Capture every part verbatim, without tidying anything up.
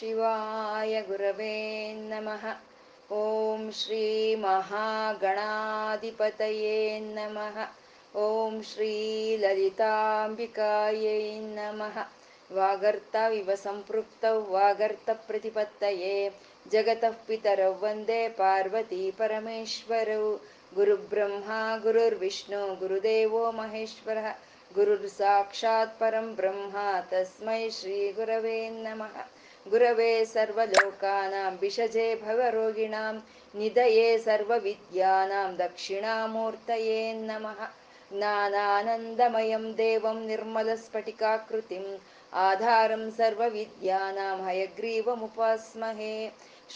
ಶಿವಾಯ ಗುರವೇ ನಮಃ. ಓಂ ಶ್ರೀ ಮಹಾಗಣಾಧಿಪತಯೇ ನಮಃ. ಓಂ ಶ್ರೀ ಲಲಿತಾಂಬಿಕಾಯೈ ನಮಃ. ವಾಗರ್ತಾವಿವ ಸಂಪೃಕ್ತೌ ವಾಗರ್ತ ಪ್ರತಿಪತ್ತಯೇ ಜಗತಃ ಪಿತರೌ ವಂದೇ ಪಾರ್ವತಿ ಪರಮೇಶ್ವರೌ. ಗುರುಬ್ರಹ್ಮ ಗುರುರ್ವಿಷ್ಣು ಗುರುದೇವೋ ಮಹೇಶ್ವರಃ. ಗುರುರ್ ಸಾಕ್ಷಾತ್ ಪರಂ ಬ್ರಹ್ಮ ತಸ್ಮೈ ಶ್ರೀ ಗುರವೇ ನಮಃ. ಗುರವೇ ಸರ್ವಲೋಕಾನಾಂ ಭಿಷಜೇ ಭವರೋಗಿಣಾಂ ನಿಧಯೇ ಸರ್ವವಿದ್ಯಾನಾಂ ದಕ್ಷಿಣಾಮೂರ್ತಯೇ ನಮಃ. ಜ್ಞಾನಾನಂದಮಯಂ ದೇವಂ ನಿರ್ಮಲಸ್ಫಟಿಕಾಕೃತಿಂ ಆಧಾರಂ ಸರ್ವವಿದ್ಯಾನಾಂ ಹಯಗ್ರೀವಮುಪಾಸ್ಮಹೇ.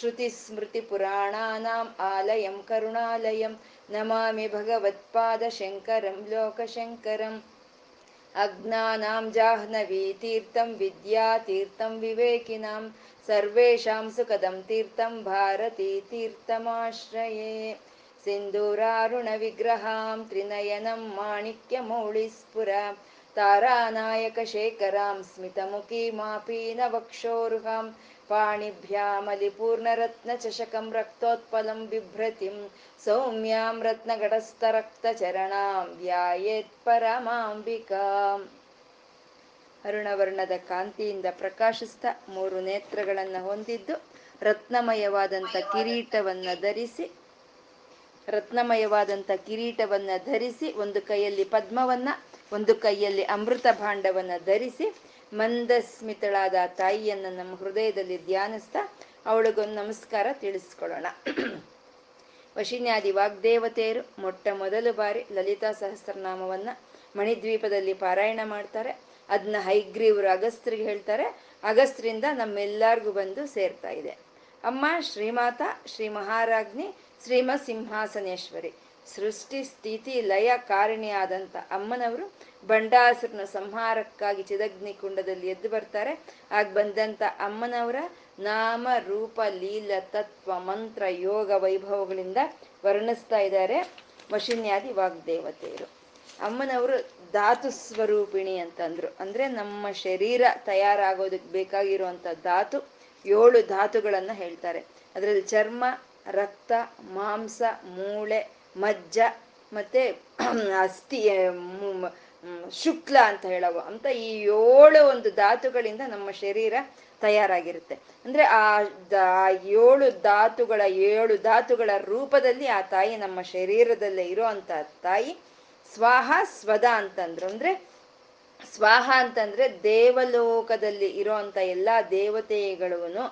ಶ್ರುತಿಸ್ಮೃತಿಪುರಾಣಾನಾಂ ಆಲಯಂ ಕರುಣಾಲಯಂ ನಮಾಮಿ ಭಗವತ್ಪಾದಶಂಕರಂ ಲೋಕಶಂಕರಂ. ಅಜ್ಞಾನಾಂ ಜಾಹ್ನವೀತೀರ್ಥಂ ವಿದ್ಯಾತೀರ್ಥಂ ವಿವೇಕಿನಾಂ ಸರ್ವೇಷಾಂ ಸುಖದಂ ತೀರ್ಥಂ ಭಾರತೀತೀರ್ಥಮಾಶ್ರಯೇ. ಸಿಂಧೂರಾರುಣವಿಗ್ರಹಾಂ ತ್ರಿನಯನಂ ಮಾಣಿಕ್ಯಮೌಳಿಸ್ಫುರಾಂ ತಾರಾನಾಯಕಶೇಖರಾಂ ಸ್ಮಿತಮುಖೀಮಾಪೀನವಕ್ಷೋರುಹಾಂ ಪಾಣಿಭ್ಯಾಮಲಿಪೂರ್ಣರತ್ನಚಷಕಂ ರಕ್ತೋತ್ಪಲಂ ಬಿಭ್ರತಿಂ ಸೌಮ್ಯಾಂ ರತ್ನಗಡಸ್ಥರಕ್ತಚರಣಾಂ ಧ್ಯಾಯೇತ್ ಪರಮಾಂಬಿಕಾಂ. ಅರುಣವರ್ಣದ ಕಾಂತಿಯಿಂದ ಪ್ರಕಾಶಿಸ್ತಾ ಮೂರು ನೇತ್ರಗಳನ್ನು ಹೊಂದಿದ್ದು ರತ್ನಮಯವಾದಂಥ ಕಿರೀಟವನ್ನು ಧರಿಸಿ ರತ್ನಮಯವಾದಂಥ ಕಿರೀಟವನ್ನು ಧರಿಸಿ ಒಂದು ಕೈಯಲ್ಲಿ ಪದ್ಮವನ್ನು ಒಂದು ಕೈಯಲ್ಲಿ ಅಮೃತ ಭಾಂಡವನ್ನು ಧರಿಸಿ ಮಂದಸ್ಮಿತಳಾದ ತಾಯಿಯನ್ನು ನಮ್ಮ ಹೃದಯದಲ್ಲಿ ಧ್ಯಾನಿಸ್ತಾ ಅವಳಿಗೊಂದು ನಮಸ್ಕಾರ ತಿಳಿಸ್ಕೊಳ್ಳೋಣ. ವಶಿನ್ಯಾದಿ ವಾಗ್ದೇವತೆಯರು ಮೊಟ್ಟ ಮೊದಲು ಬಾರಿ ಲಲಿತಾ ಸಹಸ್ರನಾಮವನ್ನು ಮಣಿದ್ವೀಪದಲ್ಲಿ ಪಾರಾಯಣ ಮಾಡ್ತಾರೆ. ಅದನ್ನ ಹೈಗ್ರೀವರು ಅಗಸ್ತ್ರಿಗೆ ಹೇಳ್ತಾರೆ. ಅಗಸ್ತ್ರಿಂದ ನಮ್ಮೆಲ್ಲರಿಗೂ ಬಂದು ಸೇರ್ತಾ ಇದೆ. ಅಮ್ಮ ಶ್ರೀಮಾತ, ಶ್ರೀ ಮಹಾರಾಜ್ಞಿ, ಶ್ರೀಮ ಸಿಂಹಾಸನೇಶ್ವರಿ, ಸೃಷ್ಟಿ ಸ್ಥಿತಿ ಲಯ ಕಾರಣಿಯಾದಂಥ ಅಮ್ಮನವರು ಬಂಡಾಸುರನ ಸಂಹಾರಕ್ಕಾಗಿ ಚಿದಗ್ನಿ ಕುಂಡದಲ್ಲಿ ಎದ್ದು ಬರ್ತಾರೆ. ಆಗ ಬಂದಂಥ ಅಮ್ಮನವರ ನಾಮ ರೂಪ ಲೀಲ ತತ್ವ ಮಂತ್ರ ಯೋಗ ವೈಭವಗಳಿಂದ ವರ್ಣಿಸ್ತಾ ಇದ್ದಾರೆ ವಶಿನ್ಯಾದಿ ವಾಗ್ದೇವತೆಯರು. ಅಮ್ಮನವರು ಧಾತು ಸ್ವರೂಪಿಣಿ ಅಂತಂದ್ರು. ಅಂದ್ರೆ ನಮ್ಮ ಶರೀರ ತಯಾರಾಗೋದಕ್ಕೆ ಬೇಕಾಗಿರುವಂಥ ಧಾತು, ಏಳು ಧಾತುಗಳನ್ನ ಹೇಳ್ತಾರೆ. ಅದರಲ್ಲಿ ಚರ್ಮ, ರಕ್ತ, ಮಾಂಸ, ಮೂಳೆ, ಮಜ್ಜ ಮತ್ತೆ ಅಸ್ಥಿ, ಶುಕ್ಲ ಅಂತ ಹೇಳವು ಅಂತ ಈ ಏಳು ಒಂದು ಧಾತುಗಳಿಂದ ನಮ್ಮ ಶರೀರ ತಯಾರಾಗಿರುತ್ತೆ. ಅಂದ್ರೆ ಆ ಏಳು ಧಾತುಗಳ ಏಳು ಧಾತುಗಳ ರೂಪದಲ್ಲಿ ಆ ತಾಯಿ ನಮ್ಮ ಶರೀರದಲ್ಲೇ ಇರೋ ಅಂತ ತಾಯಿ ಸ್ವಾಹ ಸ್ವದ ಅಂತಂದ್ರು. ಅಂದ್ರೆ ಸ್ವಾಹ ಅಂತಂದ್ರೆ ದೇವಲೋಕದಲ್ಲಿ ಇರೋಂಥ ಎಲ್ಲ ದೇವತೆಗಳನ್ನು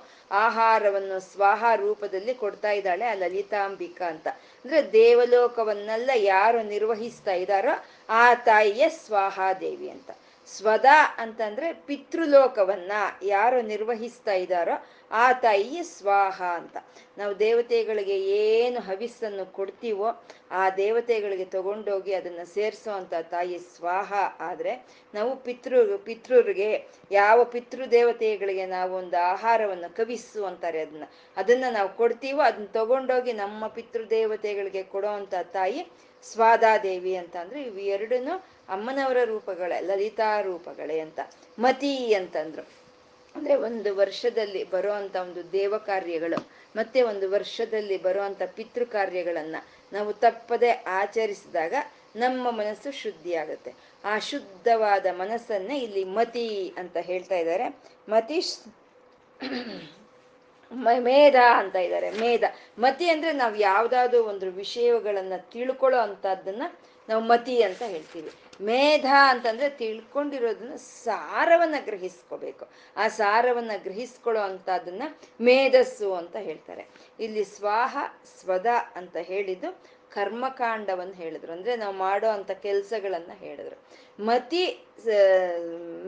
ಆಹಾರವನ್ನು ಸ್ವಾಹ ರೂಪದಲ್ಲಿ ಕೊಡ್ತಾ ಇದ್ದಾಳೆ ಆ ಲಲಿತಾಂಬಿಕಾ ಅಂತ. ಅಂದ್ರೆ ದೇವಲೋಕವನ್ನೆಲ್ಲ ಯಾರು ನಿರ್ವಹಿಸ್ತಾ ಇದ್ದಾರೋ ಆ ತಾಯಿಯೇ ಸ್ವಾಹಾದೇವಿ ಅಂತ. ಸ್ವದ ಅಂತಂದ್ರೆ ಪಿತೃಲೋಕವನ್ನ ಯಾರು ನಿರ್ವಹಿಸ್ತಾ ಇದ್ದಾರೋ ಆ ತಾಯಿಯೇ ಸ್ವಾಹ ಅಂತ. ನಾವು ದೇವತೆಗಳಿಗೆ ಏನು ಹವಿಸ್ಸನ್ನು ಕೊಡ್ತೀವೋ ಆ ದೇವತೆಗಳಿಗೆ ತಗೊಂಡೋಗಿ ಅದನ್ನು ಸೇರಿಸೋ ಅಂತ ತಾಯಿ ಸ್ವಾಹ. ಆದರೆ ನಾವು ಪಿತೃ ಪಿತೃರಿಗೆ ಯಾವ ಪಿತೃ ದೇವತೆಗಳಿಗೆ ನಾವು ಒಂದು ಆಹಾರವನ್ನು ಕವಿಸು ಅಂತಾರೆ, ಅದನ್ನ ಅದನ್ನು ನಾವು ಕೊಡ್ತೀವೋ ಅದನ್ನ ತಗೊಂಡೋಗಿ ನಮ್ಮ ಪಿತೃ ದೇವತೆಗಳಿಗೆ ಕೊಡೋ ಅಂತ ತಾಯಿ ಸ್ವಾದಾದೇವಿ ಅಂತ. ಅಂದ್ರೆ ಇವು ಎರಡನ್ನೂ ಅಮ್ಮನವರ ರೂಪಗಳೇ, ಲಲಿತಾ ರೂಪಗಳೇ ಅಂತ. ಮತಿ ಅಂತಂದ್ರು ಅಂದ್ರೆ ಒಂದು ವರ್ಷದಲ್ಲಿ ಬರುವಂತ ಒಂದು ದೇವ ಕಾರ್ಯಗಳು ಮತ್ತೆ ಒಂದು ವರ್ಷದಲ್ಲಿ ಬರುವಂತ ಪಿತೃ ಕಾರ್ಯಗಳನ್ನ ನಾವು ತಪ್ಪದೆ ಆಚರಿಸಿದಾಗ ನಮ್ಮ ಮನಸ್ಸು ಶುದ್ಧಿಯಾಗುತ್ತೆ. ಆ ಶುದ್ಧವಾದ ಮನಸ್ಸನ್ನೇ ಇಲ್ಲಿ ಮತಿ ಅಂತ ಹೇಳ್ತಾ ಇದ್ದಾರೆ. ಮತಿ ಮೇಧ ಅಂತ ಇದ್ದಾರೆ. ಮೇಧ ಮತಿ ಅಂದ್ರೆ ನಾವು ಯಾವ್ದಾದ್ರು ಒಂದು ವಿಷಯಗಳನ್ನ ತಿಳ್ಕೊಳ್ಳೋ ಅಂತದನ್ನ ನಾವು ಮತಿ ಅಂತ ಹೇಳ್ತೀವಿ. ಮೇಧ ಅಂತಂದ್ರೆ ತಿಳ್ಕೊಂಡಿರೋದನ್ನ ಸಾರವನ್ನ ಗ್ರಹಿಸ್ಕೋಬೇಕು. ಆ ಸಾರವನ್ನ ಗ್ರಹಿಸ್ಕೊಳ್ಳೋ ಅಂತದನ್ನ ಮೇಧಸ್ಸು ಅಂತ ಹೇಳ್ತಾರೆ. ಇಲ್ಲಿ ಸ್ವಾಹ ಸ್ವದ ಅಂತ ಹೇಳಿದ್ದು ಕರ್ಮಕಾಂಡವನ್ನು ಹೇಳಿದ್ರು, ಅಂದ್ರೆ ನಾವು ಮಾಡೋ ಅಂತ ಕೆಲಸಗಳನ್ನ ಹೇಳಿದ್ರು. ಮತಿ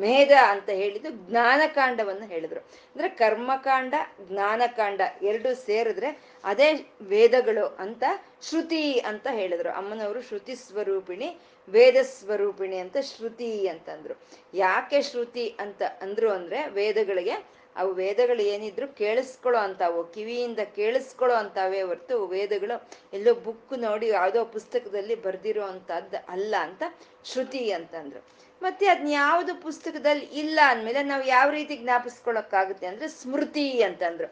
ಮೇಧ ಅಂತ ಹೇಳಿದ್ದು ಜ್ಞಾನಕಾಂಡವನ್ನು ಹೇಳಿದ್ರು. ಅಂದ್ರೆ ಕರ್ಮಕಾಂಡ ಜ್ಞಾನಕಾಂಡ ಎರಡು ಸೇರಿದ್ರೆ ಅದೇ ವೇದಗಳು ಅಂತ ಶ್ರುತಿ ಅಂತ ಹೇಳಿದ್ರು. ಅಮ್ಮನವರು ಶ್ರುತಿ ಸ್ವರೂಪಿಣಿ, ವೇದ ಸ್ವರೂಪಿಣಿ ಅಂತ ಶ್ರುತಿ ಅಂತಂದ್ರು. ಯಾಕೆ ಶ್ರುತಿ ಅಂತ ಅಂದ್ರು ಅಂದ್ರೆ ವೇದಗಳಿಗೆ ಅವು ವೇದಗಳು ಏನಿದ್ರು ಕೇಳಿಸ್ಕೊಳ್ಳೋ ಅಂತಾವು, ಕಿವಿಯಿಂದ ಕೇಳಿಸ್ಕೊಳ್ಳೋ ಅಂತಾವೆ ಹೊರತು ವೇದಗಳು ಎಲ್ಲೋ ಬುಕ್ ನೋಡಿ ಯಾವುದೋ ಪುಸ್ತಕದಲ್ಲಿ ಬರೆದಿರೋ ಅಂಥದ್ದು ಅಲ್ಲ ಅಂತ ಶ್ರುತಿ ಅಂತಂದ್ರು. ಮತ್ತೆ ಅದ್ನ ಯಾವುದು ಪುಸ್ತಕದಲ್ಲಿ ಇಲ್ಲ ಅಂದಮೇಲೆ ನಾವು ಯಾವ ರೀತಿ ಜ್ಞಾಪಿಸ್ಕೊಳ್ಳೋಕ್ಕಾಗುತ್ತೆ ಅಂದರೆ ಸ್ಮೃತಿ ಅಂತಂದ್ರು.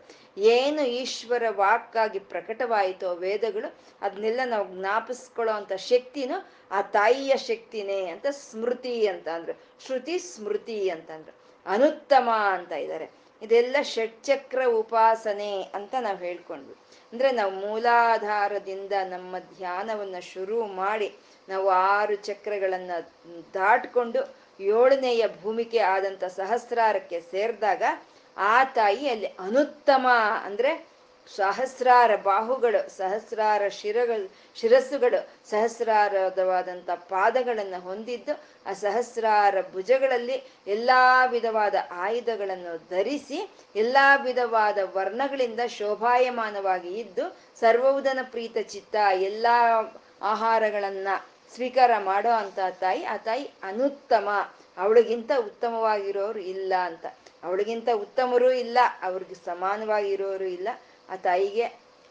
ಏನು ಈಶ್ವರ ವಾಕ್ಕಾಗಿ ಪ್ರಕಟವಾಯಿತೋ ವೇದಗಳು ಅದನ್ನೆಲ್ಲ ನಾವು ಜ್ಞಾಪಿಸ್ಕೊಳ್ಳೋ ಅಂಥ ಶಕ್ತಿನೂ ಆ ತಾಯಿಯ ಶಕ್ತಿನೇ ಅಂತ ಸ್ಮೃತಿ ಅಂತ ಅಂದ್ರು. ಶ್ರುತಿ ಸ್ಮೃತಿ ಅಂತಂದ್ರು. ಅನುತ್ತಮ ಅಂತ ಇದ್ದಾರೆ. ಇದೆಲ್ಲ ಷಟ್ಚಕ್ರ ಉಪಾಸನೆ ಅಂತ ನಾವು ಹೇಳ್ಕೊಂಡ್ವಿ. ಅಂದರೆ ನಾವು ಮೂಲಾಧಾರದಿಂದ ನಮ್ಮ ಧ್ಯಾನವನ್ನು ಶುರು ಮಾಡಿ ನಾವು ಆರು ಚಕ್ರಗಳನ್ನು ದಾಟ್ಕೊಂಡು ಏಳನೆಯ ಭೂಮಿಕೆ ಆದಂಥ ಸಹಸ್ರಾರಕ್ಕೆ ಸೇರಿದಾಗ ಆ ತಾಯಿ ಅಲ್ಲಿ ಅನುತ್ತಮ ಅಂದರೆ ಸಹಸ್ರಾರ ಬಾಹುಗಳು, ಸಹಸ್ರಾರ ಶಿರಗಳು ಶಿರಸ್ಸುಗಳು, ಸಹಸ್ರಾರವಾದಂಥ ಪಾದಗಳನ್ನು ಹೊಂದಿದ್ದು, ಆ ಸಹಸ್ರಾರ ಭುಜಗಳಲ್ಲಿ ಎಲ್ಲ ವಿಧವಾದ ಆಯುಧಗಳನ್ನು ಧರಿಸಿ ಎಲ್ಲ ವಿಧವಾದ ವರ್ಣಗಳಿಂದ ಶೋಭಾಯಮಾನವಾಗಿ ಇದ್ದು, ಸರ್ವೋದನ ಪ್ರೀತ ಚಿತ್ತ ಎಲ್ಲ ಆಹಾರಗಳನ್ನು ಸ್ವೀಕಾರ ಮಾಡೋ ಅಂಥ ತಾಯಿ. ಆ ತಾಯಿ ಅನುತ್ತಮ, ಅವಳಿಗಿಂತ ಉತ್ತಮವಾಗಿರೋರು ಇಲ್ಲ ಅಂತ. ಅವಳಿಗಿಂತ ಉತ್ತಮರೂ ಇಲ್ಲ, ಅವ್ರಿಗೆ ಸಮಾನವಾಗಿರೋರು ಇಲ್ಲ, ಆ ತಾಯಿಗೆ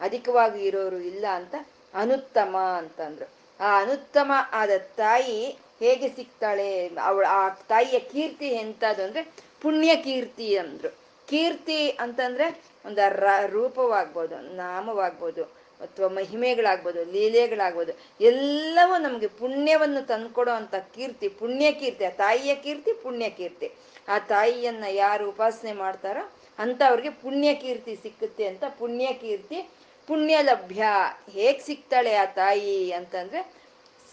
ಅಧಿಕವಾಗಿ ಇರೋರು ಇಲ್ಲ ಅಂತ ಅನುತ್ತಮ ಅಂತಂದ್ರು. ಆ ಅನುತ್ತಮ ಆದ ತಾಯಿ ಹೇಗೆ ಸಿಗ್ತಾಳೆ? ಅವಳ ಆ ತಾಯಿಯ ಕೀರ್ತಿ ಎಂಥದ್ದು ಅಂದರೆ ಪುಣ್ಯ ಕೀರ್ತಿ ಅಂದ್ರು. ಕೀರ್ತಿ ಅಂತಂದ್ರೆ ಒಂದು ರ ರೂಪವಾಗ್ಬೋದು, ನಾಮವಾಗ್ಬೋದು, ಅಥವಾ ಮಹಿಮೆಗಳಾಗ್ಬೋದು, ಲೀಲೆಗಳಾಗ್ಬೋದು, ಎಲ್ಲವೂ ನಮಗೆ ಪುಣ್ಯವನ್ನು ತಂದುಕೊಡೋ ಅಂಥ ಕೀರ್ತಿ ಪುಣ್ಯ ಕೀರ್ತಿ. ಆ ತಾಯಿಯ ಕೀರ್ತಿ ಪುಣ್ಯ ಕೀರ್ತಿ. ಆ ತಾಯಿಯನ್ನು ಯಾರು ಉಪಾಸನೆ ಮಾಡ್ತಾರೋ ಅಂಥವ್ರಿಗೆ ಪುಣ್ಯ ಕೀರ್ತಿ ಸಿಕ್ಕುತ್ತೆ ಅಂತ ಪುಣ್ಯ ಕೀರ್ತಿ ಪುಣ್ಯ ಲಭ್ಯ. ಹೇಗೆ ಸಿಗ್ತಾಳೆ ಆ ತಾಯಿ ಅಂತಂದರೆ,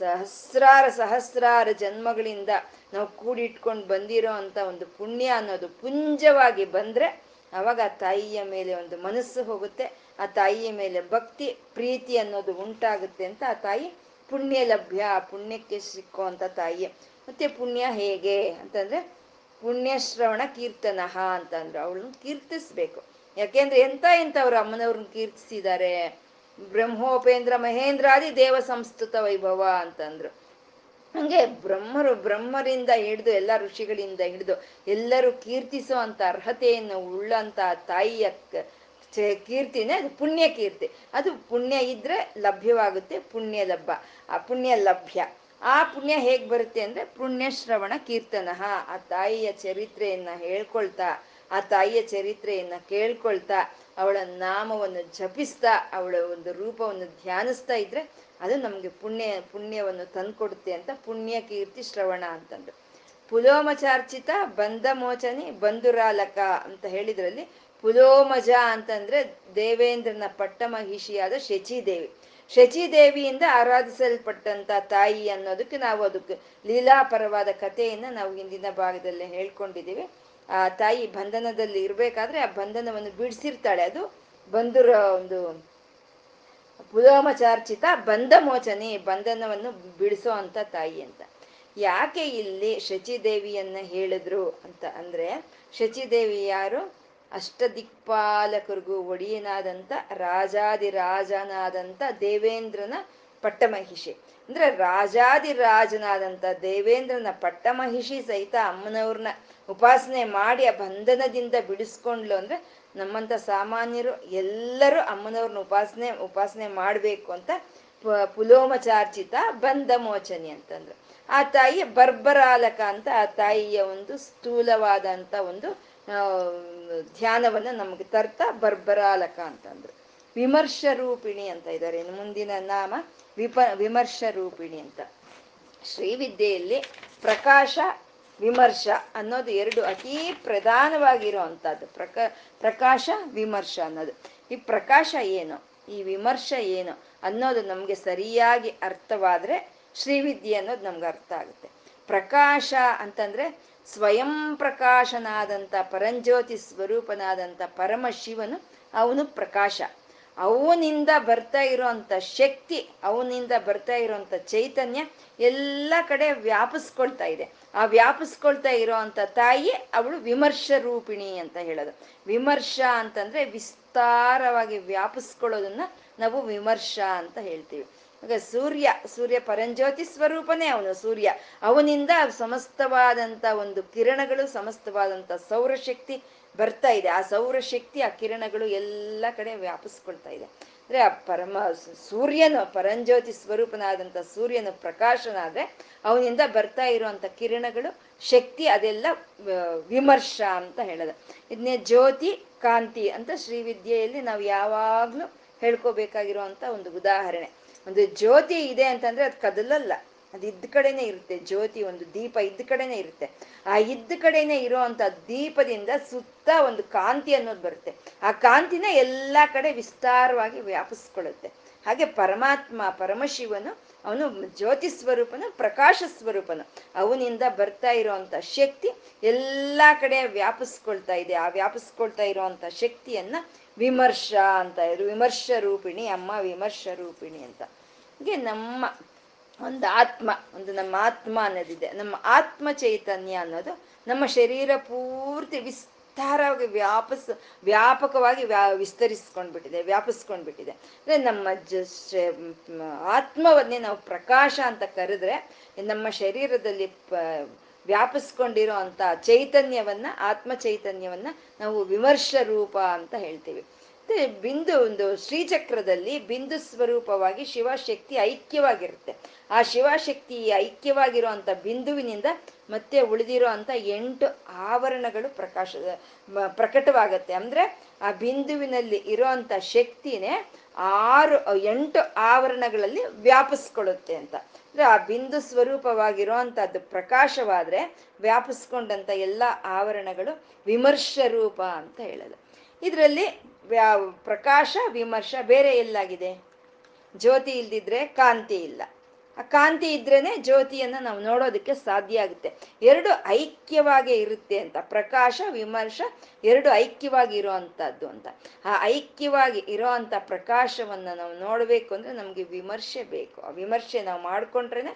ಸಹಸ್ರಾರ ಸಹಸ್ರಾರ ಜನ್ಮಗಳಿಂದ ನಾವು ಕೂಡಿಟ್ಕೊಂಡು ಬಂದಿರೋ ಅಂಥ ಒಂದು ಪುಣ್ಯ ಅನ್ನೋದು ಪುಂಜವಾಗಿ ಬಂದರೆ ಆವಾಗ ಆ ತಾಯಿಯ ಮೇಲೆ ಒಂದು ಮನಸ್ಸು ಹೋಗುತ್ತೆ, ಆ ತಾಯಿಯ ಮೇಲೆ ಭಕ್ತಿ ಪ್ರೀತಿ ಅನ್ನೋದು ಉಂಟಾಗುತ್ತೆ ಅಂತ ಆ ತಾಯಿ ಪುಣ್ಯ ಲಭ್ಯ, ಪುಣ್ಯಕ್ಕೆ ಸಿಕ್ಕೋ ಅಂಥ ತಾಯಿ. ಮತ್ತು ಪುಣ್ಯ ಹೇಗೆ ಅಂತಂದರೆ ಪುಣ್ಯಶ್ರವಣ ಕೀರ್ತನಃ ಅಂತಂದ್ರು. ಅವಳನ್ನ ಕೀರ್ತಿಸ್ಬೇಕು. ಯಾಕೆಂದ್ರೆ ಎಂತ ಎಂಥವ್ರು ಅಮ್ಮನವ್ರನ್ನ ಕೀರ್ತಿಸಿದ್ದಾರೆ. ಬ್ರಹ್ಮೋಪೇಂದ್ರ ಮಹೇಂದ್ರಾದಿ ದೇವ ಸಂಸ್ತುತ ವೈಭವ ಅಂತಂದ್ರು. ಹಂಗೆ ಬ್ರಹ್ಮರು ಬ್ರಹ್ಮರಿಂದ ಹಿಡಿದು ಎಲ್ಲ ಋಷಿಗಳಿಂದ ಹಿಡಿದು ಎಲ್ಲರೂ ಕೀರ್ತಿಸೋ ಅಂತ ಅರ್ಹತೆಯನ್ನು ಉಳ್ಳಂತ ತಾಯಿಯ ಕೀರ್ತಿನೇ ಅದು ಪುಣ್ಯ ಕೀರ್ತಿ. ಅದು ಪುಣ್ಯ ಇದ್ರೆ ಲಭ್ಯವಾಗುತ್ತೆ, ಪುಣ್ಯ ಲಭ್ಯ ಆ ಪುಣ್ಯ ಲಭ್ಯ. ಆ ಪುಣ್ಯ ಹೇಗೆ ಬರುತ್ತೆ ಅಂದರೆ ಪುಣ್ಯಶ್ರವಣ ಕೀರ್ತನಃ. ಆ ತಾಯಿಯ ಚರಿತ್ರೆಯನ್ನು ಹೇಳ್ಕೊಳ್ತಾ, ಆ ತಾಯಿಯ ಚರಿತ್ರೆಯನ್ನು ಕೇಳ್ಕೊಳ್ತಾ, ಅವಳ ನಾಮವನ್ನು ಜಪಿಸ್ತಾ, ಅವಳ ಒಂದು ರೂಪವನ್ನು ಧ್ಯಾನಿಸ್ತಾ ಇದ್ರೆ ಅದು ನಮಗೆ ಪುಣ್ಯ ಪುಣ್ಯವನ್ನು ತಂದುಕೊಡುತ್ತೆ ಅಂತ ಪುಣ್ಯ ಕೀರ್ತಿ ಶ್ರವಣ ಅಂತಂದು. ಪುಲೋಮಚಾರ್ಚಿತ ಬಂಧ ಮೋಚನಿ ಬಂಧುರಾಲಕ ಅಂತ ಹೇಳಿದ್ರಲ್ಲಿ ಪುಲೋಮಜ ಅಂತಂದ್ರೆ ದೇವೇಂದ್ರನ ಪಟ್ಟ ಮಹಿಷಿಯಾದ ಶಚಿದೇವಿ. ಶಚಿದೇವಿಯಿಂದ ಆರಾಧಿಸಲ್ಪಟ್ಟಂತ ತಾಯಿ ಅನ್ನೋದಕ್ಕೆ ನಾವು ಅದಕ್ಕೆ ಲೀಲಾಪರವಾದ ಕಥೆಯನ್ನು ನಾವು ಹಿಂದಿನ ಭಾಗದಲ್ಲಿ ಹೇಳ್ಕೊಂಡಿದ್ದೀವಿ. ಆ ತಾಯಿ ಬಂಧನದಲ್ಲಿ ಇರಬೇಕಾದ್ರೆ ಆ ಬಂಧನವನ್ನು ಬಿಡಿಸಿರ್ತಾಳೆ. ಅದು ಬಂಧುರ ಒಂದು ಪುಲೋಮಚಾರ್ಚಿತ ಬಂಧ ಮೋಚನೆ, ಬಂಧನವನ್ನು ಬಿಡಿಸೋ ಅಂಥ ತಾಯಿ ಅಂತ. ಯಾಕೆ ಇಲ್ಲಿ ಶಚಿದೇವಿಯನ್ನು ಹೇಳಿದ್ರು ಅಂತ ಅಂದರೆ, ಶಚಿದೇವಿ ಯಾರು? ಅಷ್ಟದಿಕ್ಪಾಲಕರಿಗೂ ಒಡೆಯನಾದಂಥ ರಾಜಾದಿರಾಜನಾದಂಥ ದೇವೇಂದ್ರನ ಪಟ್ಟಮಹಿಷಿ. ಅಂದರೆ ರಾಜಾದಿರಾಜನಾದಂಥ ದೇವೇಂದ್ರನ ಪಟ್ಟಮಹಿಷಿ ಸಹಿತ ಅಮ್ಮನವ್ರನ್ನ ಉಪಾಸನೆ ಮಾಡಿ ಆ ಬಂಧನದಿಂದ ಬಿಡಿಸ್ಕೊಂಡ್ಲು ಅಂದರೆ ನಮ್ಮಂಥ ಸಾಮಾನ್ಯರು ಎಲ್ಲರೂ ಅಮ್ಮನವ್ರನ್ನ ಉಪಾಸನೆ ಉಪಾಸನೆ ಮಾಡಬೇಕು ಅಂತ ಪುಲೋಮಚಾರ್ಚಿತ ಬಂಧ ಮೋಚನಿ ಅಂತಂದ್ರು. ಆ ತಾಯಿ ಬರ್ಬರಾಲಕ ಅಂತ ಆ ತಾಯಿಯ ಒಂದು ಸ್ಥೂಲವಾದಂಥ ಒಂದು ಧ್ಯಾನವನ್ನು ನಮಗೆ ತರ್ತಾ ಬರ್ಬರಾಲಕ ಅಂತಂದ್ರು. ವಿಮರ್ಶ ರೂಪಿಣಿ ಅಂತ ಇದ್ದಾರೆ. ಮುಂದಿನ ನಾಮ ವಿಪ ವಿಮರ್ಶ ರೂಪಿಣಿ ಅಂತ. ಶ್ರೀವಿದ್ಯೆಯಲ್ಲಿ ಪ್ರಕಾಶ, ವಿಮರ್ಶ ಅನ್ನೋದು ಎರಡು ಅತೀ ಪ್ರಧಾನವಾಗಿರೋ ಅಂಥದ್ದು. ಪ್ರಕ ಪ್ರಕಾಶ ವಿಮರ್ಶ ಅನ್ನೋದು. ಈ ಪ್ರಕಾಶ ಏನು, ಈ ವಿಮರ್ಶ ಏನು ಅನ್ನೋದು ನಮಗೆ ಸರಿಯಾಗಿ ಅರ್ಥವಾದರೆ ಶ್ರೀವಿದ್ಯೆ ಅನ್ನೋದು ನಮ್ಗೆ ಅರ್ಥ ಆಗುತ್ತೆ. ಪ್ರಕಾಶ ಅಂತಂದರೆ ಸ್ವಯಂ ಪ್ರಕಾಶನಾದಂಥ ಪರಂಜ್ಯೋತಿ ಸ್ವರೂಪನಾದಂಥ ಪರಮಶಿವನು ಅವನು ಪ್ರಕಾಶ. ಅವನಿಂದ ಬರ್ತಾ ಇರೋವಂಥ ಶಕ್ತಿ, ಅವನಿಂದ ಬರ್ತಾ ಇರೋವಂಥ ಚೈತನ್ಯ ಎಲ್ಲ ಕಡೆ ವ್ಯಾಪಿಸ್ಕೊಳ್ತಾ ಇದೆ. ಆ ವ್ಯಾಪಿಸ್ಕೊಳ್ತಾ ಇರೋವಂಥ ತಾಯಿ ಅವಳು ವಿಮರ್ಶ ರೂಪಿಣಿ ಅಂತ ಹೇಳೋದು. ವಿಮರ್ಶ ಅಂತಂದರೆ ವಿಸ್ತಾರವಾಗಿ ವ್ಯಾಪಿಸ್ಕೊಳ್ಳೋದನ್ನ ನಾವು ವಿಮರ್ಶ ಅಂತ ಹೇಳ್ತೀವಿ. ಈಗ ಸೂರ್ಯ ಸೂರ್ಯ ಪರಂಜ್ಯೋತಿ ಸ್ವರೂಪನೇ ಅವನು ಸೂರ್ಯ. ಅವನಿಂದ ಸಮಸ್ತವಾದಂಥ ಒಂದು ಕಿರಣಗಳು, ಸಮಸ್ತವಾದಂಥ ಸೌರಶಕ್ತಿ, ಬರ್ತಾ ಇದೆ. ಆ ಸೌರಶಕ್ತಿ, ಆ ಕಿರಣಗಳು ಎಲ್ಲ ಕಡೆ ವ್ಯಾಪಿಸ್ಕೊಳ್ತಾ ಇದೆ. ಅಂದರೆ ಆ ಪರಮ ಸೂರ್ಯನು, ಪರಂಜ್ಯೋತಿ ಸ್ವರೂಪನಾದಂಥ ಸೂರ್ಯನ ಪ್ರಕಾಶನಾದರೆ ಅವನಿಂದ ಬರ್ತಾ ಇರುವಂಥ ಕಿರಣಗಳು, ಶಕ್ತಿ, ಅದೆಲ್ಲ ವಿಮರ್ಶ ಅಂತ ಹೇಳೋದು. ಇದನ್ನೇ ಜ್ಯೋತಿ, ಕಾಂತಿ ಅಂತ ಶ್ರೀವಿದ್ಯೆಯಲ್ಲಿ ನಾವು ಯಾವಾಗಲೂ ಹೇಳ್ಕೋಬೇಕಾಗಿರುವಂಥ ಒಂದು ಉದಾಹರಣೆ. ಒಂದು ಜ್ಯೋತಿ ಇದೆ ಅಂತಂದರೆ ಅದು ಕದಲಲ್ಲ, ಅದು ಇದ್ದ ಕಡೆನೇ ಇರುತ್ತೆ. ಜ್ಯೋತಿ ಒಂದು ದೀಪ ಇದ್ದ ಕಡೆನೇ ಇರುತ್ತೆ. ಆ ಇದ್ದ ಕಡೆನೇ ಇರೋವಂಥ ದೀಪದಿಂದ ಸುತ್ತ ಒಂದು ಕಾಂತಿ ಅನ್ನೋದು ಬರುತ್ತೆ. ಆ ಕಾಂತಿನ ಎಲ್ಲ ಕಡೆ ವಿಸ್ತಾರವಾಗಿ ವ್ಯಾಪಿಸ್ಕೊಳ್ಳುತ್ತೆ. ಹಾಗೆ ಪರಮಾತ್ಮ, ಪರಮಶಿವನು, ಅವನು ಜ್ಯೋತಿ ಸ್ವರೂಪನು, ಪ್ರಕಾಶ ಸ್ವರೂಪನು. ಅವನಿಂದ ಬರ್ತಾ ಇರೋವಂಥ ಶಕ್ತಿ ಎಲ್ಲ ಕಡೆ ವ್ಯಾಪಿಸ್ಕೊಳ್ತಾ ಇದೆ. ಆ ವ್ಯಾಪಿಸ್ಕೊಳ್ತಾ ಇರೋವಂಥ ಶಕ್ತಿಯನ್ನ ವಿಮರ್ಶ ಅಂತ ಇದ್ರು. ವಿಮರ್ಶ ರೂಪಿಣಿ ಅಮ್ಮ, ವಿಮರ್ಶ ರೂಪಿಣಿ ಅಂತ. ಹೀಗೆ ನಮ್ಮ ಒಂದು ಆತ್ಮ, ಒಂದು ನಮ್ಮ ಆತ್ಮ ಅನ್ನೋದಿದೆ. ನಮ್ಮ ಆತ್ಮ ಚೈತನ್ಯ ಅನ್ನೋದು ನಮ್ಮ ಶರೀರ ಪೂರ್ತಿ ವಿಸ್ತಾರವಾಗಿ ವ್ಯಾಪಸ್ ವ್ಯಾಪಕವಾಗಿ ವ್ಯಾ ವಿಸ್ತರಿಸ್ಕೊಂಡ್ಬಿಟ್ಟಿದೆ, ವ್ಯಾಪಿಸ್ಕೊಂಡ್ಬಿಟ್ಟಿದೆ. ಅಂದರೆ ನಮ್ಮ ಆತ್ಮವನ್ನೇ ನಾವು ಪ್ರಕಾಶ ಅಂತ ಕರೆದ್ರೆ, ನಮ್ಮ ಶರೀರದಲ್ಲಿ ಪ ವ್ಯಾಪಿಸ್ಕೊಂಡಿರೋ ಅಂಥ ಚೈತನ್ಯವನ್ನು, ಆತ್ಮ ಚೈತನ್ಯವನ್ನು ನಾವು ವಿಮರ್ಶ ರೂಪ ಅಂತ ಹೇಳ್ತೀವಿ. ಮತ್ತೆ ಬಿಂದು, ಒಂದು ಶ್ರೀಚಕ್ರದಲ್ಲಿ ಬಿಂದು ಸ್ವರೂಪವಾಗಿ ಶಿವಶಕ್ತಿ ಐಕ್ಯವಾಗಿರುತ್ತೆ. ಆ ಶಿವಶಕ್ತಿ ಐಕ್ಯವಾಗಿರೋ ಅಂಥ ಬಿಂದುವಿನಿಂದ ಮತ್ತೆ ಉಳಿದಿರೋ ಅಂಥ ಎಂಟು ಆವರಣಗಳು ಪ್ರಕಾಶದ ಪ್ರಕಟವಾಗತ್ತೆ. ಅಂದರೆ ಆ ಬಿಂದುವಿನಲ್ಲಿ ಇರೋ ಅಂಥ ಶಕ್ತಿನೇ ಆರು ಎಂಟು ಆವರಣಗಳಲ್ಲಿ ವ್ಯಾಪಿಸ್ಕೊಳ್ಳುತ್ತೆ ಅಂತ. ಅಂದರೆ ಆ ಬಿಂದು ಸ್ವರೂಪವಾಗಿರೋ ಅಂಥದ್ದು ಪ್ರಕಾಶವಾದರೆ ವ್ಯಾಪಿಸ್ಕೊಂಡಂಥ ಎಲ್ಲ ಆವರಣಗಳು ವಿಮರ್ಶ ರೂಪ ಅಂತ ಹೇಳೋದು. ಇದರಲ್ಲಿ ವ್ಯಾ ಪ್ರಕಾಶ, ವಿಮರ್ಶ ಬೇರೆ ಎಲ್ಲಾಗಿದೆ? ಜ್ಯೋತಿ ಇಲ್ಲದಿದ್ದರೆ ಕಾಂತಿ ಇಲ್ಲ, ಆ ಕಾಂತಿ ಇದ್ರೇ ಜ್ಯೋತಿಯನ್ನು ನಾವು ನೋಡೋದಕ್ಕೆ ಸಾಧ್ಯ ಆಗುತ್ತೆ. ಎರಡು ಐಕ್ಯವಾಗಿ ಇರುತ್ತೆ ಅಂತ. ಪ್ರಕಾಶ, ವಿಮರ್ಶ ಎರಡು ಐಕ್ಯವಾಗಿ ಇರೋವಂಥದ್ದು ಅಂತ. ಆ ಐಕ್ಯವಾಗಿ ಇರೋ ಅಂಥ ಪ್ರಕಾಶವನ್ನು ನಾವು ನೋಡಬೇಕು ಅಂದರೆ ನಮಗೆ ವಿಮರ್ಶೆ ಬೇಕು. ಆ ವಿಮರ್ಶೆ ನಾವು ಮಾಡಿಕೊಂಡ್ರೇ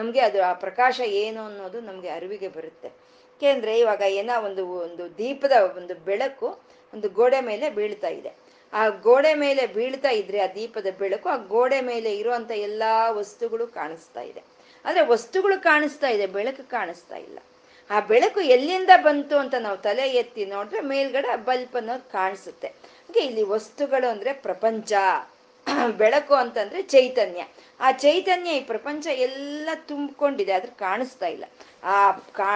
ನಮಗೆ ಅದು, ಆ ಪ್ರಕಾಶ ಏನು ಅನ್ನೋದು ನಮಗೆ ಅರಿವಿಗೆ ಬರುತ್ತೆ. ಏಕೆಂದರೆ ಇವಾಗ ಏನೋ ಒಂದು ಒಂದು ದೀಪದ ಒಂದು ಬೆಳಕು ಒಂದು ಗೋಡೆ ಮೇಲೆ ಬೀಳ್ತಾ ಇದೆ. ಆ ಗೋಡೆ ಮೇಲೆ ಬೀಳ್ತಾ ಇದ್ರೆ ಆ ದೀಪದ ಬೆಳಕು, ಆ ಗೋಡೆ ಮೇಲೆ ಇರುವಂಥ ಎಲ್ಲ ವಸ್ತುಗಳು ಕಾಣಿಸ್ತಾ ಇದೆ. ಆದರೆ ವಸ್ತುಗಳು ಕಾಣಿಸ್ತಾ ಇದೆ, ಬೆಳಕು ಕಾಣಿಸ್ತಾ ಇಲ್ಲ. ಆ ಬೆಳಕು ಎಲ್ಲಿಂದ ಬಂತು ಅಂತ ನಾವು ತಲೆ ಎತ್ತಿ ನೋಡಿದ್ರೆ ಮೇಲ್ಗಡೆ ಬಲ್ಪ್ ಅನ್ನೋದು ಕಾಣಿಸುತ್ತೆ. ಹಾಗೆ ಇಲ್ಲಿ ವಸ್ತುಗಳು ಅಂದರೆ ಪ್ರಪಂಚ, ಬೆಳಕು ಅಂತಂದರೆ ಚೈತನ್ಯ. ಆ ಚೈತನ್ಯ ಈ ಪ್ರಪಂಚ ಎಲ್ಲ ತುಂಬಿಕೊಂಡಿದೆ, ಆದ್ರೆ ಕಾಣಿಸ್ತಾ ಇಲ್ಲ. ಆ ಕಾ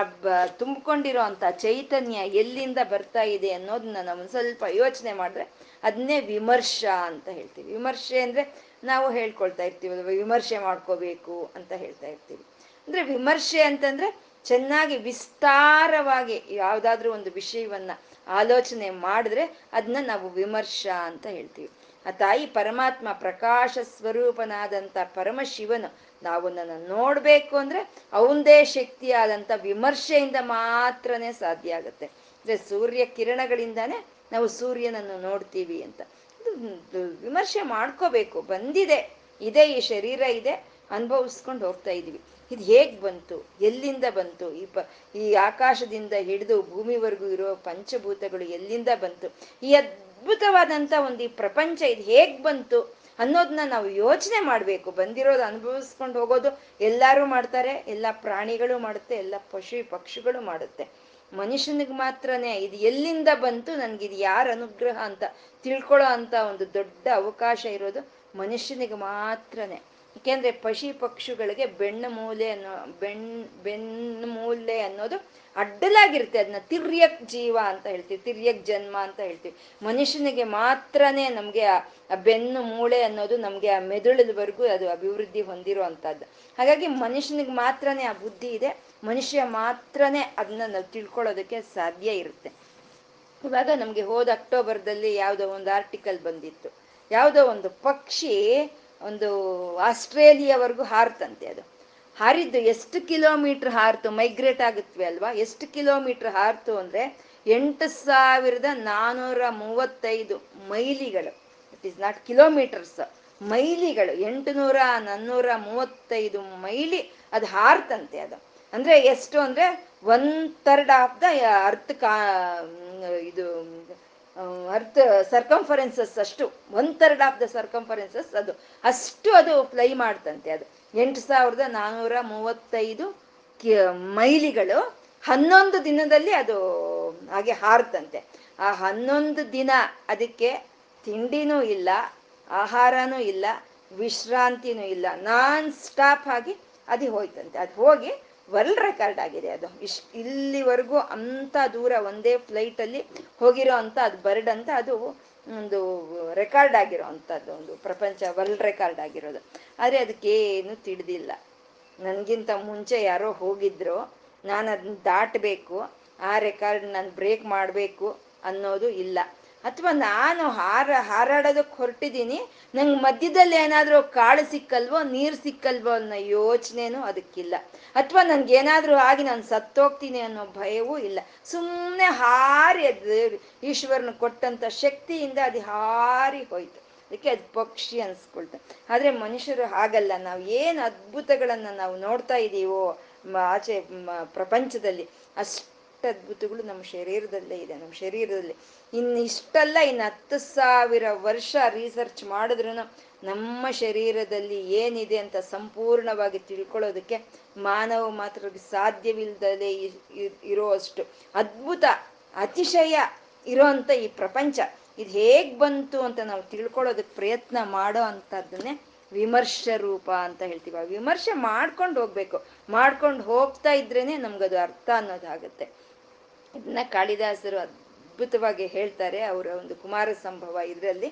ತುಂಬಿಕೊಂಡಿರೋ ಅಂಥ ಚೈತನ್ಯ ಎಲ್ಲಿಂದ ಬರ್ತಾ ಇದೆ ಅನ್ನೋದನ್ನ ನಾವು ಸ್ವಲ್ಪ ಯೋಚನೆ ಮಾಡಿದ್ರೆ ಅದನ್ನೇ ವಿಮರ್ಶ ಅಂತ ಹೇಳ್ತೀವಿ. ವಿಮರ್ಶೆ ಅಂದರೆ ನಾವು ಹೇಳ್ಕೊಳ್ತಾ ಇರ್ತೀವಲ್ವ, ವಿಮರ್ಶೆ ಮಾಡ್ಕೋಬೇಕು ಅಂತ ಹೇಳ್ತಾ ಇರ್ತೀವಿ. ಅಂದರೆ ವಿಮರ್ಶೆ ಅಂತಂದರೆ ಚೆನ್ನಾಗಿ ವಿಸ್ತಾರವಾಗಿ ಯಾವುದಾದ್ರೂ ಒಂದು ವಿಷಯವನ್ನು ಆಲೋಚನೆ ಮಾಡಿದ್ರೆ ಅದನ್ನ ನಾವು ವಿಮರ್ಶ ಅಂತ ಹೇಳ್ತೀವಿ. ಆ ತಾಯಿ ಪರಮಾತ್ಮ, ಪ್ರಕಾಶ ಸ್ವರೂಪನಾದಂಥ ಪರಮಶಿವನು, ನಾವು ನನ್ನ ನೋಡಬೇಕು ಅಂದರೆ ಅವಂದೇ ಶಕ್ತಿಯಾದಂಥ ವಿಮರ್ಶೆಯಿಂದ ಮಾತ್ರನೇ ಸಾಧ್ಯ ಆಗುತ್ತೆ. ಅಂದರೆ ಸೂರ್ಯ ಕಿರಣಗಳಿಂದಾನೇ ನಾವು ಸೂರ್ಯನನ್ನು ನೋಡ್ತೀವಿ ಅಂತ. ಇದು ವಿಮರ್ಶೆ ಮಾಡ್ಕೋಬೇಕು. ಬಂದಿದೆ, ಇದೆ, ಈ ಶರೀರ ಇದೆ, ಅನುಭವಿಸ್ಕೊಂಡು ಹೋಗ್ತಾ ಇದ್ದೀವಿ. ಇದು ಹೇಗೆ ಬಂತು, ಎಲ್ಲಿಂದ ಬಂತು, ಈ ಪ ಈ ಆಕಾಶದಿಂದ ಹಿಡಿದು ಭೂಮಿವರೆಗೂ ಇರೋ ಪಂಚಭೂತಗಳು ಎಲ್ಲಿಂದ ಬಂತು, ಈ ಅದ್ಭುತವಾದಂಥ ಒಂದು ಈ ಪ್ರಪಂಚ ಇದು ಹೇಗೆ ಬಂತು ಅನ್ನೋದನ್ನ ನಾವು ಯೋಚನೆ ಮಾಡಬೇಕು. ಬಂದಿರೋದು ಅನುಭವಿಸ್ಕೊಂಡು ಹೋಗೋದು ಎಲ್ಲರೂ ಮಾಡ್ತಾರೆ, ಎಲ್ಲ ಪ್ರಾಣಿಗಳು ಮಾಡುತ್ತೆ, ಎಲ್ಲ ಪಶು ಪಕ್ಷಿಗಳು ಮಾಡುತ್ತೆ. ಮನುಷ್ಯನಿಗೆ ಮಾತ್ರನೇ ಇದು ಎಲ್ಲಿಂದ ಬಂತು, ನನಗಿದು ಯಾರ ಅನುಗ್ರಹ ಅಂತ ತಿಳ್ಕೊಳ್ಳೋ ಅಂಥ ಒಂದು ದೊಡ್ಡ ಅವಕಾಶ ಇರೋದು ಮನುಷ್ಯನಿಗೆ ಮಾತ್ರನೇ. ಏಕೆಂದರೆ ಪಶು ಪಕ್ಷಿಗಳಿಗೆ ಬೆನ್ನು ಮೂಲೆ ಅನ್ನೋ ಬೆಣ್ ಬೆನ್ನು ಮೂಲೆ ಅನ್ನೋದು ಅಡ್ಡಲಾಗಿರುತ್ತೆ. ಅದನ್ನ ತಿರ್ಯಕ್ ಜೀವ ಅಂತ ಹೇಳ್ತೀವಿ, ತಿರ್ಯಕ್ ಜನ್ಮ ಅಂತ ಹೇಳ್ತೀವಿ. ಮನುಷ್ಯನಿಗೆ ಮಾತ್ರನೇ ನಮಗೆ ಆ ಬೆನ್ನು ಮೂಳೆ ಅನ್ನೋದು ನಮಗೆ ಆ ಮೆದುಳದವರೆಗೂ ಅದು ಅಭಿವೃದ್ಧಿ ಹೊಂದಿರೋ ಅಂಥದ್ದು. ಹಾಗಾಗಿ ಮನುಷ್ಯನಿಗೆ ಮಾತ್ರನೇ ಆ ಬುದ್ಧಿ ಇದೆ, ಮನುಷ್ಯ ಮಾತ್ರನೇ ಅದನ್ನ ನಾವು ತಿಳ್ಕೊಳ್ಳೋದಕ್ಕೆ ಸಾಧ್ಯ ಇರುತ್ತೆ. ಇವಾಗ ನಮಗೆ ಹೋದ ಅಕ್ಟೋಬರ್ದಲ್ಲಿ ಯಾವುದೋ ಒಂದು ಆರ್ಟಿಕಲ್ ಬಂದಿತ್ತು, ಯಾವುದೋ ಒಂದು ಪಕ್ಷಿ ಒಂದು ಆಸ್ಟ್ರೇಲಿಯಾವರೆಗೂ ಹಾರ್ತಂತೆ. ಅದು ಹಾರಿದ್ದು ಎಷ್ಟು ಕಿಲೋಮೀಟ್ರ್ ಹಾರ್ತು, ಮೈಗ್ರೇಟ್ ಆಗುತ್ತವೆ ಅಲ್ವಾ, ಎಷ್ಟು ಕಿಲೋಮೀಟ್ರ್ ಹಾರ್ತು ಅಂದರೆ ಎಂಟು ಸಾವಿರದ ನಾನ್ನೂರ ಮೂವತ್ತೈದು ಮೈಲಿಗಳು. ಇಟ್ ಈಸ್ ನಾಟ್ ಕಿಲೋಮೀಟರ್ಸ್, ಮೈಲಿಗಳು. ಎಂಟು ನೂರ ನಾನ್ನೂರ ಮೂವತ್ತೈದು ಮೈಲಿ ಅದು ಹಾರ್ತಂತೆ. ಅದು ಅಂದರೆ ಎಷ್ಟು ಅಂದರೆ one third of the earth ಕಾ ಇದು ಅರ್ಥ ಸರ್ಕಂಫರೆನ್ಸಸ್ ಅಷ್ಟು, one third of the circumferences ಅದು ಅಷ್ಟು ಅದು ಫ್ಲೈ ಮಾಡ್ತಂತೆ. ಅದು ಎಂಟು ಸಾವಿರದ ನಾನ್ನೂರ ಮೂವತ್ತೈದು ಮೈಲಿಗಳು ಹನ್ನೊಂದು ದಿನದಲ್ಲಿ ಅದು ಹಾಗೆ ಹಾರದಂತೆ. ಆ ಹನ್ನೊಂದು ದಿನ ಅದಕ್ಕೆ ತಿಂಡಿನೂ ಇಲ್ಲ, ಆಹಾರನೂ ಇಲ್ಲ, ವಿಶ್ರಾಂತಿನೂ ಇಲ್ಲ, ನಾನ್ ಸ್ಟಾಪ್ ಆಗಿ ಅದು ಹೋಯ್ತಂತೆ. ಅದು ಹೋಗಿ ವರ್ಲ್ಡ್ ರೆಕಾರ್ಡ್ ಆಗಿದೆ ಅದು. ಇಶ್ ಇಲ್ಲಿವರೆಗೂ ಅಂಥ ದೂರ ಒಂದೇ ಫ್ಲೈಟಲ್ಲಿ ಹೋಗಿರೋ ಅಂಥ ಅದು ಬರ್ಡ್ ಅಂತ ಅದು ಒಂದು ರೆಕಾರ್ಡ್ ಆಗಿರೋ ಅಂಥದ್ದು, ಒಂದು ಪ್ರಪಂಚ ವರ್ಲ್ಡ್ ರೆಕಾರ್ಡ್ ಆಗಿರೋದು. ಆದರೆ ಅದಕ್ಕೇನು ತಿಳಿದಿಲ್ಲ. ನನಗಿಂತ ಮುಂಚೆ ಯಾರೋ ಹೋಗಿದ್ರು, ನಾನು ಅದನ್ನ ದಾಟಬೇಕು, ಆ ರೆಕಾರ್ಡ್ ನಾನು ಬ್ರೇಕ್ ಮಾಡಬೇಕು ಅನ್ನೋದು ಇಲ್ಲ. ಅಥವಾ ನಾನು ಹಾರ ಹಾರಾಡೋದಕ್ಕೆ ಹೊರಟಿದ್ದೀನಿ, ನಂಗೆ ಮಧ್ಯದಲ್ಲಿ ಏನಾದರೂ ಕಾಳು ಸಿಕ್ಕಲ್ವೋ, ನೀರು ಸಿಕ್ಕಲ್ವೋ ಅನ್ನೋ ಯೋಚನೆನೂ ಅದಕ್ಕಿಲ್ಲ. ಅಥವಾ ನನಗೇನಾದರೂ ಆಗಿ ನಾನು ಸತ್ತೋಗ್ತೀನಿ ಅನ್ನೋ ಭಯವೂ ಇಲ್ಲ. ಸುಮ್ಮನೆ ಹಾರಿ ಅದು ಈಶ್ವರನ ಕೊಟ್ಟಂಥ ಶಕ್ತಿಯಿಂದ ಅದು ಹಾರಿ ಹೋಯ್ತು. ಅದಕ್ಕೆ ಅದು ಪಕ್ಷಿ ಅನಿಸ್ಕೊಳ್ತು. ಆದರೆ ಮನುಷ್ಯರು ಹಾಗಲ್ಲ. ನಾವು ಏನು ಅದ್ಭುತಗಳನ್ನು ನಾವು ನೋಡ್ತಾ ಇದ್ದೀವೋ ಆಚೆ ಪ್ರಪಂಚದಲ್ಲಿ, ಅಷ್ಟು ಅದ್ಭುತಗಳು ನಮ್ಮ ಶರೀರದಲ್ಲೇ ಇದೆ, ನಮ್ಮ ಶರೀರದಲ್ಲಿ. ಇನ್ನು ಇಷ್ಟಲ್ಲ, ಇನ್ನು ಹತ್ತು ಸಾವಿರ ವರ್ಷ ರಿಸರ್ಚ್ ಮಾಡಿದ್ರೂ ನಮ್ಮ ಶರೀರದಲ್ಲಿ ಏನಿದೆ ಅಂತ ಸಂಪೂರ್ಣವಾಗಿ ತಿಳ್ಕೊಳ್ಳೋದಕ್ಕೆ ಮಾನವ ಮಾತ್ರ ಸಾಧ್ಯವಿಲ್ಲದಲೇ ಇರೋ ಅಷ್ಟು ಅದ್ಭುತ ಅತಿಶಯ ಇರೋಂಥ ಈ ಪ್ರಪಂಚ ಇದು ಹೇಗೆ ಬಂತು ಅಂತ ನಾವು ತಿಳ್ಕೊಳ್ಳೋದಕ್ಕೆ ಪ್ರಯತ್ನ ಮಾಡೋ ಅಂಥದ್ದನ್ನೇ ವಿಮರ್ಶ ರೂಪ ಅಂತ ಹೇಳ್ತೀವಿ. ಆ ವಿಮರ್ಶೆ ಮಾಡ್ಕೊಂಡು ಹೋಗ್ಬೇಕು. ಮಾಡ್ಕೊಂಡು ಹೋಗ್ತಾ ಇದ್ರೇನೆ ನಮ್ಗದು ಅರ್ಥ ಅನ್ನೋದಾಗುತ್ತೆ. ಇದನ್ನ ಕಾಳಿದಾಸರು ಅದ್ಭುತವಾಗಿ ಹೇಳ್ತಾರೆ. ಅವರ ಒಂದು ಕುಮಾರ ಸಂಭವ ಇದರಲ್ಲಿ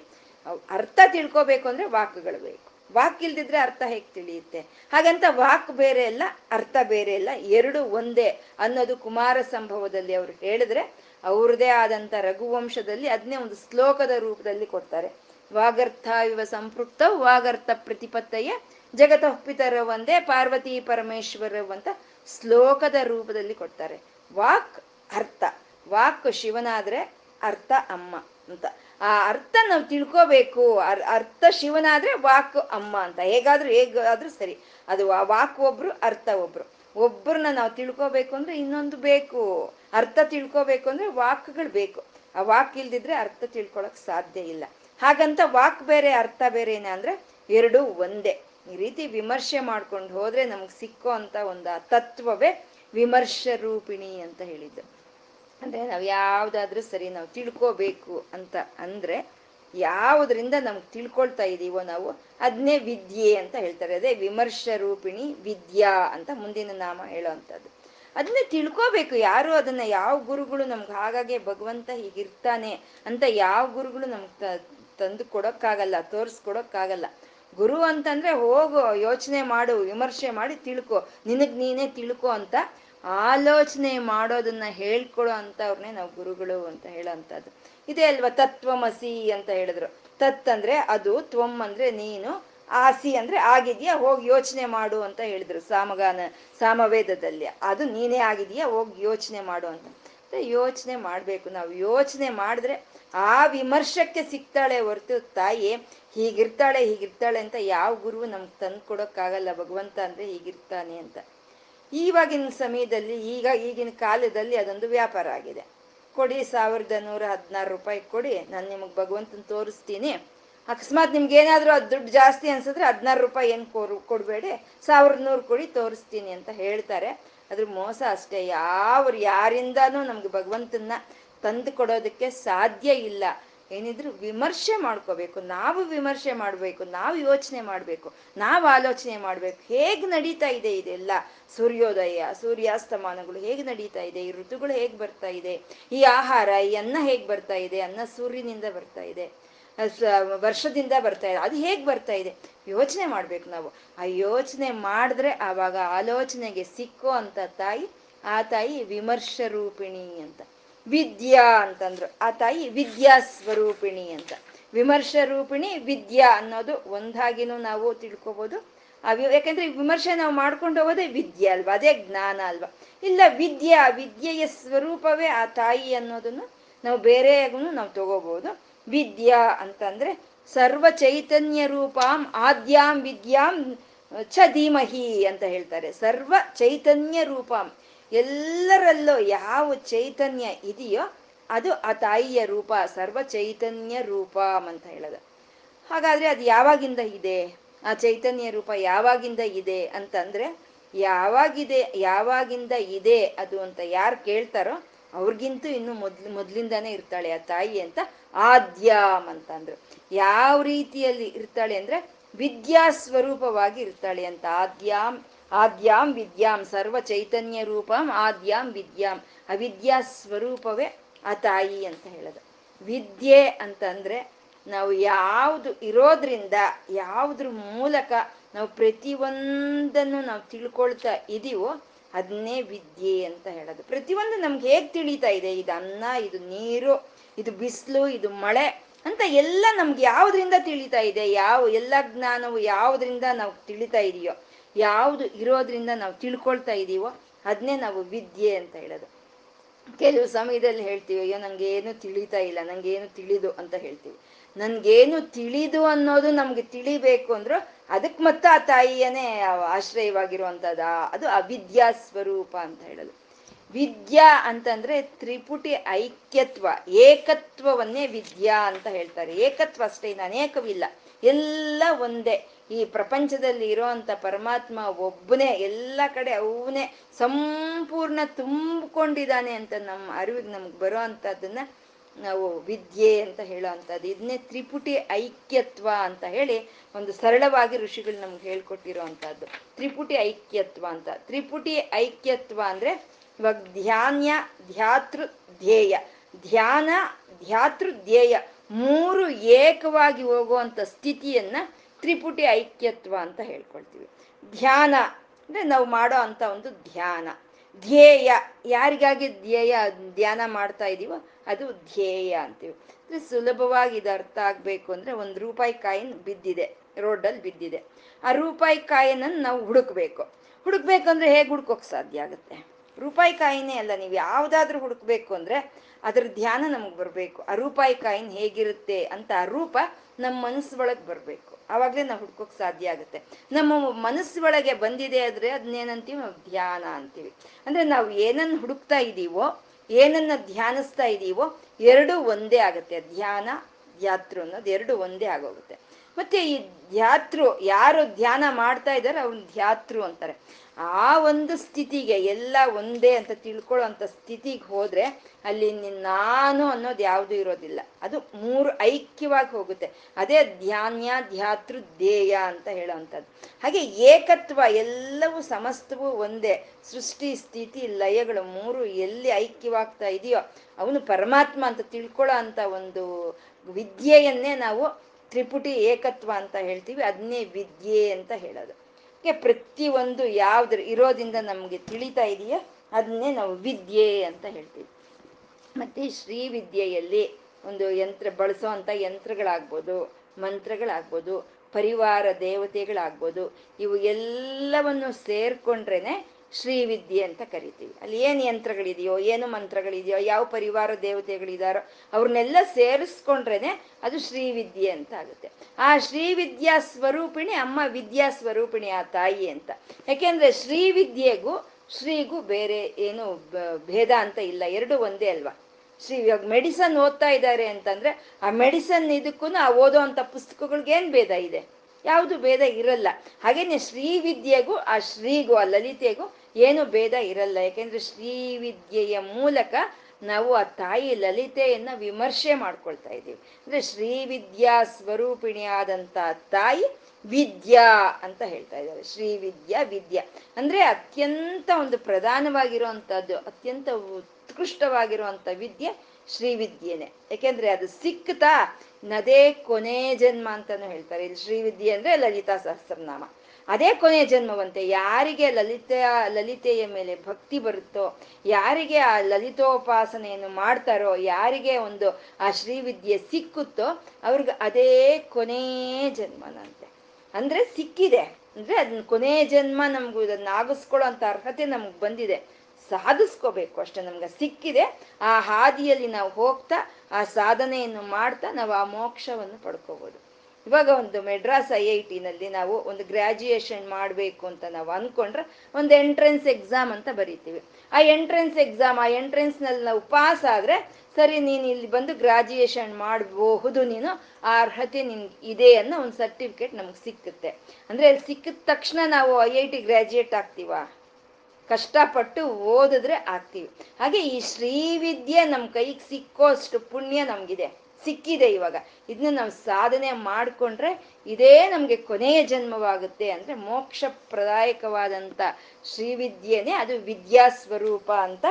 ಅರ್ಥ ತಿಳ್ಕೋಬೇಕು ಅಂದ್ರೆ ವಾಕ್ಗಳು ಬೇಕು. ವಾಕಿಲ್ದಿದ್ರೆ ಅರ್ಥ ಹೇಗೆ ತಿಳಿಯುತ್ತೆ? ಹಾಗಂತ ವಾಕ್ ಬೇರೆ ಅಲ್ಲ, ಅರ್ಥ ಬೇರೆ ಅಲ್ಲ, ಎರಡು ಒಂದೇ ಅನ್ನೋದು ಕುಮಾರ ಸಂಭವದಲ್ಲಿ ಅವರು ಹೇಳಿದ್ರೆ, ಅವ್ರದೇ ಆದಂಥ ರಘುವಂಶದಲ್ಲಿ ಅದನ್ನೇ ಒಂದು ಶ್ಲೋಕದ ರೂಪದಲ್ಲಿ ಕೊಡ್ತಾರೆ. ವಾಗರ್ಥ ಇವ ಸಂಪೃಕ್ತ ವಾಗರ್ಥ ಪ್ರತಿಪತ್ತಯ್ಯ ಜಗತಃ ಪಿತರ ಒಂದೇ ಪಾರ್ವತಿ ಪರಮೇಶ್ವರ ಅಂತ ಶ್ಲೋಕದ ರೂಪದಲ್ಲಿ ಕೊಡ್ತಾರೆ. ವಾಕ್ ಅರ್ಥ, ವಾಕ್ ಶಿವನಾದ್ರೆ ಅರ್ಥ ಅಮ್ಮ ಅಂತ. ಆ ಅರ್ಥ ನಾವು ತಿಳ್ಕೋಬೇಕು. ಅರ್ ಅರ್ಥ ಶಿವನಾದ್ರೆ ವಾಕ್ ಅಮ್ಮ ಅಂತ. ಹೇಗಾದ್ರೂ ಹೇಗಾದ್ರೂ ಸರಿ, ಅದು ವಾಕ್ ಒಬ್ರು, ಅರ್ಥ ಒಬ್ರು. ಒಬ್ಬರನ್ನ ನಾವು ತಿಳ್ಕೋಬೇಕು ಅಂದ್ರೆ ಇನ್ನೊಂದು ಬೇಕು. ಅರ್ಥ ತಿಳ್ಕೋಬೇಕು ಅಂದ್ರೆ ವಾಕ್ಗಳು ಬೇಕು. ಆ ವಾಕ್ ಇಲ್ದಿದ್ರೆ ಅರ್ಥ ತಿಳ್ಕೊಳಕ್ ಸಾಧ್ಯ ಇಲ್ಲ. ಹಾಗಂತ ವಾಕ್ ಬೇರೆ ಅರ್ಥ ಬೇರೆ ಏನಂದ್ರೆ ಎರಡೂ ಒಂದೇ. ಈ ರೀತಿ ವಿಮರ್ಶೆ ಮಾಡ್ಕೊಂಡು ಹೋದ್ರೆ ನಮಗೆ ಸಿಕ್ಕೋ ಅಂತ ಒಂದು ತತ್ವವೇ ವಿಮರ್ಶ ರೂಪಿಣಿ ಅಂತ ಹೇಳಿದ್ದು. ಅಂದರೆ ನಾವು ಯಾವುದಾದ್ರೂ ಸರಿ ನಾವು ತಿಳ್ಕೋಬೇಕು ಅಂತ ಅಂದರೆ ಯಾವುದರಿಂದ ನಮ್ಗೆ ತಿಳ್ಕೊಳ್ತಾ ಇದ್ದೀವೋ ನಾವು ಅದನ್ನೇ ವಿದ್ಯೆ ಅಂತ ಹೇಳ್ತಾರೆ. ಅದೇ ವಿಮರ್ಶ ರೂಪಿಣಿ ವಿದ್ಯಾ ಅಂತ ಮುಂದಿನ ನಾಮ ಹೇಳೋ ಅಂಥದ್ದು. ಅದನ್ನೇ ತಿಳ್ಕೋಬೇಕು ಯಾರು. ಅದನ್ನು ಯಾವ ಗುರುಗಳು ನಮ್ಗೆ ಹಾಗಾಗೆ ಭಗವಂತ ಹೀಗಿರ್ತಾನೆ ಅಂತ ಯಾವ ಗುರುಗಳು ನಮ್ಗೆ ತಂದು ಕೊಡೋಕ್ಕಾಗಲ್ಲ, ತೋರಿಸ್ಕೊಡೋಕ್ಕಾಗಲ್ಲ. ಗುರು ಅಂತಂದರೆ ಹೋಗು, ಯೋಚನೆ ಮಾಡು, ವಿಮರ್ಶೆ ಮಾಡಿ ತಿಳ್ಕೊ, ನಿನಗೆ ನೀನೇ ತಿಳ್ಕೊ ಅಂತ ಆಲೋಚನೆ ಮಾಡೋದನ್ನ ಹೇಳ್ಕೊಡೋ ಅಂಥವ್ರನ್ನೇ ನಾವು ಗುರುಗಳು ಅಂತ ಹೇಳೋಂಥದ್ದು. ಇದೇ ಅಲ್ವಾ ತತ್ವಮಸಿ ಅಂತ ಹೇಳಿದ್ರು. ತತ್ ಅಂದರೆ ಅದು, ತ್ವಮ್ ಅಂದರೆ ನೀನು, ಆಸಿ ಅಂದರೆ ಆಗಿದೆಯಾ ಹೋಗಿ ಯೋಚನೆ ಮಾಡು ಅಂತ ಹೇಳಿದ್ರು ಸಾಮಗಾನ ಸಾಮವೇದದಲ್ಲಿ. ಅದು ನೀನೇ ಆಗಿದೆಯಾ ಹೋಗಿ ಯೋಚನೆ ಮಾಡು ಅಂತ. ಯೋಚನೆ ಮಾಡಬೇಕು ನಾವು. ಯೋಚನೆ ಮಾಡಿದ್ರೆ ಆ ವಿಮರ್ಶಕ್ಕೆ ಸಿಗ್ತಾಳೆ ಹೊರತು ತಾಯಿ ಹೀಗಿರ್ತಾಳೆ ಹೀಗಿರ್ತಾಳೆ ಅಂತ ಯಾವ ಗುರುವು ನಮ್ಗೆ ತಂದು ಕೊಡೋಕ್ಕಾಗಲ್ಲ. ಭಗವಂತ ಅಂದರೆ ಹೀಗಿರ್ತಾನೆ ಅಂತ. ಈವಾಗಿನ ಸಮಯದಲ್ಲಿ, ಈಗ ಈಗಿನ ಕಾಲದಲ್ಲಿ ಅದೊಂದು ವ್ಯಾಪಾರ ಆಗಿದೆ. ಕೊಡಿ ಸಾವಿರದ ನೂರ ಹದಿನಾರು ರೂಪಾಯಿ ಕೊಡಿ, ನಾನು ನಿಮಗೆ ಭಗವಂತನ ತೋರಿಸ್ತೀನಿ. ಅಕಸ್ಮಾತ್ ನಿಮ್ಗೆ ಏನಾದರೂ ಅದು ದುಡ್ಡು ಜಾಸ್ತಿ ಅನ್ಸಿದ್ರೆ ಹದಿನಾರು ರೂಪಾಯಿ ಏನು ಕೊರು ಕೊಡಬೇಡಿ, ಸಾವಿರದ ನೂರು ಕೊಡಿ ತೋರಿಸ್ತೀನಿ ಅಂತ ಹೇಳ್ತಾರೆ. ಅದ್ರ ಮೋಸ ಅಷ್ಟೇ. ಯಾವ ಯಾರಿಂದನೂ ನಮ್ಗೆ ಭಗವಂತನ ತಂದು ಕೊಡೋದಕ್ಕೆ ಸಾಧ್ಯ ಇಲ್ಲ. ಏನಿದ್ರು ವಿಮರ್ಶೆ ಮಾಡ್ಕೋಬೇಕು, ನಾವು ವಿಮರ್ಶೆ ಮಾಡಬೇಕು, ನಾವು ಯೋಚನೆ ಮಾಡಬೇಕು, ನಾವು ಆಲೋಚನೆ ಮಾಡಬೇಕು. ಹೇಗೆ ನಡೀತಾ ಇದೆ ಇದೆಲ್ಲ, ಸೂರ್ಯೋದಯ ಸೂರ್ಯಾಸ್ತಮಾನಗಳು ಹೇಗೆ ನಡೀತಾ ಇದೆ, ಈ ಋತುಗಳು ಹೇಗೆ ಬರ್ತಾ ಇದೆ, ಈ ಆಹಾರ ಈ ಅನ್ನ ಹೇಗೆ ಬರ್ತಾ ಇದೆ, ಅನ್ನ ಸೂರ್ಯನಿಂದ ಬರ್ತಾ ಇದೆ, ವರ್ಷದಿಂದ ಬರ್ತಾ ಇದೆ, ಅದು ಹೇಗೆ ಬರ್ತಾ ಇದೆ ಯೋಚನೆ ಮಾಡ್ಬೇಕು ನಾವು. ಆ ಯೋಚನೆ ಮಾಡಿದ್ರೆ ಆವಾಗ ಆಲೋಚನೆಗೆ ಸಿಕ್ಕೋ ಅಂತ ತಾಯಿ, ಆ ತಾಯಿ ವಿಮರ್ಶ ರೂಪಿಣಿ ಅಂತ. ವಿದ್ಯಾ ಅಂತಂದ್ರು, ಆ ತಾಯಿ ವಿದ್ಯಾ ಸ್ವರೂಪಿಣಿ ಅಂತ. ವಿಮರ್ಶ ರೂಪಿಣಿ ವಿದ್ಯಾ ಅನ್ನೋದು ಒಂದಾಗಿನೂ ನಾವು ತಿಳ್ಕೊಬೋದು. ಅವಿ ಯಾಕೆಂದ್ರೆ ವಿಮರ್ಶೆ ನಾವು ಮಾಡ್ಕೊಂಡು ಹೋಗೋದೇ ವಿದ್ಯೆ ಅಲ್ವಾ, ಅದೇ ಜ್ಞಾನ ಅಲ್ವಾ. ಇಲ್ಲ, ವಿದ್ಯಾ ವಿದ್ಯೆಯ ಸ್ವರೂಪವೇ ಆ ತಾಯಿ ಅನ್ನೋದನ್ನು ನಾವು ಬೇರೆಗೂ ನಾವು ತಗೋಬಹುದು. ವಿದ್ಯಾ ಅಂತಂದ್ರೆ ಸರ್ವ ಚೈತನ್ಯ ರೂಪಾಂ ಆದ್ಯಾಂ ವಿದ್ಯಾಂ ಚ ಧೀಮಹಿ ಅಂತ ಹೇಳ್ತಾರೆ. ಸರ್ವ ಚೈತನ್ಯ ರೂಪಾಂ, ಎಲ್ಲರಲ್ಲೂ ಯಾವ ಚೈತನ್ಯ ಇದೆಯೋ ಅದು ಆ ತಾಯಿಯ ರೂಪ, ಸರ್ವ ಚೈತನ್ಯ ರೂಪಂ ಅಂತ ಹೇಳೋದು. ಹಾಗಾದ್ರೆ ಅದು ಯಾವಾಗಿಂದ ಇದೆ, ಆ ಚೈತನ್ಯ ರೂಪ ಯಾವಾಗಿಂದ ಇದೆ ಅಂತಂದ್ರೆ, ಯಾವಾಗಿದೆ ಯಾವಾಗಿಂದ ಇದೆ ಅದು ಅಂತ ಯಾರು ಕೇಳ್ತಾರೋ ಅವ್ರಿಗಿಂತೂ ಇನ್ನು ಮೊದ್ಲು ಮೊದ್ಲಿಂದಾನೇ ಇರ್ತಾಳೆ ಆ ತಾಯಿ ಅಂತ ಆದ್ಯಾಮ್ ಅಂತಂದ್ರು. ಯಾವ ರೀತಿಯಲ್ಲಿ ಇರ್ತಾಳೆ ಅಂದ್ರೆ ವಿದ್ಯಾ ಸ್ವರೂಪವಾಗಿ ಇರ್ತಾಳೆ ಅಂತ. ಆದ್ಯಾಮ್ ಆದ್ಯಾಂ ವಿದ್ಯಾಂ ಸರ್ವ ಚೈತನ್ಯ ರೂಪಂ ಆದ್ಯಾಂ ವಿದ್ಯಾಂ, ಅವಿದ್ಯಾ ಸ್ವರೂಪವೇ ಆ ತಾಯಿ ಅಂತ ಹೇಳೋದು. ವಿದ್ಯೆ ಅಂತಂದ್ರೆ ನಾವು ಯಾವುದು ಇರೋದ್ರಿಂದ ಯಾವುದ್ರ ಮೂಲಕ ನಾವು ಪ್ರತಿಯೊಂದನ್ನು ನಾವು ತಿಳ್ಕೊಳ್ತಾ ಇದೀವೋ ಅದನ್ನೇ ವಿದ್ಯೆ ಅಂತ ಹೇಳೋದು. ಪ್ರತಿಯೊಂದು ನಮ್ಗೆ ಹೇಗೆ ತಿಳಿತಾ ಇದೆ, ಇದು ಅನ್ನ, ಇದು ನೀರು, ಇದು ಬಿಸಿಲು, ಇದು ಮಳೆ ಅಂತ ಎಲ್ಲ ನಮ್ಗೆ ಯಾವುದರಿಂದ ತಿಳಿತಾ ಇದೆ, ಯಾವ ಎಲ್ಲ ಜ್ಞಾನವು ಯಾವುದರಿಂದ ನಾವು ತಿಳಿತಾ ಇದೆಯೋ, ಯಾವುದು ಇರೋದ್ರಿಂದ ನಾವು ತಿಳ್ಕೊಳ್ತಾ ಇದೀವೋ ಅದನ್ನೇ ನಾವು ವಿದ್ಯೆ ಅಂತ ಹೇಳೋದು. ಕೆಲವು ಸಮಯದಲ್ಲಿ ಹೇಳ್ತೀವಿ, ಅಯ್ಯೋ ನನಗೇನು ತಿಳಿತಾ ಇಲ್ಲ, ನನಗೇನು ತಿಳಿದು ಅಂತ ಹೇಳ್ತೀವಿ. ನನ್ಗೇನು ತಿಳಿದು ಅನ್ನೋದು ನಮ್ಗೆ ತಿಳಿಬೇಕು ಅಂದ್ರು ಅದಕ್ಕೆ ಮತ್ತೆ ಆ ತಾಯಿಯನ್ನೇ ಆಶ್ರಯವಾಗಿರುವಂಥದ್ದು, ಅದು ಅವಿದ್ಯಾ ಸ್ವರೂಪ ಅಂತ ಹೇಳೋದು. ವಿದ್ಯಾ ಅಂತಂದ್ರೆ ತ್ರಿಪುಟಿ ಐಕ್ಯತ್ವ, ಏಕತ್ವವನ್ನೇ ವಿದ್ಯಾ ಅಂತ ಹೇಳ್ತಾರೆ. ಏಕತ್ವ ಅಷ್ಟೇ, ಇನ್ನು ಅನೇಕವಿಲ್ಲ, ಎಲ್ಲ ಒಂದೇ. ಈ ಪ್ರಪಂಚದಲ್ಲಿ ಇರೋಂಥ ಪರಮಾತ್ಮ ಒಬ್ಬನೇ, ಎಲ್ಲ ಕಡೆ ಅವನೇ ಸಂಪೂರ್ಣ ತುಂಬಿಕೊಂಡಿದ್ದಾನೆ ಅಂತ ನಮ್ಮ ಅರಿವಿಗೆ ನಮ್ಗೆ ಬರೋ ಅಂಥದ್ದನ್ನ ನಾವು ವಿದ್ಯೆ ಅಂತ ಹೇಳೋ ಅಂಥದ್ದು. ಇದನ್ನೇ ತ್ರಿಪುಟಿ ಐಕ್ಯತ್ವ ಅಂತ ಹೇಳಿ ಒಂದು ಸರಳವಾಗಿ ಋಷಿಗಳು ನಮ್ಗೆ ಹೇಳ್ಕೊಟ್ಟಿರೋ ಅಂಥದ್ದು ತ್ರಿಪುಟಿ ಐಕ್ಯತ್ವ ಅಂತ. ತ್ರಿಪುಟಿ ಐಕ್ಯತ್ವ ಅಂದರೆ ಇವಾಗ ಧ್ಯಾನ, ಧ್ಯಾತೃ, ಧ್ಯೇಯ. ಧ್ಯಾನ, ಧ್ಯಾತೃ, ಧ್ಯೇಯ ಮೂರು ಏಕವಾಗಿ ಹೋಗುವಂಥ ಸ್ಥಿತಿಯನ್ನು ತ್ರಿಪುಟಿ ಐಕ್ಯತ್ವ ಅಂತ ಹೇಳ್ಕೊಳ್ತೀವಿ. ಧ್ಯಾನ ಅಂದರೆ ನಾವು ಮಾಡೋ ಅಂಥ ಒಂದು ಧ್ಯಾನ. ಧ್ಯೇಯ, ಯಾರಿಗಾಗಿ ಧ್ಯೇಯ ಧ್ಯಾನ ಮಾಡ್ತಾ ಇದ್ದೀವೋ ಅದು ಧ್ಯೇಯ ಅಂತೀವಿ. ಅಂದರೆ ಸುಲಭವಾಗಿ ಇದು ಅರ್ಥ ಆಗಬೇಕು ಅಂದರೆ, ಒಂದು ರೂಪಾಯಿ ಕಾಯಿನ್ ಬಿದ್ದಿದೆ, ರೋಡಲ್ಲಿ ಬಿದ್ದಿದೆ. ಆ ರೂಪಾಯಿ ಕಾಯಿನನ್ನು ನಾವು ಹುಡುಕಬೇಕು. ಹುಡುಕ್ಬೇಕಂದ್ರೆ ಹೇಗೆ ಹುಡ್ಕೋಕೆ ಸಾಧ್ಯ ಆಗುತ್ತೆ? ರೂಪಾಯಿ ಕಾಯಿನೇ ಅಲ್ಲ, ನೀವು ಯಾವುದಾದ್ರೂ ಹುಡುಕ್ಬೇಕು ಅಂದರೆ ಅದರ ಧ್ಯಾನ ನಮಗೆ ಬರಬೇಕು. ಆ ರೂಪಾಯಿ ಕಾಯಿನ್ ಹೇಗಿರುತ್ತೆ ಅಂತ ಆ ರೂಪ ನಮ್ಮ ಮನಸ್ಸು ಒಳಗೆ ಬರಬೇಕು. ಆವಾಗಲೇ ನಾವು ಹುಡ್ಕೋಕೆ ಸಾಧ್ಯ ಆಗುತ್ತೆ. ನಮ್ಮ ಮನಸ್ಸು ಒಳಗೆ ಬಂದಿದೆ ಆದರೆ ಅದನ್ನೇನಂತೀವಿ ನಾವು ಧ್ಯಾನ ಅಂತೀವಿ. ಅಂದರೆ ನಾವು ಏನನ್ನು ಹುಡುಕ್ತಾ ಇದ್ದೀವೋ, ಏನನ್ನು ಧ್ಯಾನಿಸ್ತಾ ಇದ್ದೀವೋ ಎರಡೂ ಒಂದೇ ಆಗುತ್ತೆ. ಧ್ಯಾನ, ಧ್ಯಾತೃ ಅನ್ನೋದು ಎರಡು ಒಂದೇ ಆಗೋಗುತ್ತೆ. ಮತ್ತು ಈ ಧ್ಯಾತೃ, ಯಾರು ಧ್ಯಾನ ಮಾಡ್ತಾ ಇದ್ದಾರೆ ಅವ್ರನ್ನ ಧ್ಯಾತೃ ಅಂತಾರೆ. ಆ ಒಂದು ಸ್ಥಿತಿಗೆ, ಎಲ್ಲ ಒಂದೇ ಅಂತ ತಿಳ್ಕೊಳ್ಳೋ ಅಂಥ ಸ್ಥಿತಿಗೆ ಹೋದರೆ ಅಲ್ಲಿ ನಾನು ಅನ್ನೋದು ಯಾವುದೂ ಇರೋದಿಲ್ಲ, ಅದು ಮೂರು ಐಕ್ಯವಾಗಿ ಹೋಗುತ್ತೆ. ಅದೇ ಧ್ಯಾನ, ಧ್ಯಾತೃ, ಧ್ಯೇಯ ಅಂತ ಹೇಳೋವಂಥದ್ದು. ಹಾಗೆ ಏಕತ್ವ, ಎಲ್ಲವೂ ಸಮಸ್ತವೂ ಒಂದೇ. ಸೃಷ್ಟಿ, ಸ್ಥಿತಿ, ಲಯಗಳು ಮೂರು ಎಲ್ಲಿ ಐಕ್ಯವಾಗ್ತಾ ಇದೆಯೋ ಅವನು ಪರಮಾತ್ಮ ಅಂತ ತಿಳ್ಕೊಳ್ಳೋ ಅಂಥ ಒಂದು ವಿದ್ಯೆಯನ್ನೇ ನಾವು ತ್ರಿಪುಟಿ ಏಕತ್ವ ಅಂತ ಹೇಳ್ತೀವಿ. ಅದನ್ನೇ ವಿದ್ಯೆ ಅಂತ ಹೇಳೋದು. ಪ್ರತಿಯೊಂದು ಯಾವ್ದ್ರ ಇರೋದ್ರಿಂದ ನಮಗೆ ತಿಳಿತಾ ಇದೆಯೋ ಅದನ್ನೇ ನಾವು ವಿದ್ಯೆ ಅಂತ ಹೇಳ್ತೀವಿ. ಮತ್ತು ಶ್ರೀ ವಿದ್ಯೆಯಲ್ಲಿ ಒಂದು ಯಂತ್ರ ಬಳಸೋ ಅಂಥ ಯಂತ್ರಗಳಾಗ್ಬೋದು, ಮಂತ್ರಗಳಾಗ್ಬೋದು, ಪರಿವಾರ ದೇವತೆಗಳಾಗ್ಬೋದು, ಇವು ಎಲ್ಲವನ್ನು ಸೇರಿಕೊಂಡ್ರೇ ಶ್ರೀವಿದ್ಯೆ ಅಂತ ಕರಿತೀವಿ. ಅಲ್ಲಿ ಏನು ಯಂತ್ರಗಳಿದೆಯೋ, ಏನು ಮಂತ್ರಗಳಿದೆಯೋ, ಯಾವ ಪರಿವಾರ ದೇವತೆಗಳಿದಾರೋ ಅವ್ರನ್ನೆಲ್ಲ ಸೇರಿಸ್ಕೊಂಡ್ರೇ ಅದು ಶ್ರೀವಿದ್ಯೆ ಅಂತ ಆಗುತ್ತೆ. ಆ ಶ್ರೀವಿದ್ಯಾ ಸ್ವರೂಪಿಣಿ ಅಮ್ಮ ವಿದ್ಯಾ ಸ್ವರೂಪಿಣಿ ಆ ತಾಯಿ ಅಂತ. ಯಾಕೆಂದರೆ ಶ್ರೀವಿದ್ಯೆಗೂ ಶ್ರೀಗೂ ಬೇರೆ ಏನು ಭೇದ ಅಂತ ಇಲ್ಲ, ಎರಡು ಒಂದೇ ಅಲ್ವಾ? ಶ್ರೀ ಇವಾಗ ಮೆಡಿಸನ್ ಓದ್ತಾ ಇದ್ದಾರೆ ಅಂತಂದರೆ ಆ ಮೆಡಿಸನ್ ಇದಕ್ಕೂ ಆ ಓದೋ ಅಂಥ ಪುಸ್ತಕಗಳಿಗೇನು ಭೇದ ಇದೆ? ಯಾವುದು ಭೇದ ಇರಲ್ಲ. ಹಾಗೇನೆ ಶ್ರೀವಿದ್ಯೆಗೂ ಆ ಶ್ರೀಗೂ ಆ ಲಲಿತೆಗೂ ಏನು ಭೇದ ಇರಲ್ಲ. ಯಾಕೆಂದರೆ ಶ್ರೀವಿದ್ಯೆಯ ಮೂಲಕ ನಾವು ಆ ತಾಯಿ ಲಲಿತೆಯನ್ನು ವಿಮರ್ಶೆ ಮಾಡ್ಕೊಳ್ತಾ ಇದ್ದೀವಿ. ಅಂದರೆ ಶ್ರೀವಿದ್ಯಾ ಸ್ವರೂಪಿಣಿಯಾದಂಥ ತಾಯಿ ವಿದ್ಯಾ ಅಂತ ಹೇಳ್ತಾ ಇದ್ದಾರೆ. ಶ್ರೀವಿದ್ಯಾ ವಿದ್ಯಾ ಅಂದರೆ ಅತ್ಯಂತ ಒಂದು ಪ್ರಧಾನವಾಗಿರುವಂಥದ್ದು, ಅತ್ಯಂತ ಉತ್ಕೃಷ್ಟವಾಗಿರುವಂಥ ವಿದ್ಯೆ ಶ್ರೀವಿದ್ಯೆನೇ. ಯಾಕೆಂದರೆ ಅದು ಸಿಕ್ತಾ ನದೇ ಕೊನೆ ಜನ್ಮ ಅಂತಾನು ಹೇಳ್ತಾರೆ. ಇಲ್ಲಿ ಶ್ರೀವಿದ್ಯೆ ಅಂದರೆ ಲಲಿತಾ ಸಹಸ್ರನಾಮ, ಅದೇ ಕೊನೆ ಜನ್ಮವಂತೆ. ಯಾರಿಗೆ ಲಲಿತ ಲಲಿತೆಯ ಮೇಲೆ ಭಕ್ತಿ ಬರುತ್ತೋ, ಯಾರಿಗೆ ಆ ಲಲಿತೋಪಾಸನೆಯನ್ನು ಮಾಡ್ತಾರೋ, ಯಾರಿಗೆ ಒಂದು ಆ ಶ್ರೀವಿದ್ಯೆ ಸಿಕ್ಕುತ್ತೋ ಅವ್ರಿಗೆ ಅದೇ ಕೊನೇ ಜನ್ಮನಂತೆ. ಅಂದರೆ ಸಿಕ್ಕಿದೆ ಅಂದರೆ ಅದನ್ನ ಕೊನೆ ಜನ್ಮ ನಮಗೂ ಅದನ್ನ ಆಗಿಸ್ಕೊಳ್ಳೋ ಅಂಥ ಅರ್ಹತೆ ನಮ್ಗೆ ಬಂದಿದೆ, ಸಾಧಿಸ್ಕೋಬೇಕು ಅಷ್ಟೇ. ನಮ್ಗೆ ಸಿಕ್ಕಿದೆ, ಆ ಹಾದಿಯಲ್ಲಿ ನಾವು ಹೋಗ್ತಾ ಆ ಸಾಧನೆಯನ್ನು ಮಾಡ್ತಾ ನಾವು ಆ ಮೋಕ್ಷವನ್ನು ಪಡ್ಕೋಬೋದು. ಇವಾಗ ಒಂದು ಮೆಡ್ರಾಸ್ ಐ ಐ ಟಿನಲ್ಲಿ ನಾವು ಒಂದು ಗ್ರ್ಯಾಜುಯೇಷನ್ ಮಾಡಬೇಕು ಅಂತ ನಾವು ಅಂದ್ಕೊಂಡ್ರೆ ಒಂದು ಎಂಟ್ರೆನ್ಸ್ ಎಕ್ಸಾಮ್ ಅಂತ ಬರೀತೀವಿ. ಆ ಎಂಟ್ರೆನ್ಸ್ ಎಕ್ಸಾಮ್ ಆ ಎಂಟ್ರೆನ್ಸ್ನಲ್ಲಿ ನಾವು ಪಾಸ್ ಆದರೆ ಸರಿ, ನೀನು ಇಲ್ಲಿ ಬಂದು ಗ್ರಾಜುಯೇಷನ್ ಮಾಡಬಹುದು, ನೀನು ಆ ಅರ್ಹತೆ ನಿನ್ಗೆ ಇದೆ ಅನ್ನೋ ಒಂದು ಸರ್ಟಿಫಿಕೇಟ್ ನಮ್ಗೆ ಸಿಕ್ಕುತ್ತೆ. ಅಂದರೆ ಸಿಕ್ಕಿದ ತಕ್ಷಣ ನಾವು ಐ ಐ ಟಿ ಗ್ರ್ಯಾಜುಯೇಟ್ ಆಗ್ತೀವಾ? ಕಷ್ಟಪಟ್ಟು ಓದಿದ್ರೆ ಆಗ್ತೀವಿ. ಹಾಗೆ ಈ ಶ್ರೀವಿದ್ಯೆ ನಮ್ಮ ಕೈಗೆ ಸಿಕ್ಕೋಷ್ಟು ಪುಣ್ಯ ನಮಗಿದೆ, ಸಿಕ್ಕಿದೆ ಇವಾಗ. ಇದನ್ನ ನಾವು ಸಾಧನೆ ಮಾಡಿಕೊಂಡ್ರೆ ಇದೇ ನಮಗೆ ಕೊನೆಯ ಜನ್ಮವಾಗುತ್ತೆ. ಅಂದರೆ ಮೋಕ್ಷ ಪ್ರದಾಯಕವಾದಂಥ ಶ್ರೀವಿದ್ಯೆನೇ ಅದು ವಿದ್ಯಾ ಸ್ವರೂಪ ಅಂತ.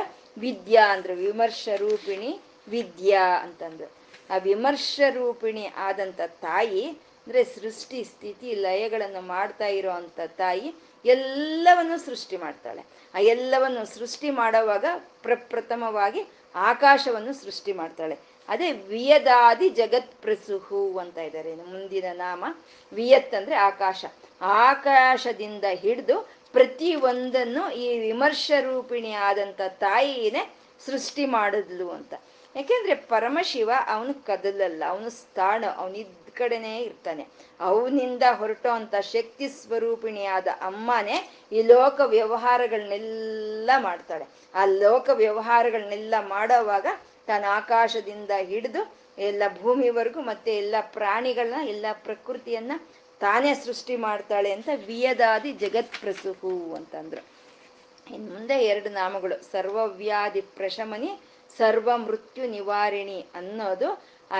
ವಿದ್ಯಾ ಅಂದ್ರೆ ವಿಮರ್ಶ ರೂಪಿಣಿ ವಿದ್ಯಾ ಅಂತಂದ್ರು. ಆ ವಿಮರ್ಶ ರೂಪಿಣಿ ಆದಂಥ ತಾಯಿ ಅಂದರೆ ಸೃಷ್ಟಿ ಸ್ಥಿತಿ ಲಯಗಳನ್ನು ಮಾಡ್ತಾ ಇರೋ ಅಂಥ ತಾಯಿ ಎಲ್ಲವನ್ನು ಸೃಷ್ಟಿ ಮಾಡ್ತಾಳೆ. ಆ ಎಲ್ಲವನ್ನು ಸೃಷ್ಟಿ ಮಾಡೋವಾಗ ಪ್ರಪ್ರಥಮವಾಗಿ ಆಕಾಶವನ್ನು ಸೃಷ್ಟಿ ಮಾಡ್ತಾಳೆ. ಅದೇ ವಿಯದಾದಿ ಜಗತ್ ಪ್ರಸುಹು ಅಂತ ಇದ್ದಾರೆ ಮುಂದಿನ ನಾಮ. ವಿಯತ್ ಅಂದರೆ ಆಕಾಶ. ಆಕಾಶದಿಂದ ಹಿಡಿದು ಪ್ರತಿ ಒಂದನ್ನು ಈ ವಿಮರ್ಶ ರೂಪಿಣಿ ಆದಂಥ ತಾಯಿನೇ ಸೃಷ್ಟಿ ಮಾಡಿದ್ಲು ಅಂತ. ಯಾಕೆಂದರೆ ಪರಮಶಿವ ಅವನು ಕದಲಲ್ಲ, ಅವನು ಸ್ಥಾಣ, ಅವನಿದ್ದ ಕಡೆನೇ ಇರ್ತಾನೆ. ಅವನಿಂದ ಹೊರಟೋ ಅಂಥ ಶಕ್ತಿ ಸ್ವರೂಪಿಣಿಯಾದ ಅಮ್ಮನೇ ಈ ಲೋಕ ವ್ಯವಹಾರಗಳನ್ನೆಲ್ಲ ಮಾಡ್ತಾಳೆ. ಆ ಲೋಕ ವ್ಯವಹಾರಗಳನ್ನೆಲ್ಲ ಮಾಡೋವಾಗ ತಾನು ಆಕಾಶದಿಂದ ಹಿಡಿದು ಎಲ್ಲ ಭೂಮಿವರೆಗೂ ಮತ್ತೆ ಎಲ್ಲ ಪ್ರಾಣಿಗಳನ್ನ ಎಲ್ಲ ಪ್ರಕೃತಿಯನ್ನ ತಾನೇ ಸೃಷ್ಟಿ ಮಾಡ್ತಾಳೆ ಅಂತ ವಿಯದಾದಿ ಜಗತ್ ಪ್ರಸುಹು ಅಂತಂದ್ರು. ಇನ್ನು ಮುಂದೆ ಎರಡು ನಾಮಗಳು, ಸರ್ವವ್ಯಾಧಿ ಪ್ರಶಮನಿ, ಸರ್ವ ಮೃತ್ಯು ನಿವಾರಿಣಿ ಅನ್ನೋದು ಆ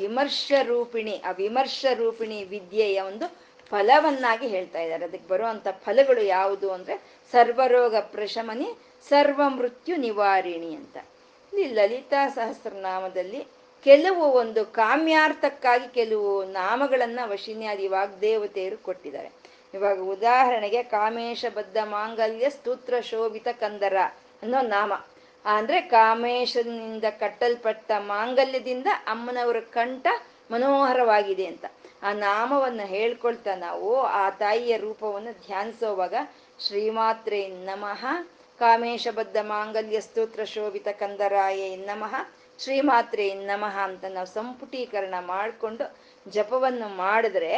ವಿಮರ್ಶ ರೂಪಿಣಿ ಆ ವಿಮರ್ಶ ರೂಪಿಣಿ ವಿದ್ಯೆಯ ಒಂದು ಫಲವನ್ನಾಗಿ ಹೇಳ್ತಾ ಇದ್ದಾರೆ. ಅದಕ್ಕೆ ಬರುವಂಥ ಫಲಗಳು ಯಾವುದು ಅಂದರೆ ಸರ್ವರೋಗ ಪ್ರಶಮನಿ, ಸರ್ವ ಮೃತ್ಯು ನಿವಾರಿಣಿ ಅಂತ. ಇಲ್ಲಿ ಲಲಿತಾ ಸಹಸ್ರನಾಮದಲ್ಲಿ ಕೆಲವು ಒಂದು ಕಾಮ್ಯಾರ್ಥಕ್ಕಾಗಿ ಕೆಲವು ನಾಮಗಳನ್ನು ವಶಿನ್ಯಾದಿ ವಾಗ್ದೇವತೆಯರು ಕೊಟ್ಟಿದ್ದಾರೆ. ಇವಾಗ ಉದಾಹರಣೆಗೆ ಕಾಮೇಶ ಬದ್ಧ ಮಾಂಗಲ್ಯ ಸ್ತೋತ್ರ ಶೋಭಿತ ಕಂದರ ಅನ್ನೋ ನಾಮ ಅಂದರೆ ಕಾಮೇಶನಿಂದ ಕಟ್ಟಲ್ಪಟ್ಟ ಮಾಂಗಲ್ಯದಿಂದ ಅಮ್ಮನವರ ಕಂಠ ಮನೋಹರವಾಗಿದೆ ಅಂತ. ಆ ನಾಮವನ್ನು ಹೇಳ್ಕೊಳ್ತಾ ನಾವು ಆ ತಾಯಿಯ ರೂಪವನ್ನು ಧ್ಯಾನಿಸೋವಾಗ ಶ್ರೀಮಾತ್ರೇ ನಮಃ, ಕಾಮೇಶ ಬದ್ಧ ಮಾಂಗಲ್ಯ ಸ್ತೋತ್ರ ಶೋಭಿತ ಕಂದರಾಯೇ ನಮಃ, ಶ್ರೀಮಾತ್ರೇ ನಮಃ ಅಂತ ನಾವು ಸಂಪುಟೀಕರಣ ಮಾಡಿಕೊಂಡು ಜಪವನ್ನು ಮಾಡಿದ್ರೆ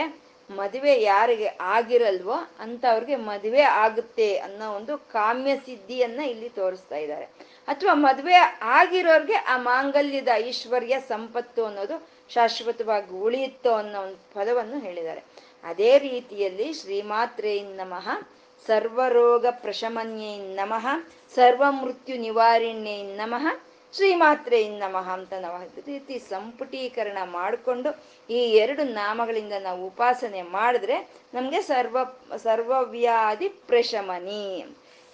ಮದುವೆ ಯಾರಿಗೆ ಆಗಿರಲ್ವೋ ಅಂಥವ್ರಿಗೆ ಮದುವೆ ಆಗುತ್ತೆ ಅನ್ನೋ ಒಂದು ಕಾಮ್ಯ ಸಿದ್ಧಿಯನ್ನು ಇಲ್ಲಿ ತೋರಿಸ್ತಾ ಇದ್ದಾರೆ. ಅಥವಾ ಮದುವೆ ಆಗಿರೋರಿಗೆ ಆ ಮಾಂಗಲ್ಯದ ಐಶ್ವರ್ಯ ಸಂಪತ್ತು ಅನ್ನೋದು ಶಾಶ್ವತವಾಗಿ ಉಳಿಯುತ್ತೋ ಅನ್ನೋ ಒಂದು ಫಲವನ್ನು ಹೇಳಿದ್ದಾರೆ. ಅದೇ ರೀತಿಯಲ್ಲಿ ಶ್ರೀಮಾತ್ರೇ ನಮಃ, ಸರ್ವರೋಗ ಪ್ರಶಮನ್ಯೈ ನಮಃ, ಸರ್ವ ಮೃತ್ಯು ನಿವಾರಿಣ್ಯೈ ನಮಃ, ಶ್ರೀಮಾತ್ರೇ ನಮಃ ಅಂತ ನಾವು ರೀತಿ ಸಂಪುಟೀಕರಣ ಮಾಡಿಕೊಂಡು ಈ ಎರಡು ನಾಮಗಳಿಂದ ನಾವು ಉಪಾಸನೆ ಮಾಡಿದ್ರೆ ನಮಗೆ ಸರ್ವ ಸರ್ವವ್ಯಾಧಿ ಪ್ರಶಮನಿ,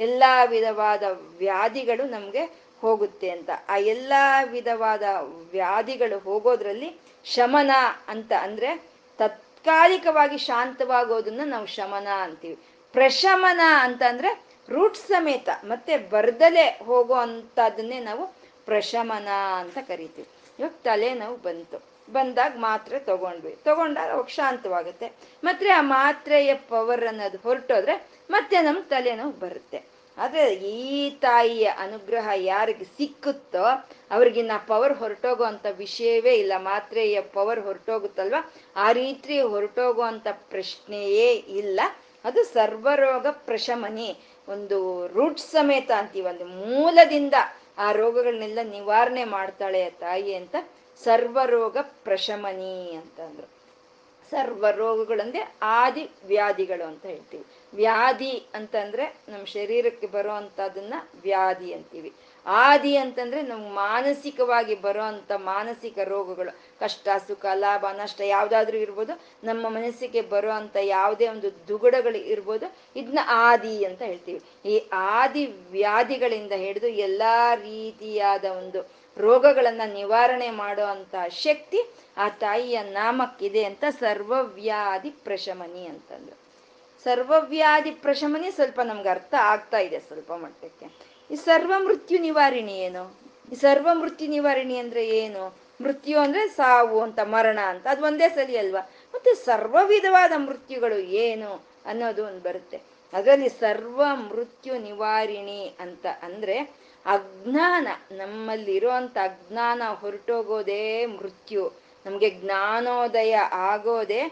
ಎಲ್ಲ ವಿಧವಾದ ವ್ಯಾಧಿಗಳು ನಮಗೆ ಹೋಗುತ್ತೆ ಅಂತ. ಆ ಎಲ್ಲ ವಿಧವಾದ ವ್ಯಾಧಿಗಳು ಹೋಗೋದ್ರಲ್ಲಿ ಶಮನ ಅಂತ ಅಂದರೆ ತಾತ್ಕಾಲಿಕವಾಗಿ ಶಾಂತವಾಗೋದನ್ನ ನಾವು ಶಮನ ಅಂತೀವಿ. ಪ್ರಶಮನ ಅಂತ ಅಂದರೆ ರೂಟ್ ಸಮೇತ ಮತ್ತೆ ಬರ್ದಲೆ ಹೋಗೋ ಅಂಥದ್ದನ್ನೇ ನಾವು ಪ್ರಶಮನ ಅಂತ ಕರಿತೀವಿ. ಇವಾಗ ತಲೆನೋವು ಬಂತು, ಬಂದಾಗ ಮಾತ್ರೆ ತಗೊಂಡ್ವಿ, ತಗೊಂಡಾಗ ಅವಾಗ ಶಾಂತವಾಗುತ್ತೆ. ಮತ್ತೆ ಆ ಮಾತ್ರೆಯ ಪವರ್ ಅನ್ನೋದು ಹೊರಟೋದ್ರೆ ಮತ್ತೆ ನಮ್ಮ ತಲೆನೋವು ಬರುತ್ತೆ. ಆದರೆ ಈ ತಾಯಿಯ ಅನುಗ್ರಹ ಯಾರಿಗೆ ಸಿಕ್ಕುತ್ತೋ ಅವ್ರಿಗಿನ್ನ ಪವರ್ ಹೊರಟೋಗೋ ಅಂಥ ವಿಷಯವೇ ಇಲ್ಲ. ಮಾತ್ರೆಯ ಪವರ್ ಹೊರಟೋಗುತ್ತಲ್ವ, ಆ ರೀತಿ ಹೊರಟೋಗೋ ಅಂಥ ಪ್ರಶ್ನೆಯೇ ಇಲ್ಲ. ಅದು ಸರ್ವರೋಗ ಪ್ರಶಮನಿ, ಒಂದು ರೂಟ್ ಸಮೇತ ಅಂತೀವಿ, ಒಂದು ಮೂಲದಿಂದ ಆ ರೋಗಗಳನ್ನೆಲ್ಲ ನಿವಾರಣೆ ಮಾಡ್ತಾಳೆ ತಾಯಿ ಅಂತ ಸರ್ವರೋಗ ಪ್ರಶಮನಿ ಅಂತಂದ್ರು. ಸರ್ವ ರೋಗಗಳಂದ್ರೆ ಆದಿ ವ್ಯಾಧಿಗಳು ಅಂತ ಹೇಳ್ತೀವಿ. ವ್ಯಾಧಿ ಅಂತಂದ್ರೆ ನಮ್ಮ ಶರೀರಕ್ಕೆ ಬರೋ ಅಂಥದನ್ನ ವ್ಯಾಧಿ ಅಂತೀವಿ. ಆದಿ ಅಂತಂದ್ರೆ ನಮ್ಗೆ ಮಾನಸಿಕವಾಗಿ ಬರೋ ಅಂಥ ಮಾನಸಿಕ ರೋಗಗಳು, ಕಷ್ಟ ಸುಖ ಲಾಭ ನಷ್ಟ ಯಾವುದಾದ್ರೂ ಇರ್ಬೋದು, ನಮ್ಮ ಮನಸ್ಸಿಗೆ ಬರೋ ಅಂಥ ಯಾವುದೇ ಒಂದು ದುಗುಡಗಳು ಇರ್ಬೋದು, ಇದನ್ನ ಆದಿ ಅಂತ ಹೇಳ್ತೀವಿ. ಈ ಆದಿ ವ್ಯಾಧಿಗಳಿಂದ ಹಿಡಿದು ಎಲ್ಲ ರೀತಿಯಾದ ಒಂದು ರೋಗಗಳನ್ನು ನಿವಾರಣೆ ಮಾಡೋ ಅಂಥ ಶಕ್ತಿ ಆ ತಾಯಿಯ ನಾಮಕ್ಕಿದೆ ಅಂತ ಸರ್ವವ್ಯಾಧಿ ಪ್ರಶಮನಿ ಅಂತಂದ್ರು. ಸರ್ವವ್ಯಾಧಿ ಪ್ರಶಮನಿ ಸ್ವಲ್ಪ ನಮ್ಗೆ ಅರ್ಥ ಆಗ್ತಾ ಇದೆ ಸ್ವಲ್ಪ ಮಟ್ಟಕ್ಕೆ. ಈ ಸರ್ವ ಮೃತ್ಯು ನಿವಾರಣಿ ಏನು? ಈ ಸರ್ವ ಮೃತ್ಯು ನಿವಾರಣಿ ಅಂದರೆ ಏನು? ಮೃತ್ಯು ಅಂದರೆ ಸಾವು ಅಂತ, ಮರಣ ಅಂತ, ಅದು ಒಂದೇ ಸರಿ ಅಲ್ವಾ. ಮತ್ತೆ ಸರ್ವ ವಿಧವಾದ ಮೃತ್ಯುಗಳು ಏನು ಅನ್ನೋದು ಒಂದು ಬರುತ್ತೆ. ಅದರಲ್ಲಿ ಸರ್ವ ಮೃತ್ಯು ನಿವಾರಿಣಿ ಅಂತ ಅಂದರೆ ಅಜ್ಞಾನ, ನಮ್ಮಲ್ಲಿರುವಂಥ ಅಜ್ಞಾನ ಹೊರಟೋಗೋದೇ ಮೃತ್ಯು. ನಮಗೆ ಜ್ಞಾನೋದಯ ಆಗೋದೇ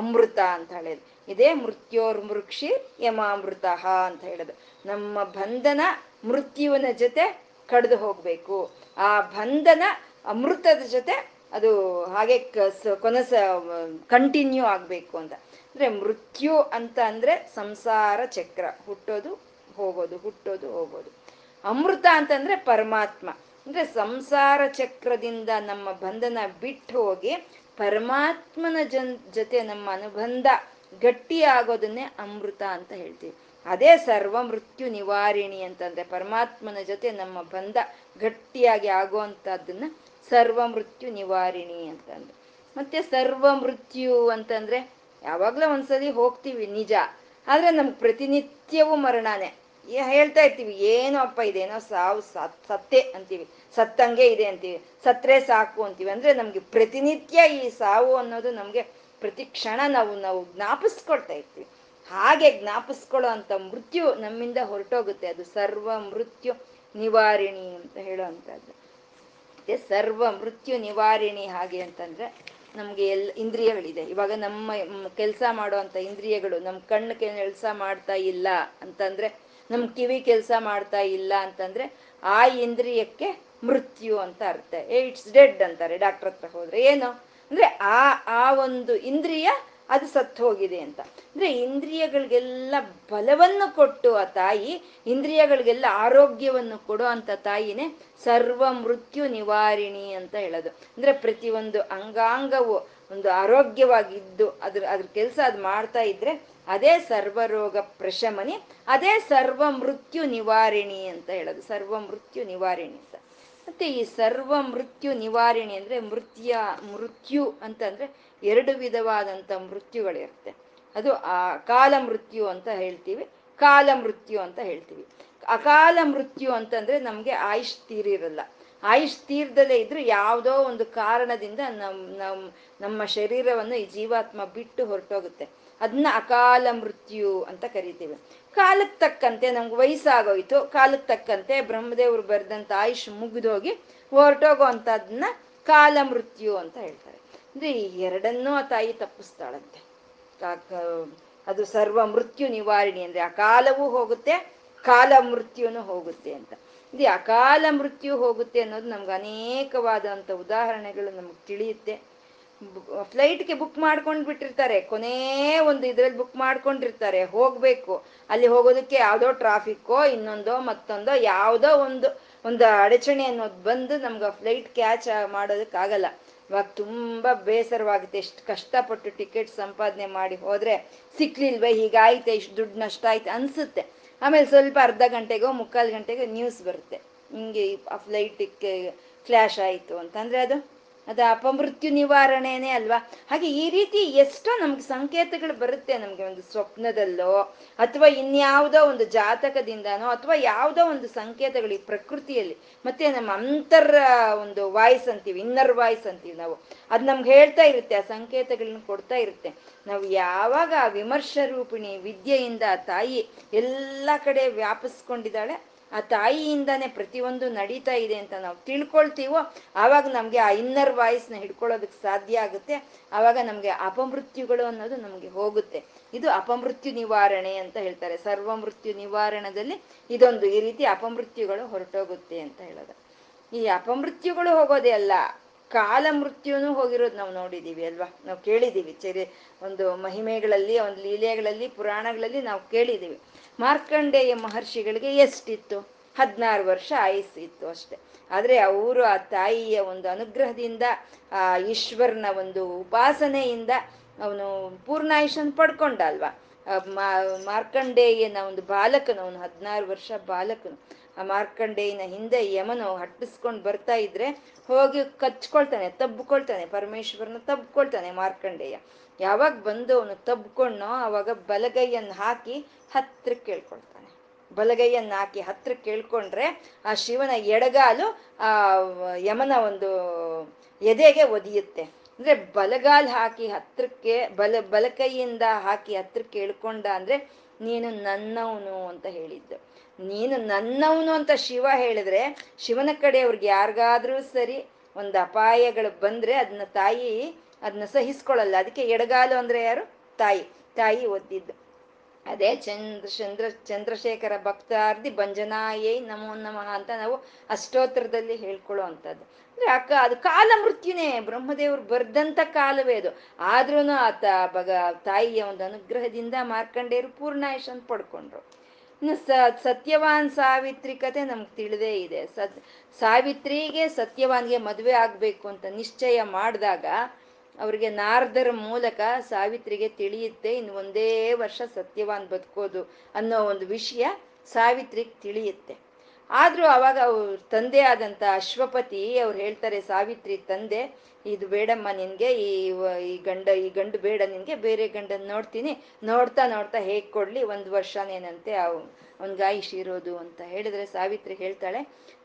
ಅಮೃತ ಅಂತ ಹೇಳೋದು. ಇದೇ ಮೃತ್ಯೋರ್ಮೃಕ್ಷಿ ಯಮಾಮೃತ ಅಂತ ಹೇಳೋದು. ನಮ್ಮ ಬಂಧನ ಮೃತ್ಯುವಿನ ಜೊತೆ ಕಡಿದು ಹೋಗಬೇಕು. ಆ ಬಂಧನ ಅಮೃತದ ಜೊತೆ ಅದು ಹಾಗೆ ಕೊನಸ ಕಂಟಿನ್ಯೂ ಆಗಬೇಕು ಅಂತ. ಅಂದರೆ ಮೃತ್ಯು ಅಂತ ಅಂದರೆ ಸಂಸಾರ ಚಕ್ರ, ಹುಟ್ಟೋದು ಹೋಗೋದು, ಹುಟ್ಟೋದು, ಹೋಗೋದು. ಅಮೃತ ಅಂತಂದ್ರೆ ಪರಮಾತ್ಮ ಅಂದ್ರೆ ಸಂಸಾರ ಚಕ್ರದಿಂದ ನಮ್ಮ ಬಂಧನ ಬಿಟ್ಟು ಹೋಗಿ ಪರಮಾತ್ಮನ ಜನ್ ಜೊತೆ ನಮ್ಮ ಅನುಬಂಧ ಗಟ್ಟಿಯಾಗೋದನ್ನೇ ಅಮೃತ ಅಂತ ಹೇಳ್ತೀವಿ. ಅದೇ ಸರ್ವ ಮೃತ್ಯು ನಿವಾರಿಣಿ ಅಂತಂದ್ರೆ ಪರಮಾತ್ಮನ ಜೊತೆ ನಮ್ಮ ಬಂಧ ಗಟ್ಟಿಯಾಗಿ ಆಗುವಂತಹದ್ದನ್ನ ಸರ್ವ ಮೃತ್ಯು ನಿವಾರಿಣಿ ಅಂತಂದ್ರೆ. ಮತ್ತೆ ಸರ್ವ ಮೃತ್ಯು ಅಂತಂದ್ರೆ ಯಾವಾಗ್ಲೂ ಒಂದ್ಸಲಿ ಹೋಗ್ತೀವಿ ನಿಜ, ಆದ್ರೆ ನಮ್ಗೆ ಪ್ರತಿನಿತ್ಯವೂ ಮರಣಾನೇ. ಹೇಳ್ತಾ ಇರ್ತೀವಿ ಏನೋ ಅಪ್ಪ ಇದೇನೋ ಸಾವು, ಸತ್ ಸತ್ತೆ ಅಂತೀವಿ, ಸತ್ತಂಗೆ ಇದೆ ಅಂತೀವಿ, ಸತ್ರೆ ಸಾಕು ಅಂತೀವಿ. ಅಂದ್ರೆ ನಮ್ಗೆ ಪ್ರತಿನಿತ್ಯ ಈ ಸಾವು ಅನ್ನೋದು ನಮ್ಗೆ ಪ್ರತಿ ಕ್ಷಣ ನಾವು ನಾವು ಜ್ಞಾಪಿಸ್ಕೊಳ್ತಾ ಇರ್ತೀವಿ. ಹಾಗೆ ಜ್ಞಾಪಿಸ್ಕೊಳ್ಳೋ ಅಂತ ಮೃತ್ಯು ನಮ್ಮಿಂದ ಹೊರಟೋಗುತ್ತೆ. ಅದು ಸರ್ವ ಮೃತ್ಯು ನಿವಾರಿಣಿ ಅಂತ ಹೇಳುವಂಥದ್ದು. ಮತ್ತೆ ಸರ್ವ ಮೃತ್ಯು ನಿವಾರಿಣಿ ಹಾಗೆ ಅಂತಂದ್ರೆ ನಮ್ಗೆ ಎಲ್ಲ ಇಂದ್ರಿಯಗಳಿದೆ. ಇವಾಗ ನಮ್ಮ ಕೆಲಸ ಮಾಡುವಂತ ಇಂದ್ರಿಯಗಳು, ನಮ್ ಕಣ್ಣು ಕೆಲಸ ಮಾಡ್ತಾ ಇಲ್ಲ ಅಂತಂದ್ರೆ, ನಮ್ ಕಿವಿ ಕೆಲಸ ಮಾಡ್ತಾ ಇಲ್ಲ ಅಂತಂದ್ರೆ ಆ ಇಂದ್ರಿಯಕ್ಕೆ ಮೃತ್ಯು ಅಂತ ಅರ್ಥ. ಏ ಇಟ್ಸ್ ಡೆಡ್ ಅಂತಾರೆ ಡಾಕ್ಟರ್ ಹತ್ರ ಹೋದ್ರೆ. ಏನು ಅಂದ್ರೆ ಆ ಆ ಒಂದು ಇಂದ್ರಿಯ ಅದು ಸತ್ತು ಹೋಗಿದೆ ಅಂತ. ಅಂದ್ರೆ ಇಂದ್ರಿಯಗಳಿಗೆಲ್ಲ ಬಲವನ್ನು ಕೊಟ್ಟು ಆ ತಾಯಿ, ಇಂದ್ರಿಯಗಳಿಗೆಲ್ಲ ಆರೋಗ್ಯವನ್ನು ಕೊಡೋ ಅಂತ ತಾಯಿನೇ ಸರ್ವ ಮೃತ್ಯು ನಿವಾರಿಣಿ ಅಂತ ಹೇಳೋದು. ಅಂದ್ರೆ ಪ್ರತಿಯೊಂದು ಅಂಗಾಂಗವು ಒಂದು ಆರೋಗ್ಯವಾಗಿದ್ದು ಅದ್ರ ಅದ್ರ ಕೆಲಸ ಅದು ಮಾಡ್ತಾ ಇದ್ರೆ ಅದೇ ಸರ್ವರೋಗ ಪ್ರಶಮನಿ, ಅದೇ ಸರ್ವ ಮೃತ್ಯು ನಿವಾರಿಣಿ ಅಂತ ಹೇಳೋದು, ಸರ್ವ ಮೃತ್ಯು ನಿವಾರಿಣಿ ಅಂತ. ಮತ್ತೆ ಈ ಸರ್ವ ಮೃತ್ಯು ನಿವಾರಿಣಿ ಅಂದ್ರೆ ಮೃತ್ಯ ಮೃತ್ಯು ಅಂತಂದ್ರೆ ಎರಡು ವಿಧವಾದಂಥ ಮೃತ್ಯುಗಳಿರುತ್ತೆ. ಅದು ಅಕಾಲ ಮೃತ್ಯು ಅಂತ ಹೇಳ್ತೀವಿ, ಕಾಲ ಮೃತ್ಯು ಅಂತ ಹೇಳ್ತೀವಿ. ಅಕಾಲ ಮೃತ್ಯು ಅಂತಂದ್ರೆ ನಮ್ಗೆ ಆಯುಷ್ ತೀರಿರಲ್ಲ. ಆಯುಷ್ ತೀರ್ದಲ್ಲೇ ಇದ್ರೆ ಯಾವುದೋ ಒಂದು ಕಾರಣದಿಂದ ನಮ್ ನಮ್ ನಮ್ಮ ಶರೀರವನ್ನು ಈ ಜೀವಾತ್ಮ ಬಿಟ್ಟು ಹೊರಟೋಗುತ್ತೆ. ಅದನ್ನ ಅಕಾಲ ಮೃತ್ಯು ಅಂತ ಕರಿತೀವಿ. ಕಾಲಕ್ಕೆ ತಕ್ಕಂತೆ ನಮ್ಗೆ ವಯಸ್ಸಾಗೋಯ್ತು, ಕಾಲಕ್ಕೆ ತಕ್ಕಂತೆ ಬ್ರಹ್ಮದೇವರು ಬರೆದಂಥ ಆಯುಷ್ ಮುಗಿದೋಗಿ ಹೊರಟೋಗೋ ಅಂಥದನ್ನ ಕಾಲ ಮೃತ್ಯು ಅಂತ ಹೇಳ್ತಾರೆ. ಅಂದರೆ ಈ ಎರಡನ್ನೂ ಆ ತಾಯಿ ತಪ್ಪಿಸ್ತಾಳಂತೆ. ಅದು ಸರ್ವ ಮೃತ್ಯು ನಿವಾರಣೆ ಅಂದರೆ ಅಕಾಲವೂ ಹೋಗುತ್ತೆ, ಕಾಲ ಮೃತ್ಯುನೂ ಹೋಗುತ್ತೆ ಅಂತ. ಇದು ಅಕಾಲ ಮೃತ್ಯು ಹೋಗುತ್ತೆ ಅನ್ನೋದು ನಮ್ಗೆ ಅನೇಕವಾದಂಥ ಉದಾಹರಣೆಗಳು ನಮ್ಗೆ ತಿಳಿಯುತ್ತೆ. ಫ್ಲೈಟ್ಗೆ ಬುಕ್ ಮಾಡ್ಕೊಂಡು ಬಿಟ್ಟಿರ್ತಾರೆ, ಕೊನೇ ಒಂದು ಇದರಲ್ಲಿ ಬುಕ್ ಮಾಡ್ಕೊಂಡಿರ್ತಾರೆ, ಹೋಗ್ಬೇಕು. ಅಲ್ಲಿ ಹೋಗೋದಕ್ಕೆ ಯಾವುದೋ ಟ್ರಾಫಿಕ್ಕೋ ಇನ್ನೊಂದೋ ಮತ್ತೊಂದೋ ಯಾವುದೋ ಒಂದು ಒಂದು ಅಡಚಣೆ ಅನ್ನೋದು ಬಂದು ನಮ್ಗೆ ಫ್ಲೈಟ್ ಕ್ಯಾಚ್ ಮಾಡೋದಕ್ಕಾಗಲ್ಲ. ಇವಾಗ ತುಂಬಾ ಬೇಸರವಾಗುತ್ತೆ, ಎಷ್ಟು ಕಷ್ಟಪಟ್ಟು ಟಿಕೆಟ್ ಸಂಪಾದನೆ ಮಾಡಿ ಹೋದ್ರೆ ಸಿಕ್ಲಿಲ್ವೇ, ಹೀಗಾಯ್ತೆ, ಇಷ್ಟು ದುಡ್ಡು ನಷ್ಟ ಆಯ್ತು ಅನ್ಸುತ್ತೆ. ಆಮೇಲೆ ಸ್ವಲ್ಪ ಅರ್ಧ ಗಂಟೆಗೋ ಮುಕ್ಕಾಲು ಗಂಟೆಗೋ ನ್ಯೂಸ್ ಬರುತ್ತೆ, ಹಿಂಗೆ ಆ ಫ್ಲೈಟಿಗೆ ಕ್ಲಾಶ್ ಆಯಿತು ಅಂತಂದರೆ ಅದು ಅದು ಅಪಮೃತ್ಯು ನಿವಾರಣೆನೇ ಅಲ್ವಾ. ಹಾಗೆ ಈ ರೀತಿ ಎಷ್ಟೋ ನಮ್ಗೆ ಸಂಕೇತಗಳು ಬರುತ್ತೆ ನಮಗೆ, ಒಂದು ಸ್ವಪ್ನದಲ್ಲೋ ಅಥವಾ ಇನ್ಯಾವುದೋ ಒಂದು ಜಾತಕದಿಂದನೋ ಅಥವಾ ಯಾವುದೋ ಒಂದು ಸಂಕೇತಗಳು ಈ ಪ್ರಕೃತಿಯಲ್ಲಿ. ಮತ್ತೆ ನಮ್ಮ ಅಂತರ್ ಒಂದು ವಾಯ್ಸ್ ಅಂತೀವಿ, ಇನ್ನರ್ ವಾಯ್ಸ್ ಅಂತೀವಿ ನಾವು, ಅದು ನಮ್ಗೆ ಹೇಳ್ತಾ ಇರುತ್ತೆ, ಆ ಸಂಕೇತಗಳನ್ನ ಕೊಡ್ತಾ ಇರುತ್ತೆ. ನಾವು ಯಾವಾಗ ಆ ವಿಮರ್ಶರೂಪಿಣಿ ವಿದ್ಯೆಯಿಂದ ಆ ತಾಯಿ ಎಲ್ಲ ಕಡೆ ವ್ಯಾಪಿಸ್ಕೊಂಡಿದ್ದಾಳೆ, ಆ ತಾಯಿಯಿಂದಾನೇ ಪ್ರತಿಯೊಂದು ನಡೀತಾ ಇದೆ ಅಂತ ನಾವು ತಿಳ್ಕೊಳ್ತೀವೋ ಆವಾಗ ನಮಗೆ ಆ ಇನ್ನರ್ ವಾಯ್ಸ್ನ ಹಿಡ್ಕೊಳ್ಳೋದಕ್ಕೆ ಸಾಧ್ಯ ಆಗುತ್ತೆ. ಆವಾಗ ನಮಗೆ ಅಪಮೃತ್ಯುಗಳು ಅನ್ನೋದು ನಮಗೆ ಹೋಗುತ್ತೆ. ಇದು ಅಪಮೃತ್ಯು ನಿವಾರಣೆ ಅಂತ ಹೇಳ್ತಾರೆ. ಸರ್ವ ಮೃತ್ಯು ನಿವಾರಣದಲ್ಲಿ ಇದೊಂದು, ಈ ರೀತಿ ಅಪಮೃತ್ಯುಗಳು ಹೊರಟೋಗುತ್ತೆ ಅಂತ ಹೇಳೋದು. ಈ ಅಪಮೃತ್ಯುಗಳು ಹೋಗೋದೇ ಅಲ್ಲ, ಕಾಲ ಮೃತ್ಯುನೂ ಹೋಗಿರೋದು ನಾವು ನೋಡಿದ್ದೀವಿ ಅಲ್ವಾ, ನಾವು ಕೇಳಿದ್ದೀವಿ. ಚರಿ ಒಂದು ಮಹಿಮೆಗಳಲ್ಲಿ, ಒಂದು ಲೀಲೆಗಳಲ್ಲಿ, ಪುರಾಣಗಳಲ್ಲಿ ನಾವು ಕೇಳಿದ್ದೀವಿ. ಮಾರ್ಕಂಡೇಯ ಮಹರ್ಷಿಗಳಿಗೆ ಎಷ್ಟಿತ್ತು? ಹದಿನಾರು ವರ್ಷ ಆಯಸ್ಸು ಇತ್ತು ಅಷ್ಟೆ. ಆದರೆ ಅವರು ಆ ತಾಯಿಯ ಒಂದು ಅನುಗ್ರಹದಿಂದ, ಆ ಈಶ್ವರನ ಒಂದು ಉಪಾಸನೆಯಿಂದ ಅವನು ಪೂರ್ಣಾಯುಷನ್ ಪಡ್ಕೊಂಡ ಅಲ್ವಾ. ಮಾರ್ಕಂಡೇಯನ ಒಂದು ಬಾಲಕನು, ಅವನು ಹದಿನಾರು ವರ್ಷ ಬಾಲಕನು. ಆ ಮಾರ್ಕಂಡೇಯನ ಹಿಂದೆ ಯಮನು ಹಟ್ಟಿಸ್ಕೊಂಡು ಬರ್ತಾ ಇದ್ರೆ ಹೋಗಿ ಕಚ್ಕೊಳ್ತಾನೆ, ತಬ್ಕೊಳ್ತಾನೆ, ಪರಮೇಶ್ವರನ ತಬ್ಕೊಳ್ತಾನೆ ಮಾರ್ಕಂಡೇಯ. ಯಾವಾಗ ಬಂದು ಅವನು ತಬ್ಕೊಂಡೋ ಆವಾಗ ಬಲಗೈಯನ್ನು ಹಾಕಿ ಹತ್ತಿರಕ್ಕೆ ಕೇಳ್ಕೊಳ್ತಾನೆ. ಬಲಗೈಯನ್ನು ಹಾಕಿ ಹತ್ತಿರಕ್ಕೆ ಕೇಳ್ಕೊಂಡ್ರೆ ಆ ಶಿವನ ಎಡಗಾಲು ಆ ಯಮನ ಒಂದು ಎದೆಗೆ ಒದಿಯುತ್ತೆ. ಅಂದ್ರೆ ಬಲಗಾಲ್ ಹಾಕಿ ಹತ್ತಿರಕ್ಕೆ, ಬಲ ಬಲಕೈಯಿಂದ ಹಾಕಿ ಹತ್ತಿರಕ್ಕೆ ಕೇಳ್ಕೊಂಡ ಅಂದ್ರೆ ನೀನು ನನ್ನವನು ಅಂತ ಹೇಳಿದ್ದು. ನೀನು ನನ್ನವನು ಅಂತ ಶಿವ ಹೇಳಿದ್ರೆ ಶಿವನ ಕಡೆ ಅವ್ರಿಗೆ ಯಾರಿಗಾದ್ರೂ ಸರಿ ಒಂದು ಅಪಾಯಗಳು ಬಂದ್ರೆ ಅದನ್ನ ತಾಯಿ ಅದನ್ನ ಸಹಿಸ್ಕೊಳ್ಳಲ್ಲ. ಅದಕ್ಕೆ ಎಡಗಾಲು ಅಂದ್ರೆ ಯಾರು? ತಾಯಿ, ತಾಯಿ ಒದ್ದಿದ್ದು. ಅದೇ ಚಂದ್ರ ಚಂದ್ರ ಚಂದ್ರಶೇಖರ ಭಕ್ತಾರ್ಧಿ ಭಂಜನಾಯೇ ನಮೋ ನಮಃ ಅಂತ ನಾವು ಅಷ್ಟೋತ್ತರದಲ್ಲಿ ಹೇಳ್ಕೊಳ್ಳೋ ಅಂಥದ್ದು. ಅಂದ್ರೆ ಆ ಅದು ಕಾಲ ಮೃತ್ಯುನೇ, ಬ್ರಹ್ಮದೇವರು ಬರ್ದಂಥ ಕಾಲವೇ ಅದು. ಆದ್ರೂ ಆತ ಬಗ ತಾಯಿಯ ಒಂದು ಅನುಗ್ರಹದಿಂದ ಮಾರ್ಕಂಡೇಯರು ಪೂರ್ಣಾಯುಷನ್ ಪಡ್ಕೊಂಡ್ರು. ಇನ್ನು ಸತ್ಯವಾನ್ ಸಾವಿತ್ರಿ ಕತೆ ನಮ್ಗೆ ತಿಳಿದೇ ಇದೆ. ಸತ್ ಸಾವಿತ್ರಿಗೆ ಸತ್ಯವಾನ್ಗೆ ಮದುವೆ ಆಗಬೇಕು ಅಂತ ನಿಶ್ಚಯ ಮಾಡಿದಾಗ ಅವ್ರಿಗೆ ನಾರದರ ಮೂಲಕ ಸಾವಿತ್ರಿಗೆ ತಿಳಿಯುತ್ತೆ. ಇನ್ನು ಒಂದೇ ವರ್ಷ ಸತ್ಯವಾನ್ ಬದುಕೋದು ಅನ್ನೋ ಒಂದು ವಿಷಯ ಸಾವಿತ್ರಿಗೆ ತಿಳಿಯುತ್ತೆ. ಆದರೂ ಅವಾಗ ಅವ್ರ ತಂದೆ ಆದಂಥ ಅಶ್ವಪತಿ ಅವ್ರು ಹೇಳ್ತಾರೆ, ಸಾವಿತ್ರಿ ತಂದೆ, ಇದು ಬೇಡಮ್ಮ ನಿನಗೆ, ಈ ಈ ಗಂಡ ಈ ಗಂಡು ಬೇಡ ನಿನಗೆ, ಬೇರೆ ಗಂಡನ ನೋಡ್ತೀನಿ, ನೋಡ್ತಾ ನೋಡ್ತಾ ಹೇಗೆ ಕೊಡಲಿ, ಒಂದು ವರ್ಷನೇನಂತೆ ಅವ್ ಅವ್ನಿಗೆ ಆಯುಷ್ ಇರೋದು ಅಂತ ಹೇಳಿದ್ರೆ, ಸಾವಿತ್ರಿ ಹೇಳ್ತಾಳೆ,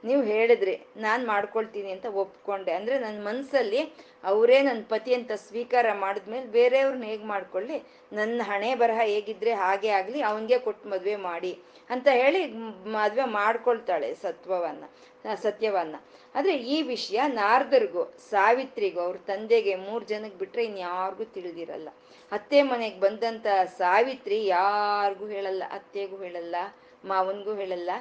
ನೀವು ಹೇಳಿದ್ರಿ ನಾನು ಮಾಡ್ಕೊಳ್ತೀನಿ ಅಂತ ಒಪ್ಕೊಂಡೆ. ಅಂದರೆ ನನ್ನ ಮನಸ್ಸಲ್ಲಿ ಅವರೇ ನನ್ನ ಪತಿ ಅಂತ ಸ್ವೀಕಾರ ಮಾಡಿದ್ಮೇಲೆ ಬೇರೆಯವ್ರನ್ನ ಹೇಗೆ ಮಾಡ್ಕೊಳ್ಳಿ, ನನ್ನ ಹಣೆ ಬರಹ ಹೇಗಿದ್ರೆ ಹಾಗೆ ಆಗಲಿ, ಅವನಿಗೆ ಕೊಟ್ಟು ಮದುವೆ ಮಾಡಿ ಅಂತ ಹೇಳಿ ಮದುವೆ ಮಾಡ್ಕೊಳ್ತಾಳೆ ಸತ್ವವನ್ನು ಸತ್ಯವನ್ನು. ಆದರೆ ಈ ವಿಷಯ ನಾರದರಿಗೂ ಸಾವಿತ್ರಿಗೂ ಅವ್ರ ತಂದೆಗೆ ಮೂರು ಜನಕ್ಕೆ ಬಿಟ್ಟರೆ ಇನ್ಯಾರಿಗೂ ತಿಳಿದಿರಲ್ಲ. ಅತ್ತೆ ಮನೆಗೆ ಬಂದಂಥ ಸಾವಿತ್ರಿ ಯಾರಿಗೂ ಹೇಳಲ್ಲ, ಅತ್ತೆಗೂ ಹೇಳಲ್ಲ, ಮಾವನಿಗೂ ಹೇಳಲ್ಲ,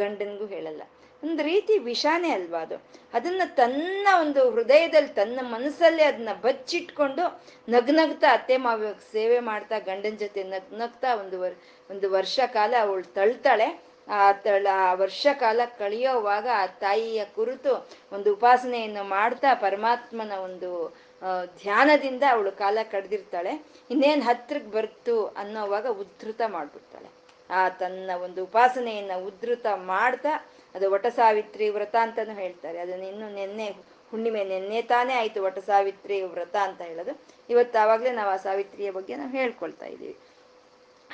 ಗಂಡನಿಗೂ ಹೇಳಲ್ಲ. ಒಂದು ರೀತಿ ವಿಷಾನೇ ಅಲ್ವಾ ಅದು. ಅದನ್ನು ತನ್ನ ಒಂದು ಹೃದಯದಲ್ಲಿ ತನ್ನ ಮನಸ್ಸಲ್ಲೇ ಅದನ್ನ ಬಚ್ಚಿಟ್ಕೊಂಡು ನಗ್ನಗ್ತಾ ಅತ್ತೆ ಮಾವ ಸೇವೆ ಮಾಡ್ತಾ ಗಂಡನ ಜೊತೆ ನಗ್ನಗ್ತಾ ಒಂದು ವರ್ ಒಂದು ವರ್ಷ ಕಾಲ ಅವಳು ತಳ್ತಾಳೆ. ಆ ತಳ ಆ ವರ್ಷ ಕಾಲ ಕಳೆಯೋವಾಗ ಆ ತಾಯಿಯ ಕುರಿತು ಒಂದು ಉಪಾಸನೆಯನ್ನು ಮಾಡ್ತಾ ಪರಮಾತ್ಮನ ಒಂದು ಧ್ಯಾನದಿಂದ ಅವಳು ಕಾಲ ಕಳೆದಿರ್ತಾಳೆ. ಇನ್ನೇನು ಹತ್ತಿರಕ್ಕೆ ಬರ್ತು ಅನ್ನೋವಾಗ ಉದ್ಧೃತ ಮಾಡಿಬಿಡ್ತಾಳೆ. ಆ ತನ್ನ ಒಂದು ಉಪಾಸನೆಯನ್ನು ಉದ್ಧೃತ ಮಾಡ್ತಾ, ಅದು ವಟ ಸಾವಿತ್ರಿ ವ್ರತ ಅಂತಲೂ ಹೇಳ್ತಾರೆ. ಅದನ್ನು ಇನ್ನೂ ನೆನ್ನೆ ಹುಣ್ಣಿಮೆ ನೆನ್ನೆ ತಾನೇ ಆಯಿತು ವಟ ಸಾವಿತ್ರಿ ವ್ರತ ಅಂತ ಹೇಳೋದು. ಇವತ್ತು ಆವಾಗಲೇ ನಾವು ಆ ಸಾವಿತ್ರಿಯ ಬಗ್ಗೆ ನಾವು ಹೇಳ್ಕೊಳ್ತಾ ಇದ್ದೀವಿ.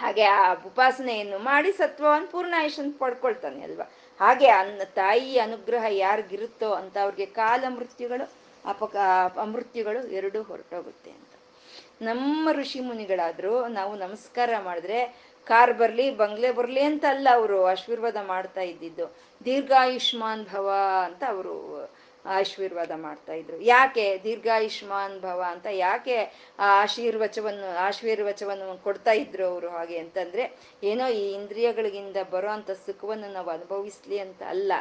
ಹಾಗೆ ಆ ಉಪಾಸನೆಯನ್ನು ಮಾಡಿ ಸತ್ವವನ್ನು ಪೂರ್ಣ ಆಯುಷನ್ ಪಡ್ಕೊಳ್ತಾನೆ ಅಲ್ವಾ. ಹಾಗೆ ಅನ್ನ ತಾಯಿ ಅನುಗ್ರಹ ಯಾರಿಗಿರುತ್ತೋ ಅಂತ ಅವ್ರಿಗೆ ಕಾಲ ಮೃತ್ಯುಗಳು ಅಪಕ ಅಮೃತ್ಯುಗಳು ಎರಡೂ ಹೊರಟೋಗುತ್ತೆ ಅಂತ. ನಮ್ಮ ಋಷಿ ಮುನಿಗಳಾದರೂ ನಾವು ನಮಸ್ಕಾರ ಮಾಡಿದ್ರೆ ಕಾರ್ ಬರಲಿ ಬಂಗ್ಲೆ ಬರಲಿ ಅಂತ ಅಲ್ಲ ಅವರು ಆಶೀರ್ವಾದ ಮಾಡ್ತಾ ಇದ್ದಿದ್ದು, ದೀರ್ಘಾಯುಷ್ಮಾನ್ ಭವ ಅಂತ ಅವರು ಆಶೀರ್ವಾದ ಮಾಡ್ತಾ ಇದ್ರು. ಯಾಕೆ ದೀರ್ಘಾಯುಷ್ಮಾನ್ ಭವ ಅಂತ ಯಾಕೆ ಆ ಆಶೀರ್ವಚವನ್ನು ಆಶೀರ್ವಚವನ್ನು ಕೊಡ್ತಾ ಇದ್ರು ಅವರು ಹಾಗೆ ಅಂತಂದರೆ, ಏನೋ ಈ ಇಂದ್ರಿಯಗಳಿಗಿಂದ ಬರೋ ಅಂಥ ಸುಖವನ್ನು ನಾವು ಅನುಭವಿಸ್ಲಿ ಅಂತ ಅಲ್ಲ,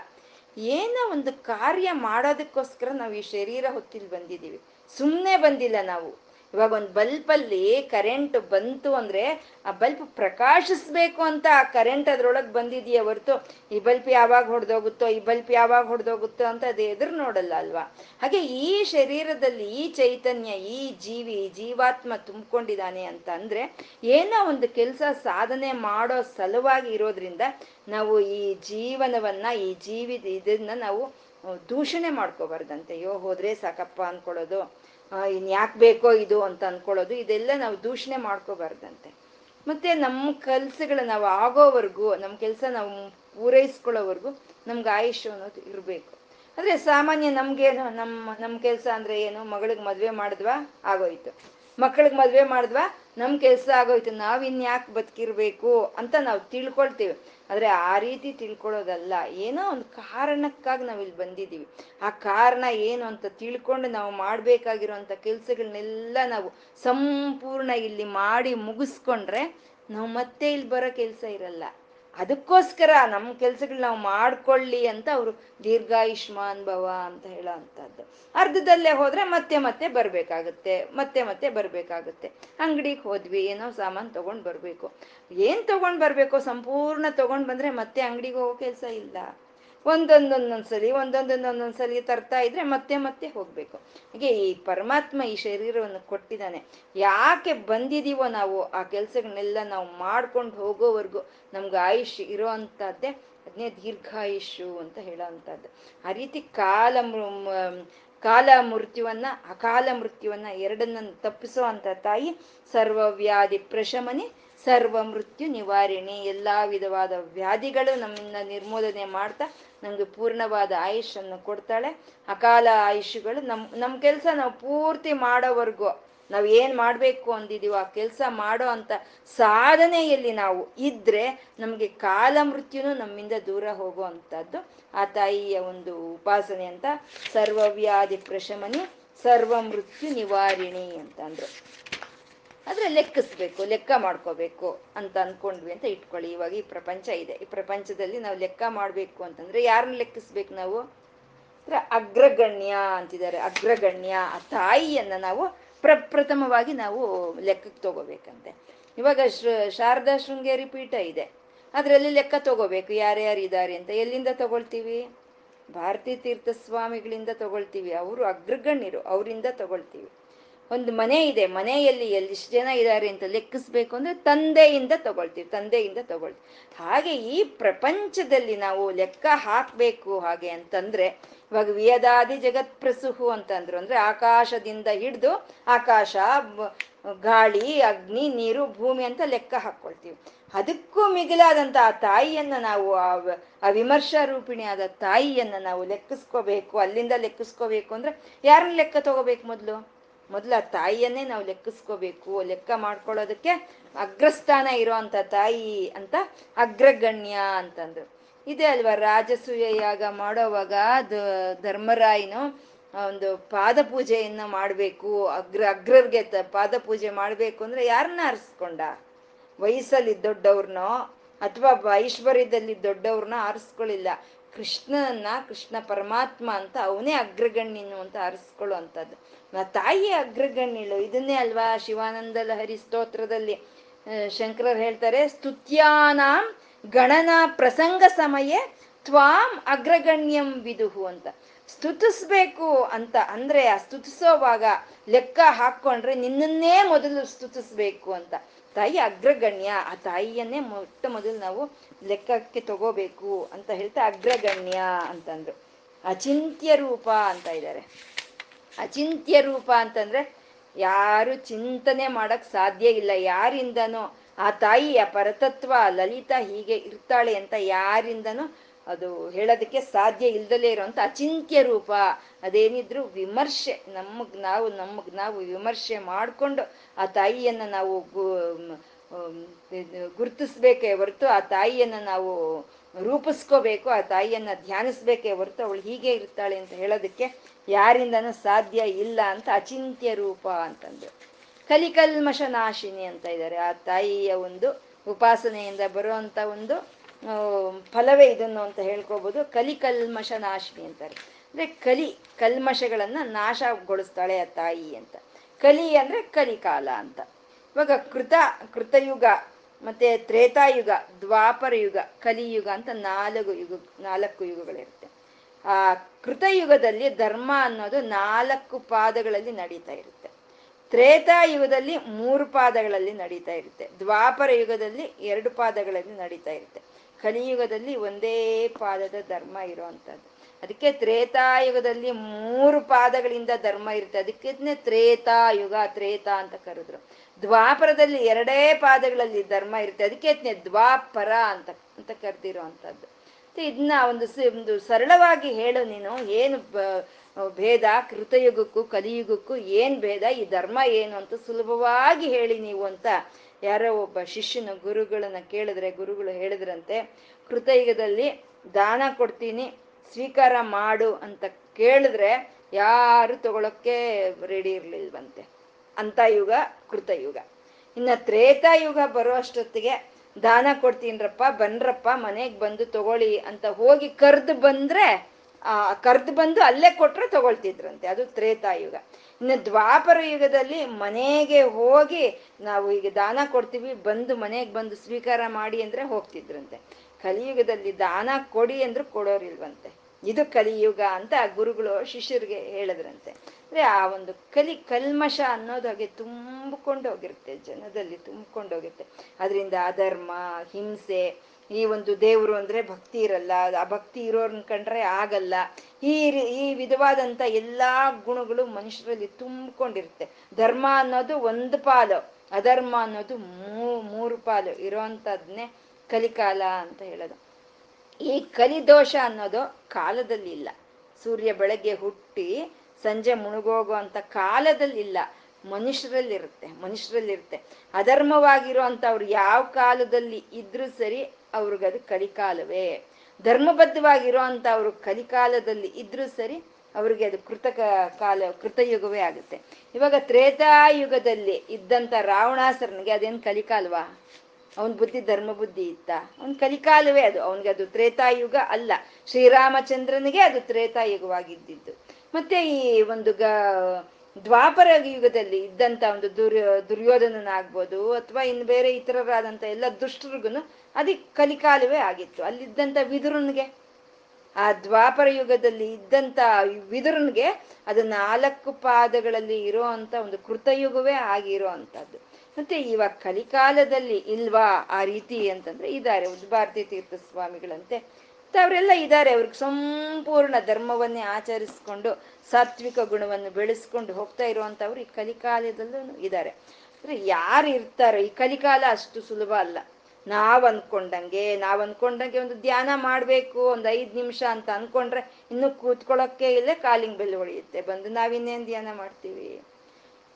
ಏನೋ ಒಂದು ಕಾರ್ಯ ಮಾಡೋದಕ್ಕೋಸ್ಕರ ನಾವು ಈ ಶರೀರ ಹೊತ್ತಿಲ್ಲಿ ಬಂದಿದ್ದೀವಿ, ಸುಮ್ಮನೆ ಬಂದಿಲ್ಲ ನಾವು. ಇವಾಗ ಒಂದು ಬಲ್ಪಲ್ಲಿ ಕರೆಂಟ್ ಬಂತು ಅಂದರೆ ಆ ಬಲ್ಪ್ ಪ್ರಕಾಶಿಸ್ಬೇಕು ಅಂತ ಆ ಕರೆಂಟ್ ಅದರೊಳಗೆ ಬಂದಿದೆಯೇ ಹೊರತು ಈ ಬಲ್ಪ್ ಯಾವಾಗ ಹೊಡೆದೋಗುತ್ತೋ ಈ ಬಲ್ಪ್ ಯಾವಾಗ ಹೊಡೆದೋಗುತ್ತೋ ಅಂತ ಅದು ಎದುರು ನೋಡಲ್ಲ ಅಲ್ವಾ. ಹಾಗೆ ಈ ಶರೀರದಲ್ಲಿ ಈ ಚೈತನ್ಯ ಈ ಜೀವಿ ಜೀವಾತ್ಮ ತುಂಬಿಕೊಂಡಿದ್ದಾನೆ ಅಂತ ಅಂದರೆ ಏನೋ ಒಂದು ಕೆಲಸ ಸಾಧನೆ ಮಾಡೋ ಸಲುವಾಗಿ ಇರೋದ್ರಿಂದ ನಾವು ಈ ಜೀವನವನ್ನು ಈ ಜೀವಿ ಇದನ್ನು ನಾವು ದೂಷಣೆ ಮಾಡ್ಕೋಬಾರ್ದಂತೆ. ಯೋ ಹೋದರೆ ಸಾಕಪ್ಪ ಅಂದ್ಕೊಳ್ಳೋದು, ಇನ್ಯಾಕೆ ಬೇಕೋ ಇದು ಅಂತ ಅಂದ್ಕೊಳ್ಳೋದು, ಇದೆಲ್ಲ ನಾವು ದೂಷಣೆ ಮಾಡ್ಕೋಬಾರ್ದಂತೆ. ಮತ್ತು ನಮ್ಮ ಕೆಲಸಗಳು ನಾವು ಆಗೋವರೆಗೂ, ನಮ್ಮ ಕೆಲಸ ನಾವು ಪೂರೈಸ್ಕೊಳ್ಳೋವರೆಗೂ ನಮ್ಗೆ ಆಯುಷ್ಯ ಅನ್ನೋದು ಇರಬೇಕು. ಆದರೆ ಸಾಮಾನ್ಯ ನಮಗೇನು, ನಮ್ಮ ನಮ್ಮ ಕೆಲಸ ಅಂದರೆ ಏನು, ಮಗಳಿಗೆ ಮದುವೆ ಮಾಡಿದ್ವಾ ಆಗೋಯ್ತು, ಮಕ್ಕಳಿಗೆ ಮದುವೆ ಮಾಡಿದ್ವಾ ನಮ್ಮ ಕೆಲಸ ಆಗೋಯ್ತು, ನಾವು ಇನ್ಯಾಕೆ ಬದುಕಿರಬೇಕು ಅಂತ ನಾವು ತಿಳ್ಕೊಳ್ತೀವಿ. ಆದರೆ ಆ ರೀತಿ ತಿಳ್ಕೊಳ್ಳೋದಲ್ಲ, ಏನೋ ಒಂದು ಕಾರಣಕ್ಕಾಗಿ ನಾವಿಲ್ಲಿ ಬಂದಿದ್ದೀವಿ, ಆ ಕಾರಣ ಏನು ಅಂತ ತಿಳ್ಕೊಂಡು ನಾವು ಮಾಡಬೇಕಾಗಿರೋಂಥ ಕೆಲಸಗಳನ್ನೆಲ್ಲ ನಾವು ಸಂಪೂರ್ಣ ಇಲ್ಲಿ ಮಾಡಿ ಮುಗಿಸ್ಕೊಂಡ್ರೆ ನಾವು ಮತ್ತೆ ಇಲ್ಲಿ ಬರೋ ಕೆಲಸ ಇರಲ್ಲ. ಅದಕ್ಕೋಸ್ಕರ ನಮ್ಮ ಕೆಲಸಗಳು ನಾವು ಮಾಡಿಕೊಳ್ಳಿ ಅಂತ ಅವರು ದೀರ್ಘಾಯುಷ್ಮಾನ್ ಭವ ಅಂತ ಹೇಳೋ ಅಂಥದ್ದು. ಅರ್ಧದಲ್ಲೇ ಹೋದರೆ ಮತ್ತೆ ಮತ್ತೆ ಬರಬೇಕಾಗುತ್ತೆ, ಮತ್ತೆ ಮತ್ತೆ ಬರಬೇಕಾಗುತ್ತೆ. ಅಂಗಡಿಗೆ ಹೋದ್ವಿ, ಏನೋ ಸಾಮಾನು ತೊಗೊಂಡು ಬರಬೇಕು, ಏನು ತೊಗೊಂಡು ಬರಬೇಕು ಸಂಪೂರ್ಣ ತೊಗೊಂಡು ಬಂದರೆ ಮತ್ತೆ ಅಂಗಡಿಗೆ ಹೋಗೋ ಕೆಲಸ ಇಲ್ಲ. ಒಂದೊಂದೊಂದೊಂದು ಸಲ ಒಂದೊಂದೊಂದೊಂದೊಂದು ಸಲ ತರ್ತಾ ಇದ್ರೆ ಮತ್ತೆ ಮತ್ತೆ ಹೋಗಬೇಕು. ಹಾಗೆ ಈ ಪರಮಾತ್ಮ ಈ ಶರೀರವನ್ನು ಕೊಟ್ಟಿದ್ದಾನೆ, ಯಾಕೆ ಬಂದಿದ್ದೀವೋ ನಾವು ಆ ಕೆಲಸಗಳನ್ನೆಲ್ಲ ನಾವು ಮಾಡ್ಕೊಂಡು ಹೋಗೋವರೆಗೂ ನಮ್ಗೆ ಆಯುಷ್ ಇರೋ ಅಂಥದ್ದೇ, ಅದನ್ನೇ ದೀರ್ಘಾಯುಷು ಅಂತ ಹೇಳೋ ಅಂಥದ್ದು. ಆ ರೀತಿ ಕಾಲ ಕಾಲ ಮೃತ್ಯುವನ್ನು ಅಕಾಲ ಮೃತ್ಯುವನ್ನು ಎರಡನ್ನ ತಪ್ಪಿಸೋ ಅಂಥ ತಾಯಿ ಸರ್ವವ್ಯಾಧಿ ಪ್ರಶಮನಿ ಸರ್ವ ಮೃತ್ಯು ನಿವಾರಣೆ, ಎಲ್ಲ ವಿಧವಾದ ವ್ಯಾಧಿಗಳು ನಮ್ಮನ್ನು ನಿರ್ಮೂಲನೆ ಮಾಡ್ತಾ ನಮಗೆ ಪೂರ್ಣವಾದ ಆಯುಷನ್ನು ಕೊಡ್ತಾಳೆ. ಅಕಾಲ ಆಯುಷುಗಳು ನಮ್ಮ ನಮ್ಮ ಕೆಲಸ ನಾವು ಪೂರ್ತಿ ಮಾಡೋವರೆಗೂ, ನಾವು ಏನು ಮಾಡಬೇಕು ಅಂದಿದ್ದೀವೋ ಆ ಕೆಲಸ ಮಾಡೋ ಅಂಥ ಸಾಧನೆಯಲ್ಲಿ ನಾವು ಇದ್ದರೆ ನಮಗೆ ಕಾಲ ಮೃತ್ಯುನೂ ನಮ್ಮಿಂದ ದೂರ ಹೋಗೋ ಅಂಥದ್ದು ಆ ತಾಯಿಯ ಒಂದು ಉಪಾಸನೆ ಅಂತ. ಸರ್ವವ್ಯಾಧಿ ಪ್ರಶಮನಿ ಸರ್ವ ಮೃತ್ಯು ನಿವಾರಣೆ ಅಂತಂದರು. ಆದರೆ ಲೆಕ್ಕಿಸ್ಬೇಕು, ಲೆಕ್ಕ ಮಾಡ್ಕೋಬೇಕು ಅಂತ ಅಂದ್ಕೊಂಡ್ವಿ ಅಂತ ಇಟ್ಕೊಳ್ಳಿ. ಇವಾಗ ಈ ಪ್ರಪಂಚ ಇದೆ, ಈ ಪ್ರಪಂಚದಲ್ಲಿ ನಾವು ಲೆಕ್ಕ ಮಾಡಬೇಕು ಅಂತಂದರೆ ಯಾರನ್ನ ಲೆಕ್ಕಿಸ್ಬೇಕು ನಾವು? ಅಗ್ರಗಣ್ಯ ಅಂತಿದ್ದಾರೆ, ಅಗ್ರಗಣ್ಯ ಆ ತಾಯಿಯನ್ನು ನಾವು ಪ್ರಪ್ರಥಮವಾಗಿ ನಾವು ಲೆಕ್ಕಕ್ಕೆ ತಗೋಬೇಕಂತೆ. ಇವಾಗ ಶೃ ಶಾರದಾ ಶೃಂಗೇರಿ ಪೀಠ ಇದೆ, ಅದರಲ್ಲಿ ಲೆಕ್ಕ ತಗೋಬೇಕು ಯಾರ್ಯಾರಿದ್ದಾರೆ ಅಂತ. ಎಲ್ಲಿಂದ ತಗೊಳ್ತೀವಿ? ಭಾರತೀ ತೀರ್ಥ ಸ್ವಾಮಿಗಳಿಂದ ತಗೊಳ್ತೀವಿ. ಅವರು ಅಗ್ರಗಣ್ಯರು, ಅವರಿಂದ ತಗೊಳ್ತೀವಿ. ಒಂದು ಮನೆ ಇದೆ, ಮನೆಯಲ್ಲಿ ಎಲ್ಲಿಷ್ಟು ಜನ ಇದ್ದಾರೆ ಅಂತ ಲೆಕ್ಕಿಸ್ಬೇಕು ಅಂದರೆ ತಂದೆಯಿಂದ ತಗೊಳ್ತೀವಿ, ತಂದೆಯಿಂದ ತಗೊಳ್ತೀವಿ. ಹಾಗೆ ಈ ಪ್ರಪಂಚದಲ್ಲಿ ನಾವು ಲೆಕ್ಕ ಹಾಕಬೇಕು ಹಾಗೆ ಅಂತಂದರೆ, ಇವಾಗ ವೇದಾದಿ ಜಗತ್ ಪ್ರಸುಹು ಅಂತಂದ್ರು ಅಂದರೆ ಆಕಾಶದಿಂದ ಹಿಡಿದು ಆಕಾಶ, ಗಾಳಿ, ಅಗ್ನಿ, ನೀರು, ಭೂಮಿ ಅಂತ ಲೆಕ್ಕ ಹಾಕ್ಕೊಳ್ತೀವಿ. ಅದಕ್ಕೂ ಮಿಗಿಲಾದಂಥ ಆ ತಾಯಿಯನ್ನು ನಾವು, ಆ ವಿಮರ್ಶ ರೂಪಿಣಿಯಾದ ತಾಯಿಯನ್ನು ನಾವು ಲೆಕ್ಕಿಸ್ಕೋಬೇಕು. ಅಲ್ಲಿಂದ ಲೆಕ್ಕಿಸ್ಕೋಬೇಕು ಅಂದರೆ ಯಾರನ್ನ ಲೆಕ್ಕ ತಗೋಬೇಕು? ಮೊದಲು ಮೊದಲ ತಾಯಿಯನ್ನೇ ನಾವು ಲೆಕ್ಕಿಸ್ಕೋಬೇಕು. ಲೆಕ್ಕ ಮಾಡ್ಕೊಳ್ಳೋದಕ್ಕೆ ಅಗ್ರಸ್ಥಾನ ಇರೋವಂಥ ತಾಯಿ ಅಂತ ಅಗ್ರಗಣ್ಯ ಅಂತಂದ್ರು. ಇದೇ ಅಲ್ವಾ ರಾಜಸೂಯ ಯಾಗ ಮಾಡೋವಾಗ ಧರ್ಮರಾಯನು ಒಂದು ಪಾದ ಪೂಜೆಯನ್ನು ಮಾಡಬೇಕು, ಅಗ್ರ ಅಗ್ರರಿಗೆ ತ ಪಾದ ಪೂಜೆ ಮಾಡಬೇಕು ಅಂದರೆ ಯಾರನ್ನ ಆರಿಸ್ಕೊಂಡ? ವಯಸ್ಸಲ್ಲಿ ದೊಡ್ಡವ್ರನ್ನೋ ಅಥವಾ ಐಶ್ವರ್ಯದಲ್ಲಿ ದೊಡ್ಡವ್ರನ್ನ ಆರಿಸ್ಕೊಳ್ಳಿಲ್ಲ. ಕೃಷ್ಣನನ್ನ, ಕೃಷ್ಣ ಪರಮಾತ್ಮ ಅಂತ ಅವನೇ ಅಗ್ರಗಣ್ಯನು ಅಂತ ಆರಿಸ್ಕೊಳ್ಳೋ ಅಂಥದ್ದು. ತಾಯಿಯೇ ಅಗ್ರಗಣ್ಯಳು. ಇದನ್ನೇ ಅಲ್ವಾ ಶಿವಾನಂದ ಲಹರಿ ಸ್ತೋತ್ರದಲ್ಲಿ ಶಂಕರರು ಹೇಳ್ತಾರೆ, ಸ್ತುತ್ಯಾನಾಂ ಗಣನಾ ಪ್ರಸಂಗ ಸಮಯೇ ತ್ವಾಂ ಅಗ್ರಗಣ್ಯಂ ವಿದುಹು ಅಂತ. ಸ್ತುತಿಸ್ಬೇಕು ಅಂತ ಅಂದರೆ ಆ ಸ್ತುತಿಸೋವಾಗ ಲೆಕ್ಕ ಹಾಕ್ಕೊಂಡ್ರೆ ನಿನ್ನನ್ನೇ ಮೊದಲು ಸ್ತುತಿಸ್ಬೇಕು ಅಂತ. ತಾಯಿ ಅಗ್ರಗಣ್ಯ, ಆ ತಾಯಿಯನ್ನೇ ಮೊಟ್ಟ ಮೊದಲು ನಾವು ಲೆಕ್ಕಕ್ಕೆ ತಗೋಬೇಕು ಅಂತ ಹೇಳ್ತಾ ಅಗ್ರಗಣ್ಯ ಅಂತಂದ್ರು. ಅಚಿಂತ್ಯ ರೂಪ ಅಂತ ಇದ್ದಾರೆ. ಅಚಿಂತ್ಯ ರೂಪ ಅಂತಂದ್ರೆ ಯಾರು ಚಿಂತನೆ ಮಾಡಕ್ ಸಾಧ್ಯ ಇಲ್ಲ, ಯಾರಿಂದನೂ ಆ ತಾಯಿಯ ಪರತತ್ವ ಲಲಿತಾ ಹೀಗೆ ಇರ್ತಾಳೆ ಅಂತ ಯಾರಿಂದನೂ ಅದು ಹೇಳೋದಕ್ಕೆ ಸಾಧ್ಯ ಇಲ್ದಲೇ ಇರೋವಂಥ ಅಚಿಂತ್ಯ ರೂಪ. ಅದೇನಿದ್ರು ವಿಮರ್ಶೆ, ನಮಗೆ ನಾವು ನಮಗೆ ನಾವು ವಿಮರ್ಶೆ ಮಾಡಿಕೊಂಡು ಆ ತಾಯಿಯನ್ನು ನಾವು ಗು ಗುರುತಿಸ್ಬೇಕೇ ಹೊರತು ಆ ತಾಯಿಯನ್ನು ನಾವು ರೂಪಿಸ್ಕೋಬೇಕು, ಆ ತಾಯಿಯನ್ನು ಧ್ಯಾನಿಸ್ಬೇಕೇ ಹೊರತು ಅವಳು ಹೀಗೆ ಇರ್ತಾಳೆ ಅಂತ ಹೇಳೋದಕ್ಕೆ ಯಾರಿಂದನೂ ಸಾಧ್ಯ ಇಲ್ಲ ಅಂತ ಅಚಿಂತ್ಯ ರೂಪ ಅಂತಂದು. ಕಲಿಕಲ್ಮಶ ನಾಶಿನಿ ಅಂತ ಇದ್ದಾರೆ. ಆ ತಾಯಿಯ ಒಂದು ಉಪಾಸನೆಯಿಂದ ಬರುವಂಥ ಒಂದು ಫಲವೇ ಇದನ್ನು ಅಂತ ಹೇಳ್ಕೋಬೋದು. ಕಲಿಕಲ್ಮಶ ನಾಶಿನಿ ಅಂತಾರೆ. ಅಂದರೆ ಕಲಿ ಕಲ್ಮಶಗಳನ್ನು ನಾಶಗೊಳಿಸ್ತಾಳೆ ಆ ತಾಯಿ ಅಂತ. ಕಲಿ ಅಂದರೆ ಕಲಿಕಾಲ ಅಂತ. ಇವಾಗ ಕೃತ ಕೃತಯುಗ ಮತ್ತು ತ್ರೇತಾಯುಗ, ದ್ವಾಪರ ಯುಗ, ಕಲಿಯುಗ ಅಂತ ನಾಲ್ಕು ಯುಗ ನಾಲ್ಕು ಯುಗಗಳಿರುತ್ತೆ. ಆ ಕೃತಯುಗದಲ್ಲಿ ಧರ್ಮ ಅನ್ನೋದು ನಾಲ್ಕು ಪಾದಗಳಲ್ಲಿ ನಡೀತಾ ಇರುತ್ತೆ. ತ್ರೇತಾಯುಗದಲ್ಲಿ ಮೂರು ಪಾದಗಳಲ್ಲಿ ನಡೀತಾ ಇರುತ್ತೆ. ದ್ವಾಪರ ಯುಗದಲ್ಲಿ ಎರಡು ಪಾದಗಳಲ್ಲಿ ನಡೀತಾ ಇರುತ್ತೆ. ಕಲಿಯುಗದಲ್ಲಿ ಒಂದೇ ಪಾದದ ಧರ್ಮ ಇರೋವಂಥದ್ದು. ಅದಕ್ಕೆ ತ್ರೇತಾಯುಗದಲ್ಲಿ ಮೂರು ಪಾದಗಳಿಂದ ಧರ್ಮ ಇರುತ್ತೆ, ಅದಕ್ಕೆ ತ್ರೇತಾಯುಗ ತ್ರೇತ ಅಂತ ಕರೆದ್ರು. ದ್ವಾಪರದಲ್ಲಿ ಎರಡೇ ಪಾದಗಳಲ್ಲಿ ಧರ್ಮ ಇರುತ್ತೆ, ಅದಕ್ಕೆ ದ್ವಾಪರ ಅಂತ ಅಂತ ಕರೆದಿರೋವಂಥದ್ದು. ಇದನ್ನ ಒಂದು ಒಂದು ಸರಳವಾಗಿ ಹೇಳು ನೀನು, ಏನು ಭೇದ ಕೃತಯುಗಕ್ಕೂ ಕಲಿಯುಗಕ್ಕೂ ಏನು ಭೇದ, ಈ ಧರ್ಮ ಏನು ಅಂತ ಸುಲಭವಾಗಿ ಹೇಳಿ ನೀವು ಅಂತ ಯಾರೋ ಒಬ್ಬ ಶಿಷ್ಯನು ಗುರುಗಳನ್ನು ಕೇಳಿದ್ರೆ, ಗುರುಗಳು ಹೇಳಿದ್ರಂತೆ, ಕೃತಯುಗದಲ್ಲಿ ದಾನ ಕೊಡ್ತೀನಿ ಸ್ವೀಕಾರ ಮಾಡು ಅಂತ ಕೇಳಿದ್ರೆ ಯಾರು ತಗೊಳಕ್ಕೆ ರೆಡಿ ಇರಲಿಲ್ವಂತೆ. ಅಂಥ ಯುಗ ಕೃತಯುಗ. ಇನ್ನು ತ್ರೇತಾಯುಗ ಬರೋ ಅಷ್ಟೊತ್ತಿಗೆ ದಾನ ಕೊಡ್ತೀನ್ರಪ್ಪ, ಬನ್ರಪ್ಪ ಮನೆಗೆ ಬಂದು ತಗೊಳ್ಳಿ ಅಂತ ಹೋಗಿ ಕರೆದು ಬಂದರೆ, ಕರೆದು ಬಂದು ಅಲ್ಲೇ ಕೊಟ್ಟರೆ ತಗೊಳ್ತಿದ್ರಂತೆ. ಅದು ತ್ರೇತಾಯುಗ. ಇನ್ನು ದ್ವಾಪರ ಯುಗದಲ್ಲಿ ಮನೆಗೆ ಹೋಗಿ ನಾವು ಈಗ ದಾನ ಕೊಡ್ತೀವಿ, ಬಂದು ಮನೆಗೆ ಬಂದು ಸ್ವೀಕಾರ ಮಾಡಿ ಅಂದರೆ ಹೋಗ್ತಿದ್ರಂತೆ. ಕಲಿಯುಗದಲ್ಲಿ ದಾನ ಕೊಡಿ ಅಂದರೂ ಕೊಡೋರಿಲ್ವಂತೆ. ಇದು ಕಲಿಯುಗ ಅಂತ ಗುರುಗಳು ಶಿಷ್ಯರಿಗೆ ಹೇಳಿದ್ರಂತೆ. ಅಂದರೆ ಆ ಒಂದು ಕಲಿ ಕಲ್ಮಶ ಅನ್ನೋದು ಹಾಗೆ ತುಂಬಿಕೊಂಡು ಹೋಗಿರುತ್ತೆ, ಜನದಲ್ಲಿ ತುಂಬಿಕೊಂಡು ಹೋಗಿರುತ್ತೆ. ಅದರಿಂದ ಅಧರ್ಮ, ಹಿಂಸೆ, ಈ ಒಂದು ದೇವರು ಅಂದರೆ ಭಕ್ತಿ ಇರಲ್ಲ, ಆ ಭಕ್ತಿ ಇರೋರ್ನ ಕಂಡ್ರೆ ಆಗಲ್ಲ, ಈ ಈ ವಿಧವಾದಂಥ ಎಲ್ಲ ಗುಣಗಳು ಮನುಷ್ಯರಲ್ಲಿ ತುಂಬಿಕೊಂಡಿರುತ್ತೆ. ಧರ್ಮ ಅನ್ನೋದು ಒಂದು ಪಾಲು, ಅಧರ್ಮ ಅನ್ನೋದು ಮೂ ಮೂರು ಪಾಲು ಇರೋವಂಥದ್ನೇ ಕಲಿಕಾಲ ಅಂತ ಹೇಳೋದು. ಈ ಕಲಿದೋಷ ಅನ್ನೋದು ಕಾಲದಲ್ಲಿ ಇಲ್ಲ. ಸೂರ್ಯ ಬೆಳಗ್ಗೆ ಹುಟ್ಟಿ ಸಂಜೆ ಮುಳುಗೋಗುವಂಥ ಕಾಲದಲ್ಲಿ ಇಲ್ಲ, ಮನುಷ್ಯರಲ್ಲಿರುತ್ತೆ ಮನುಷ್ಯರಲ್ಲಿರುತ್ತೆ ಅಧರ್ಮವಾಗಿರುವಂಥ ಅವ್ರು ಯಾವ ಕಾಲದಲ್ಲಿ ಇದ್ರೂ ಸರಿ ಅವ್ರಿಗದು ಕಲಿಕಾಲವೇ. ಧರ್ಮಬದ್ಧವಾಗಿರುವಂಥ ಅವರು ಕಲಿಕಾಲದಲ್ಲಿ ಇದ್ರೂ ಸರಿ ಅವ್ರಿಗೆ ಅದು ಕೃತಕ ಕಾಲ ಕೃತಯುಗವೇ ಆಗುತ್ತೆ. ಇವಾಗ ತ್ರೇತಾಯುಗದಲ್ಲಿ ಇದ್ದಂಥ ರಾವಣಾಸುರನಿಗೆ ಅದೇನು ಕಲಿಕಾಲ್ವಾ? ಅವನ ಬುದ್ಧಿ ಧರ್ಮ ಬುದ್ಧಿ ಇತ್ತ? ಅವನ ಕಲಿಕಾಲವೇ ಅದು, ಅವನಿಗೆ ಅದು ತ್ರೇತಾಯುಗ ಅಲ್ಲ. ಶ್ರೀರಾಮಚಂದ್ರನಿಗೆ ಅದು ತ್ರೇತಾಯುಗವಾಗಿದ್ದಿದ್ದು. ಮತ್ತೆ ಈ ಒಂದು ಗ ದ್ವಾಪರ ಯುಗದಲ್ಲಿ ಇದ್ದಂಥ ಒಂದು ದುರ್ಯ ದುರ್ಯೋಧನನಾಗ್ಬೋದು ಅಥವಾ ಇನ್ನು ಬೇರೆ ಇತರರಾದಂಥ ಎಲ್ಲ ದುಷ್ಟರಿಗೂ ಅದಕ್ಕೆ ಕಲಿಕಾಲುವೆ ಆಗಿತ್ತು. ಅಲ್ಲಿದ್ದಂಥ ವಿದುರನಿಗೆ, ಆ ದ್ವಾಪರ ಯುಗದಲ್ಲಿ ಇದ್ದಂಥ ವಿದುರನಿಗೆ ಅದು ನಾಲ್ಕು ಪಾದಗಳಲ್ಲಿ ಇರೋ ಅಂಥ ಒಂದು ಕೃತಯುಗವೇ ಆಗಿರೋ ಅಂಥದ್ದು. ಮತ್ತೆ ಇವಾಗ ಕಲಿಕಾಲದಲ್ಲಿ ಇಲ್ವಾ ಆ ರೀತಿ ಅಂತಂದ್ರೆ ಇದ್ದಾರೆ. ಉದ್ಭಾರತಿ ತೀರ್ಥ ಸ್ವಾಮಿಗಳಂತೆ ಅವರೆಲ್ಲ ಇದ್ದಾರೆ. ಅವ್ರಿಗೆ ಸಂಪೂರ್ಣ ಧರ್ಮವನ್ನೇ ಆಚರಿಸ್ಕೊಂಡು ಸಾತ್ವಿಕ ಗುಣವನ್ನು ಬೆಳೆಸ್ಕೊಂಡು ಹೋಗ್ತಾ ಇರುವಂಥವ್ರು ಈ ಕಲಿಕಾಲದಲ್ಲೂ ಇದ್ದಾರೆ. ಅಂದರೆ ಯಾರು ಇರ್ತಾರೋ, ಈ ಕಲಿಕಾಲ ಅಷ್ಟು ಸುಲಭ ಅಲ್ಲ. ನಾವು ಅಂದ್ಕೊಂಡಂಗೆ ನಾವು ಅಂದ್ಕೊಂಡಂಗೆ ಒಂದು ಧ್ಯಾನ ಮಾಡಬೇಕು ಒಂದು ಐದು ನಿಮಿಷ ಅಂತ ಅಂದ್ಕೊಂಡ್ರೆ ಇನ್ನೂ ಕೂತ್ಕೊಳ್ಳೋಕ್ಕೆ ಇಲ್ಲೇ ಕಾಲಿಂಗ್ ಬೆಲ್ ಹೊಳೆಯುತ್ತೆ. ಬಂದು ನಾವಿನ್ನೇನು ಧ್ಯಾನ ಮಾಡ್ತೀವಿ,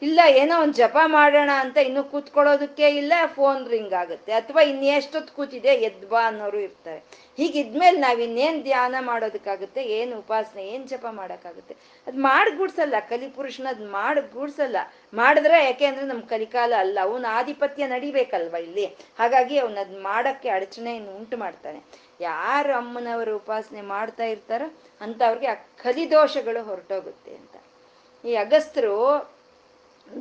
ಇಲ್ಲ ಏನೋ ಒಂದು ಜಪ ಮಾಡೋಣ ಅಂತ ಇನ್ನೂ ಕೂತ್ಕೊಳ್ಳೋದಕ್ಕೆ ಇಲ್ಲ, ಫೋನ್ ರಿಂಗ್ ಆಗುತ್ತೆ. ಅಥವಾ ಇನ್ನೆಷ್ಟೊತ್ತು ಕೂತಿದೆ ಎದ್ವಾ ಅನ್ನೋರು ಇರ್ತಾರೆ. ಹೀಗಿದ್ಮೇಲೆ ನಾವಿನ್ನೇನು ಧ್ಯಾನ ಮಾಡೋದಕ್ಕಾಗುತ್ತೆ, ಏನು ಉಪಾಸನೆ, ಏನು ಜಪ ಮಾಡೋಕ್ಕಾಗುತ್ತೆ? ಅದು ಮಾಡಿ ಗೂಡ್ಸಲ್ಲ ಕಲಿಪುರುಷನ, ಅದು ಮಾಡಿ ಗೂಡ್ಸಲ್ಲ. ಮಾಡಿದ್ರೆ ಯಾಕೆ ಅಂದರೆ ನಮ್ಮ ಕಲಿಕಾಲ ಅಲ್ಲ, ಅವನ ಆಧಿಪತ್ಯ ನಡಿಬೇಕಲ್ವ ಇಲ್ಲಿ. ಹಾಗಾಗಿ ಅವನದು ಮಾಡೋಕ್ಕೆ ಅಡಚಣೆಯನ್ನು ಉಂಟು ಮಾಡ್ತಾನೆ. ಯಾರು ಅಮ್ಮನವರು ಉಪಾಸನೆ ಮಾಡ್ತಾ ಇರ್ತಾರೋ ಅಂಥವ್ರಿಗೆ ಆ ಕಲಿದೋಷಗಳು ಹೊರಟೋಗುತ್ತೆ ಅಂತ. ಈ ಅಗಸ್ತ್ಯರು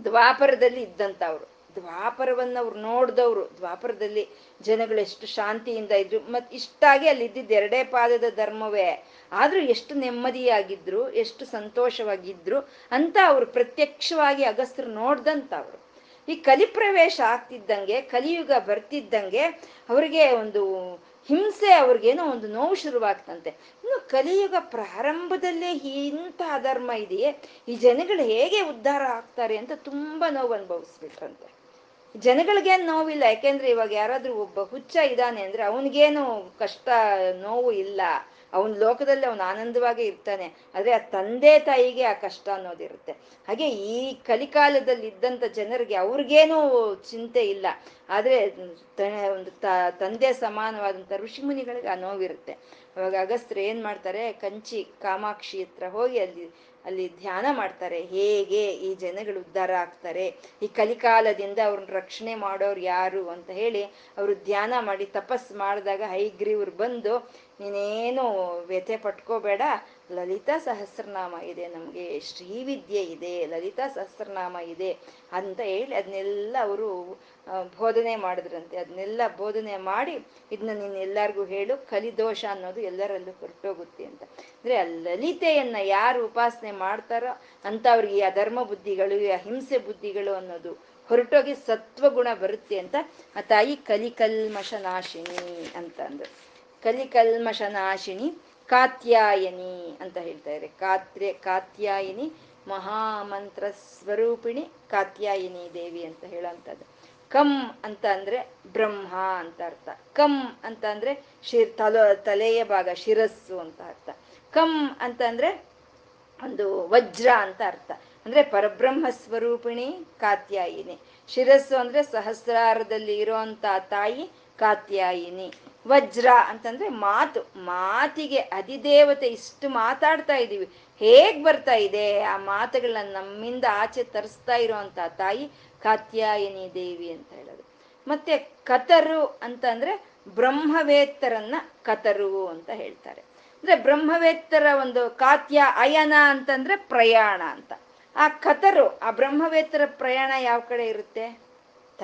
ದ್ವಾಪರದಲ್ಲಿ ಇದ್ದಂಥವ್ರು, ದ್ವಾಪರವನ್ನು ಅವ್ರು ನೋಡಿದವರು. ದ್ವಾಪರದಲ್ಲಿ ಜನಗಳು ಎಷ್ಟು ಶಾಂತಿಯಿಂದ ಇದ್ರು, ಮತ್ತು ಇಷ್ಟಾಗಿ ಅಲ್ಲಿ ಇದ್ದಿದ್ದು ಎರಡೇ ಪಾದದ ಧರ್ಮವೇ. ಆದರೂ ಎಷ್ಟು ನೆಮ್ಮದಿಯಾಗಿದ್ರು, ಎಷ್ಟು ಸಂತೋಷವಾಗಿದ್ರು ಅಂತ ಅವರು ಪ್ರತ್ಯಕ್ಷವಾಗಿ ಅಗಸ್ತ್ರು ನೋಡ್ದಂಥವ್ರು. ಈ ಕಲಿಪ್ರವೇಶ ಆಗ್ತಿದ್ದಂಗೆ, ಕಲಿಯುಗ ಬರ್ತಿದ್ದಂಗೆ ಅವರಿಗೆ ಒಂದು ಹಿಂಸೆ, ಅವ್ರಿಗೇನೋ ಒಂದು ನೋವು ಶುರುವಾಗ್ತಂತೆ. ಇನ್ನು ಕಲಿಯುಗ ಪ್ರಾರಂಭದಲ್ಲೇ ಇಂಥ ಅಧರ್ಮ ಇದೆಯೇ, ಈ ಜನಗಳು ಹೇಗೆ ಉದ್ಧಾರ ಆಗ್ತಾರೆ ಅಂತ ತುಂಬ ನೋವು ಅನುಭವಿಸ್ಬಿಟ್ರಂತೆ. ಜನಗಳಿಗೇನು ನೋವಿಲ್ಲ, ಯಾಕೆಂದ್ರೆ ಇವಾಗ ಯಾರಾದ್ರೂ ಒಬ್ಬ ಹುಚ್ಚ ಇದ್ದಾನೆ ಅಂದ್ರೆ ಅವನಿಗೇನು ಕಷ್ಟ ನೋವು ಇಲ್ಲ, ಅವನ ಲೋಕದಲ್ಲಿ ಅವನು ಆನಂದವಾಗಿ ಇರ್ತಾನೆ. ಆದರೆ ಆ ತಂದೆ ತಾಯಿಗೆ ಆ ಕಷ್ಟ ಅನ್ನೋದಿರುತ್ತೆ. ಹಾಗೆ ಈ ಕಲಿಕಾಲದಲ್ಲಿ ಇದ್ದಂಥ ಜನರಿಗೆ ಅವ್ರಿಗೇನೂ ಚಿಂತೆ ಇಲ್ಲ, ಆದರೆ ಒಂದು ತ ತಂದೆ ಸಮಾನವಾದಂಥ ಋಷಿಮುನಿಗಳಿಗೆ ಆ ನೋವಿರುತ್ತೆ. ಅವಾಗ ಅಗಸ್ತ್ರು ಏನು ಮಾಡ್ತಾರೆ, ಕಂಚಿ ಕಾಮಾಕ್ಷಿ ಹತ್ರ ಹೋಗಿ ಅಲ್ಲಿ ಅಲ್ಲಿ ಧ್ಯಾನ ಮಾಡ್ತಾರೆ. ಹೇಗೆ ಈ ಜನಗಳು ಉದ್ಧಾರ ಆಗ್ತಾರೆ, ಈ ಕಲಿಕಾಲದಿಂದ ಅವ್ರನ್ನ ರಕ್ಷಣೆ ಮಾಡೋರು ಯಾರು ಅಂತ ಹೇಳಿ ಅವರು ಧ್ಯಾನ ಮಾಡಿ ತಪಸ್ ಮಾಡಿದಾಗ ಹೈಗ್ರೀವ್ರು ಬಂದು, ನೀನೇನು ವ್ಯಥೆ ಪಟ್ಕೋಬೇಡ, ಲಲಿತಾ ಸಹಸ್ರನಾಮ ಇದೆ, ನಮಗೆ ಶ್ರೀವಿದ್ಯೆ ಇದೆ, ಲಲಿತಾ ಸಹಸ್ರನಾಮ ಇದೆ ಅಂತ ಹೇಳಿ ಅದನ್ನೆಲ್ಲ ಅವರು ಬೋಧನೆ ಮಾಡಿದ್ರಂತೆ. ಅದನ್ನೆಲ್ಲ ಬೋಧನೆ ಮಾಡಿ, ಇದನ್ನ ನೀನು ಎಲ್ಲರಿಗೂ ಹೇಳು, ಕಲಿದೋಷ ಅನ್ನೋದು ಎಲ್ಲರಲ್ಲೂ ಹೊರಟೋಗುತ್ತೆ ಅಂತ. ಅಂದರೆ ಆ ಲಲಿತೆಯನ್ನು ಯಾರು ಉಪಾಸನೆ ಮಾಡ್ತಾರೋ ಅಂಥವ್ರಿಗೆ ಆ ಧರ್ಮ ಬುದ್ಧಿಗಳು, ಆ ಹಿಂಸೆ ಬುದ್ಧಿಗಳು ಅನ್ನೋದು ಹೊರಟೋಗಿ ಸತ್ವಗುಣ ಬರುತ್ತೆ ಅಂತ ಆ ತಾಯಿ ಕಲಿಕಲ್ಮಶನಾಶಿನಿ ಅಂತ ಅಂದರು. ಕಲಿಕಲ್ಮಶನಾಶಿನಿ ಕಾತ್ಯಾಯನಿ ಅಂತ ಹೇಳ್ತಾರೆ. ಕಾತ್ರೆ ಕಾತ್ಯಾಯಿನಿ ಮಹಾಮಂತ್ರ ಸ್ವರೂಪಿಣಿ ಕಾತ್ಯಾಯಿನಿ ದೇವಿ ಅಂತ ಹೇಳೋಂಥದ್ದು. ಕಂ ಅಂತ ಅಂದರೆ ಬ್ರಹ್ಮ ಅಂತ ಅರ್ಥ. ಕಂ ಅಂತ ಅಂದರೆ ಶಿರ್ ತಲೋ ತಲೆಯ ಭಾಗ, ಶಿರಸ್ಸು ಅಂತ ಅರ್ಥ. ಕಂ ಅಂತ ಅಂದರೆ ಒಂದು ವಜ್ರ ಅಂತ ಅರ್ಥ. ಅಂದರೆ ಪರಬ್ರಹ್ಮ ಸ್ವರೂಪಿಣಿ ಕಾತ್ಯಾಯಿನಿ, ಶಿರಸ್ಸು ಅಂದರೆ ಸಹಸ್ರಾರದಲ್ಲಿ ಇರೋಂಥ ತಾಯಿ ಕಾತ್ಯಾಯಿನಿ, ವಜ್ರ ಅಂತಂದ್ರೆ ಮಾತು, ಮಾತಿಗೆ ಅಧಿದೇವತೆ. ಇಷ್ಟು ಮಾತಾಡ್ತಾ ಇದ್ದೀವಿ, ಹೇಗ್ ಬರ್ತಾ ಇದೆ ಆ ಮಾತುಗಳನ್ನ ನಮ್ಮಿಂದ ಆಚೆ ತರಿಸ್ತಾ ಇರುವಂತ ತಾಯಿ ಕಾತ್ಯಾಯಿನಿ ದೇವಿ ಅಂತ ಹೇಳೋದು. ಮತ್ತೆ ಕತರು ಅಂತಂದ್ರೆ ಬ್ರಹ್ಮವೇತ್ತರನ್ನ ಕತರು ಅಂತ ಹೇಳ್ತಾರೆ. ಅಂದ್ರೆ ಬ್ರಹ್ಮವೇತ್ತರ ಒಂದು ಕಾತ್ಯ ಅಯನ ಅಂತಂದ್ರೆ ಪ್ರಯಾಣ ಅಂತ. ಆ ಕತರು, ಆ ಬ್ರಹ್ಮವೇತ್ತರ ಪ್ರಯಾಣ ಯಾವ ಕಡೆ ಇರುತ್ತೆ?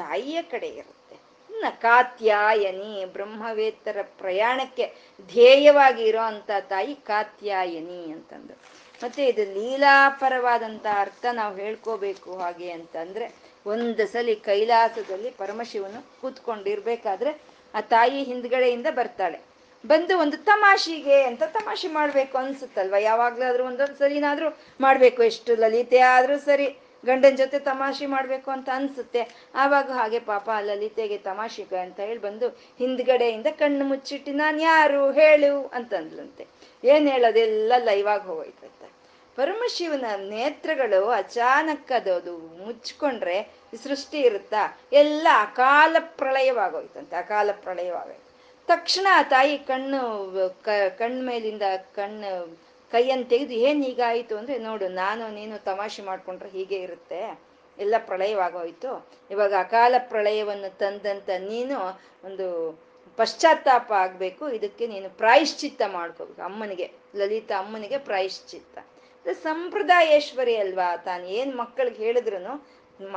ತಾಯಿಯ ಕಡೆ ಇರುತ್ತೆ. ಕಾತ್ಯಾಯನಿ ಬ್ರಹ್ಮವೇತ್ತರ ಪ್ರಯಾಣಕ್ಕೆ ಧ್ಯೇಯವಾಗಿ ಇರೋಂಥ ತಾಯಿ ಕಾತ್ಯಾಯನಿ ಅಂತಂದು. ಮತ್ತೆ ಇದು ಲೀಲಾಪರವಾದಂಥ ಅರ್ಥ ನಾವು ಹೇಳ್ಕೋಬೇಕು. ಹಾಗೆ ಅಂತಂದ್ರೆ ಒಂದು ಸಲಿ ಕೈಲಾಸದಲ್ಲಿ ಪರಮಶಿವನು ಕೂತ್ಕೊಂಡಿರ್ಬೇಕಾದ್ರೆ ಆ ತಾಯಿ ಹಿಂದ್ಗಡೆಯಿಂದ ಬರ್ತಾಳೆ. ಬಂದು ಒಂದು ತಮಾಷೆಗೆ ಅಂತ ತಮಾಷೆ ಮಾಡ್ಬೇಕು ಅನ್ಸುತ್ತಲ್ವ, ಯಾವಾಗ್ಲಾದ್ರೂ ಒಂದೊಂದು ಸಲಿನಾದ್ರೂ ಮಾಡ್ಬೇಕು, ಎಷ್ಟು ಲಲಿತೆ ಆದ್ರೂ ಸರಿ ಗಂಡನ ಜೊತೆ ತಮಾಷೆ ಮಾಡಬೇಕು ಅಂತ ಅನಿಸುತ್ತೆ. ಆವಾಗ ಹಾಗೆ ಪಾಪ ಲಲಿತೆಗೆ ತಮಾಷೆಗ ಅಂತ ಹೇಳಿ ಬಂದು ಹಿಂದ್ಗಡೆಯಿಂದ ಕಣ್ಣು ಮುಚ್ಚಿಟ್ಟು ನಾನು ಯಾರು ಹೇಳು ಅಂತಂದ್ಲಂತೆ. ಏನು ಹೇಳೋದೆಲ್ಲ ಲೈವಾಗಿ ಹೋಗೋಯ್ತಂತ. ಪರಮಶಿವನ ನೇತ್ರಗಳು ಅಚಾನಕ್ ಅದದು ಮುಚ್ಕೊಂಡ್ರೆ ಸೃಷ್ಟಿ ಇರುತ್ತಾ, ಎಲ್ಲ ಅಕಾಲ ಪ್ರಳಯವಾಗೋಯ್ತಂತೆ. ಅಕಾಲ ಪ್ರಳಯವಾಗೋಯ್ತು ತಕ್ಷಣ ತಾಯಿ ಕಣ್ಣು ಕ ಕಣ್ಮೇಲಿಂದ ಕಣ್ಣು ಕೈಯನ್ನು ತೆಗೆದು ಏನು ಹೀಗಾಯಿತು ಅಂದರೆ, ನೋಡು ನಾನು ನೀನು ತಮಾಷೆ ಮಾಡಿಕೊಂಡ್ರೆ ಹೀಗೆ ಇರುತ್ತೆ, ಎಲ್ಲ ಪ್ರಳಯವಾಗೋಯ್ತು, ಇವಾಗ ಅಕಾಲ ಪ್ರಳಯವನ್ನು ತಂದಂತ ನೀನು ಒಂದು ಪಶ್ಚಾತ್ತಾಪ ಆಗಬೇಕು, ಇದಕ್ಕೆ ನೀನು ಪ್ರಾಯಶ್ಚಿತ್ತ ಮಾಡ್ಕೋಬೇಕು. ಅಮ್ಮನಿಗೆ, ಲಲಿತಾ ಅಮ್ಮನಿಗೆ ಪ್ರಾಯಶ್ಚಿತ್ತ. ಸಂಪ್ರದಾಯೇಶ್ವರಿ ಅಲ್ವಾ, ತಾನು ಏನು ಮಕ್ಕಳಿಗೆ ಹೇಳಿದ್ರು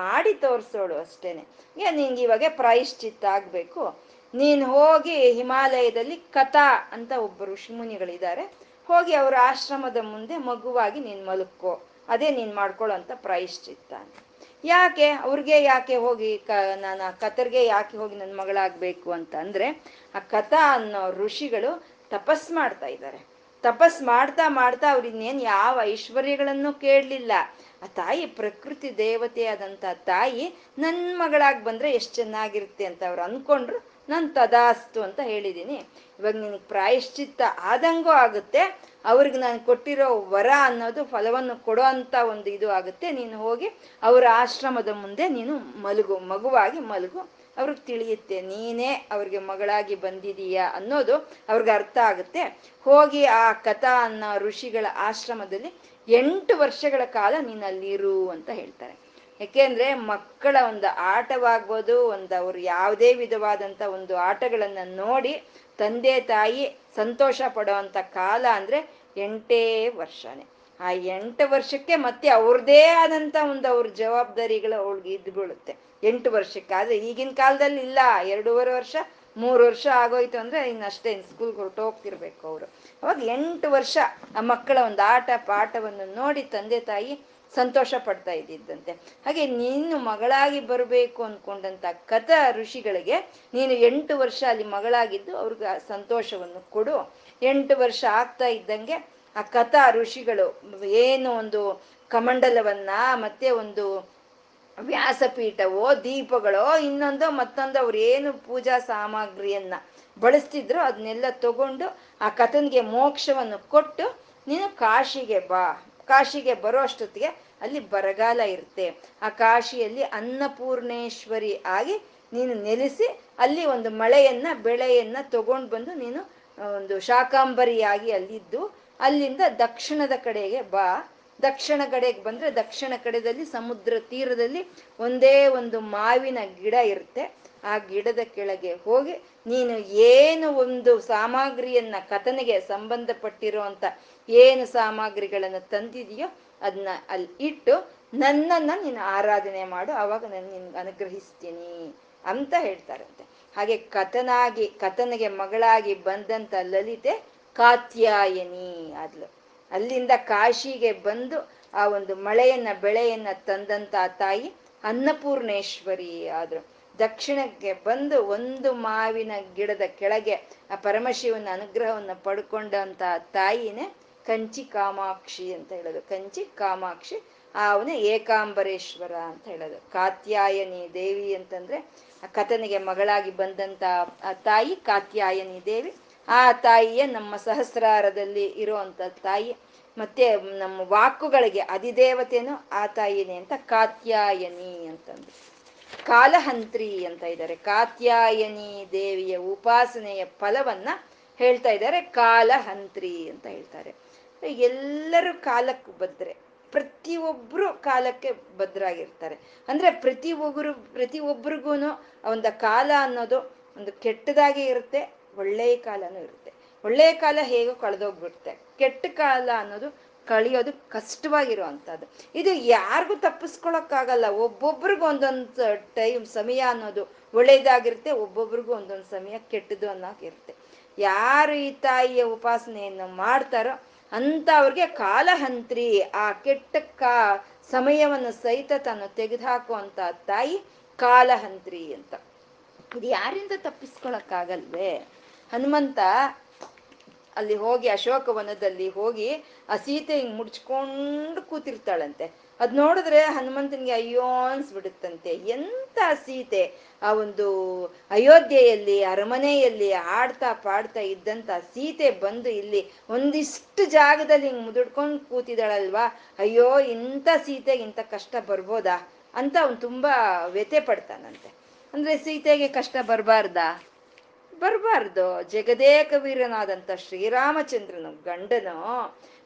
ಮಾಡಿ ತೋರಿಸೋಳು ಅಷ್ಟೇನೆ. ಏ ನಿಂಗೆ ಇವಾಗ ಪ್ರಾಯಶ್ಚಿತ್ತ ಆಗಬೇಕು, ನೀನು ಹೋಗಿ ಹಿಮಾಲಯದಲ್ಲಿ ಕಥಾ ಅಂತ ಒಬ್ಬರು ಋಷಿಮುನಿಗಳಿದ್ದಾರೆ, ಹೋಗಿ ಅವರ ಆಶ್ರಮದ ಮುಂದೆ ಮಗುವಾಗಿ ನೀನು ಮಲಕ್ಕೋ, ಅದೇ ನೀನು ಮಾಡ್ಕೊಳ್ಳೋಂಥ ಪ್ರಾಯಶ್ಚಿತ್ತ. ಯಾಕೆ ಅವ್ರಿಗೆ ಯಾಕೆ ಹೋಗಿ ಕ ನಾನು ಆ ಕತರ್ಗೆ ಯಾಕೆ ಹೋಗಿ ನನ್ನ ಮಗಳಾಗಬೇಕು ಅಂತ ಅಂದರೆ, ಆ ಕಥಾ ಅನ್ನೋ ಋಷಿಗಳು ತಪಸ್ ಮಾಡ್ತಾ ಇದ್ದಾರೆ. ತಪಸ್ ಮಾಡ್ತಾ ಮಾಡ್ತಾ ಅವ್ರಿನ್ನೇನು ಯಾವ ಐಶ್ವರ್ಯಗಳನ್ನು ಕೇಳಲಿಲ್ಲ. ಆ ತಾಯಿ ಪ್ರಕೃತಿ ದೇವತೆಯಾದಂಥ ತಾಯಿ ನನ್ನ ಮಗಳಾಗಿ ಬಂದರೆ ಎಷ್ಟು ಚೆನ್ನಾಗಿರುತ್ತೆ ಅಂತ ಅವ್ರು ಅಂದ್ಕೊಂಡ್ರು. ನಾನು ತದಾಸ್ತು ಅಂತ ಹೇಳಿದ್ದೀನಿ. ಇವಾಗ ನಿನಗೆ ಪ್ರಾಯಶ್ಚಿತ್ತ ಆದಂಗೂ ಆಗುತ್ತೆ, ಅವ್ರಿಗೆ ನಾನು ಕೊಟ್ಟಿರೋ ವರ ಅನ್ನೋದು ಫಲವನ್ನು ಕೊಡೋ ಅಂಥ ಒಂದು ಇದು ಆಗುತ್ತೆ. ನೀನು ಹೋಗಿ ಅವರ ಆಶ್ರಮದ ಮುಂದೆ ನೀನು ಮಲಗು, ಮಗುವಾಗಿ ಮಲಗು, ಅವ್ರಿಗೆ ತಿಳಿಯುತ್ತೆ ನೀನೇ ಅವ್ರಿಗೆ ಮಗಳಾಗಿ ಬಂದಿದೀಯಾ ಅನ್ನೋದು ಅವ್ರಿಗೆ ಅರ್ಥ ಆಗುತ್ತೆ. ಹೋಗಿ ಆ ಕಥಾ ಅನ್ನೋ ಋಷಿಗಳ ಆಶ್ರಮದಲ್ಲಿ ಎಂಟು ವರ್ಷಗಳ ಕಾಲ ನೀನು ಅಲ್ಲಿರು ಅಂತ ಹೇಳ್ತಾರೆ. ಯಾಕೆಂದ್ರೆ ಮಕ್ಕಳ ಒಂದು ಆಟವಾಗ್ಬೋದು, ಒಂದು ಅವರು ಯಾವುದೇ ವಿಧವಾದಂಥ ಒಂದು ಆಟಗಳನ್ನು ನೋಡಿ ತಂದೆ ತಾಯಿ ಸಂತೋಷ ಪಡೋವಂಥ ಕಾಲ ಅಂದರೆ ಎಂಟೇ ವರ್ಷನೇ. ಆ ಎಂಟು ವರ್ಷಕ್ಕೆ ಮತ್ತೆ ಅವ್ರದ್ದೇ ಆದಂಥ ಒಂದು ಅವ್ರ ಜವಾಬ್ದಾರಿಗಳು ಅವ್ಳಿಗೆ ಇದ್ಬೀಳುತ್ತೆ ಎಂಟು ವರ್ಷಕ್ಕೆ. ಆದರೆ ಈಗಿನ ಕಾಲದಲ್ಲಿ ಇಲ್ಲ, ಎರಡೂವರೆ ವರ್ಷ ಮೂರು ವರ್ಷ ಆಗೋಯ್ತು ಅಂದರೆ ಇನ್ನಷ್ಟೇ ಸ್ಕೂಲ್ಗೆ ಹೊರಟೋಗ್ತಿರ್ಬೇಕು ಅವರು. ಅವಾಗ ಎಂಟು ವರ್ಷ ಆ ಮಕ್ಕಳ ಒಂದು ಆಟ ಪಾಠವನ್ನು ನೋಡಿ ತಂದೆ ತಾಯಿ ಸಂತೋಷ ಪಡ್ತಾ ಇದ್ದಿದ್ದಂತೆ. ಹಾಗೆ ನೀನು ಮಗಳಾಗಿ ಬರಬೇಕು ಅಂದ್ಕೊಂಡಂಥ ಕಥಾ ಋಷಿಗಳಿಗೆ ನೀನು ಎಂಟು ವರ್ಷ ಅಲ್ಲಿ ಮಗಳಾಗಿದ್ದು ಅವ್ರಿಗೆ ಸಂತೋಷವನ್ನು ಕೊಡು. ಎಂಟು ವರ್ಷ ಆಗ್ತಾ ಇದ್ದಂಗೆ ಆ ಕಥಾ ಋಷಿಗಳು ಏನು ಒಂದು ಕಮಂಡಲವನ್ನ, ಮತ್ತೆ ಒಂದು ವ್ಯಾಸಪೀಠವೋ, ದೀಪಗಳೋ, ಇನ್ನೊಂದು ಮತ್ತೊಂದು ಅವ್ರು ಏನು ಪೂಜಾ ಸಾಮಗ್ರಿಯನ್ನ ಬಳಸ್ತಿದ್ರು ಅದನ್ನೆಲ್ಲ ತಗೊಂಡು ಆ ಕಥನ್ಗೆ ಮೋಕ್ಷವನ್ನು ಕೊಟ್ಟು ನೀನು ಕಾಶಿಗೆ ಬಾ. ಕಾಶಿಗೆ ಬರೋ ಅಷ್ಟೊತ್ತಿಗೆ ಅಲ್ಲಿ ಬರಗಾಲ ಇರುತ್ತೆ. ಆ ಕಾಶಿಯಲ್ಲಿ ಅನ್ನಪೂರ್ಣೇಶ್ವರಿ ಆಗಿ ನೀನು ನೆಲೆಸಿ ಅಲ್ಲಿ ಒಂದು ಮಳೆಯನ್ನ ಬೆಳೆಯನ್ನ ತಗೊಂಡು ಬಂದು ನೀನು ಒಂದು ಶಾಕಾಂಬರಿಯಾಗಿ ಅಲ್ಲಿದ್ದು ಅಲ್ಲಿಂದ ದಕ್ಷಿಣದ ಕಡೆಗೆ ಬಾ. ದಕ್ಷಿಣ ಕಡೆಗೆ ಬಂದರೆ ದಕ್ಷಿಣ ಕಡೆಯಲ್ಲಿ ಸಮುದ್ರ ತೀರದಲ್ಲಿ ಒಂದೇ ಒಂದು ಮಾವಿನ ಗಿಡ ಇರುತ್ತೆ. ಆ ಗಿಡದ ಕೆಳಗೆ ಹೋಗಿ ನೀನು ಏನು ಒಂದು ಸಾಮಗ್ರಿಯನ್ನ ಕಥನೆಗೆ ಸಂಬಂಧಪಟ್ಟಿರೋ ಅಂತ ಏನು ಸಾಮಗ್ರಿಗಳನ್ನು ತಂದಿದೆಯೋ ಅದನ್ನ ಅಲ್ಲಿ ಇಟ್ಟು ನನ್ನನ್ನು ನೀನು ಆರಾಧನೆ ಮಾಡು, ಆವಾಗ ನಾನು ನಿನ್ಗೆ ಅನುಗ್ರಹಿಸ್ತೀನಿ ಅಂತ ಹೇಳ್ತಾರಂತೆ. ಹಾಗೆ ಕಥನಾಗಿ ಕಥನಿಗೆ ಮಗಳಾಗಿ ಬಂದಂಥ ಲಲಿತೆ ಕಾತ್ಯಾಯನಿ ಆದ್ಲು. ಅಲ್ಲಿಂದ ಕಾಶಿಗೆ ಬಂದು ಆ ಒಂದು ಮಳೆಯನ್ನ ಬೆಳೆಯನ್ನ ತಂದಂತ ತಾಯಿ ಅನ್ನಪೂರ್ಣೇಶ್ವರಿ ಆದ್ರು. ದಕ್ಷಿಣಕ್ಕೆ ಬಂದು ಒಂದು ಮಾವಿನ ಗಿಡದ ಕೆಳಗೆ ಆ ಪರಮಶಿವನ ಅನುಗ್ರಹವನ್ನು ಪಡ್ಕೊಂಡಂತ ತಾಯಿನೇ ಕಂಚಿ ಕಾಮಾಕ್ಷಿ ಅಂತ ಹೇಳೋದು. ಕಂಚಿ ಕಾಮಾಕ್ಷಿ, ಅವನೇ ಏಕಾಂಬರೇಶ್ವರ ಅಂತ ಹೇಳೋದು. ಕಾತ್ಯಾಯನಿ ದೇವಿ ಅಂತಂದ್ರೆ ಆ ಕಥನಿಗೆ ಮಗಳಾಗಿ ಬಂದಂತ ಆ ತಾಯಿ ಕಾತ್ಯಾಯನಿ ದೇವಿ. ಆ ತಾಯಿಯೇ ನಮ್ಮ ಸಹಸ್ರಾರದಲ್ಲಿ ಇರುವಂಥ ತಾಯಿ. ಮತ್ತೆ ನಮ್ಮ ವಾಕುಗಳಿಗೆ ಅಧಿದೇವತೆನೂ ಆ ತಾಯಿನೇ ಅಂತ ಕಾತ್ಯಾಯನಿ ಅಂತಂದ್ರು. ಕಾಲಹಂತ್ರಿ ಅಂತ ಇದ್ದಾರೆ. ಕಾತ್ಯಾಯನಿ ದೇವಿಯ ಉಪಾಸನೆಯ ಫಲವನ್ನ ಹೇಳ್ತಾ ಇದ್ದಾರೆ, ಕಾಲಹಂತ್ರಿ ಅಂತ ಹೇಳ್ತಾರೆ. ಎಲ್ಲರೂ ಕಾಲಕ್ಕೆ ಬದ್ಧರೆ, ಪ್ರತಿಯೊಬ್ಬರು ಕಾಲಕ್ಕೆ ಬದ್ಧರಾಗಿರ್ತಾರೆ. ಅಂದ್ರೆ ಪ್ರತಿ ಒಬ್ಬರು ಪ್ರತಿ ಒಬ್ರಿಗೂ ಒಂದು ಕಾಲ ಅನ್ನೋದು ಒಂದು ಕೆಟ್ಟದಾಗಿ ಇರುತ್ತೆ, ಒಳ್ಳೆಯ ಕಾಲನೂ ಇರುತ್ತೆ. ಒಳ್ಳೆಯ ಕಾಲ ಹೇಗೋ ಕಳೆದೋಗ್ಬಿಡುತ್ತೆ, ಕೆಟ್ಟ ಕಾಲ ಅನ್ನೋದು ಕಳಿಯೋದು ಕಷ್ಟವಾಗಿರುವಂಥದ್ದು. ಇದು ಯಾರಿಗೂ ತಪ್ಪಿಸ್ಕೊಳಕ್ಕಾಗಲ್ಲ. ಒಬ್ಬೊಬ್ರಿಗೂ ಒಂದೊಂದು ಟೈಮ್ ಸಮಯ ಅನ್ನೋದು ಒಳ್ಳೆಯದಾಗಿರುತ್ತೆ, ಒಬ್ಬೊಬ್ರಿಗೂ ಒಂದೊಂದು ಸಮಯ ಕೆಟ್ಟದು ಅನ್ನೋಕಿರುತ್ತೆ. ಯಾರು ಈ ತಾಯಿಯ ಉಪಾಸನೆಯನ್ನು ಮಾಡ್ತಾರೋ ಅಂತ ಅವ್ರಿಗೆ ಕಾಲಹಂತ್ರಿ, ಆ ಕೆಟ್ಟ ಕಾ ಸಮಯವನ್ನು ಸಹಿತ ತಾನು ತೆಗೆದುಹಾಕುವಂಥ ತಾಯಿ ಕಾಲಹಂತ್ರಿ ಅಂತ. ಇದು ಯಾರಿಂದ ತಪ್ಪಿಸ್ಕೊಳಕ್ಕಾಗಲ್ವೇ? ಹನುಮಂತ ಅಲ್ಲಿ ಹೋಗಿ ಅಶೋಕವನದಲ್ಲಿ ಹೋಗಿ ಆ ಸೀತೆ ಹಿಂಗ್ ಮುಡ್ಚ್ಕೊಂಡು ಕೂತಿರ್ತಾಳಂತೆ. ಅದ್ ನೋಡಿದ್ರೆ ಹನುಮಂತನಿಗೆ ಅಯ್ಯೋ ಅನ್ಸ್ಬಿಡುತ್ತಂತೆ. ಎಂತ ಸೀತೆ ಆ ಒಂದು ಅಯೋಧ್ಯೆಯಲ್ಲಿ ಅರಮನೆಯಲ್ಲಿ ಆಡ್ತಾ ಪಾಡ್ತಾ ಇದ್ದಂತ ಸೀತೆ ಬಂದು ಇಲ್ಲಿ ಒಂದಿಷ್ಟು ಜಾಗದಲ್ಲಿ ಹಿಂಗ್ ಮುದುಡ್ಕೊಂಡು ಕೂತಿದ್ದಾಳಲ್ವಾ, ಅಯ್ಯೋ ಇಂಥ ಸೀತೆಗೆ ಇಂಥ ಕಷ್ಟ ಬರ್ಬೋದಾ ಅಂತ ಅವ್ನು ತುಂಬಾ ವ್ಯಥೆ ಪಡ್ತಾನಂತೆ. ಅಂದ್ರೆ ಸೀತೆಗೆ ಕಷ್ಟ ಬರಬಾರ್ದಾ? ಬರಬಾರ್ದು. ಜಗದೇಕ ವೀರನಾದಂಥ ಶ್ರೀರಾಮಚಂದ್ರನು ಗಂಡನು,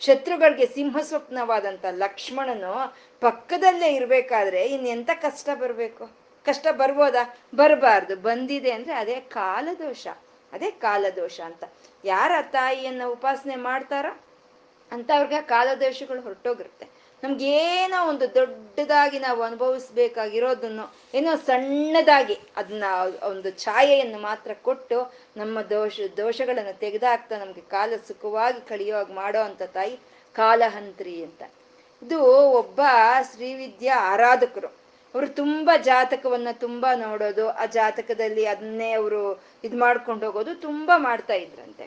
ಶತ್ರುಗಳಿಗೆ ಸಿಂಹ ಸ್ವಪ್ನವಾದಂಥ ಲಕ್ಷ್ಮಣನು ಪಕ್ಕದಲ್ಲೇ ಇರಬೇಕಾದ್ರೆ ಇನ್ನೆಂಥ ಕಷ್ಟ ಬರಬೇಕು? ಕಷ್ಟ ಬರ್ಬೋದಾ? ಬರಬಾರ್ದು. ಬಂದಿದೆ ಅಂದರೆ ಅದೇ ಕಾಲದೋಷ, ಅದೇ ಕಾಲದೋಷ ಅಂತ. ಯಾರ ತಾಯಿಯನ್ನು ಉಪಾಸನೆ ಮಾಡ್ತಾರೋ ಅಂಥವ್ರಿಗೆ ಕಾಲದೋಷಗಳು ಹೊರಟೋಗಿರುತ್ತೆ. ನಮ್ಗೆ ಏನೋ ಒಂದು ದೊಡ್ಡದಾಗಿ ನಾವು ಅನುಭವಿಸ್ಬೇಕಾಗಿರೋದನ್ನು ಏನೋ ಸಣ್ಣದಾಗಿ ಅದನ್ನ ಒಂದು ಛಾಯೆಯನ್ನು ಮಾತ್ರ ಕೊಟ್ಟು ನಮ್ಮ ದೋಷ ದೋಷಗಳನ್ನು ತೆಗೆದಾಕ್ತಾ ನಮ್ಗೆ ಕಾಲ ಸುಖವಾಗಿ ಕಳಿಯೋವಾಗ ಮಾಡೋ ಅಂತ ತಾಯಿ ಕಾಲಹಂತ್ರಿ ಅಂತ. ಇದು ಒಬ್ಬ ಶ್ರೀವಿದ್ಯಾ ಆರಾಧಕರು. ಅವರು ತುಂಬ ಜಾತಕವನ್ನ ತುಂಬ ನೋಡೋದು, ಆ ಜಾತಕದಲ್ಲಿ ಅದನ್ನೇ ಅವರು ಇದು ಮಾಡ್ಕೊಂಡು ಹೋಗೋದು ತುಂಬ ಮಾಡ್ತಾ ಇದ್ರಂತೆ.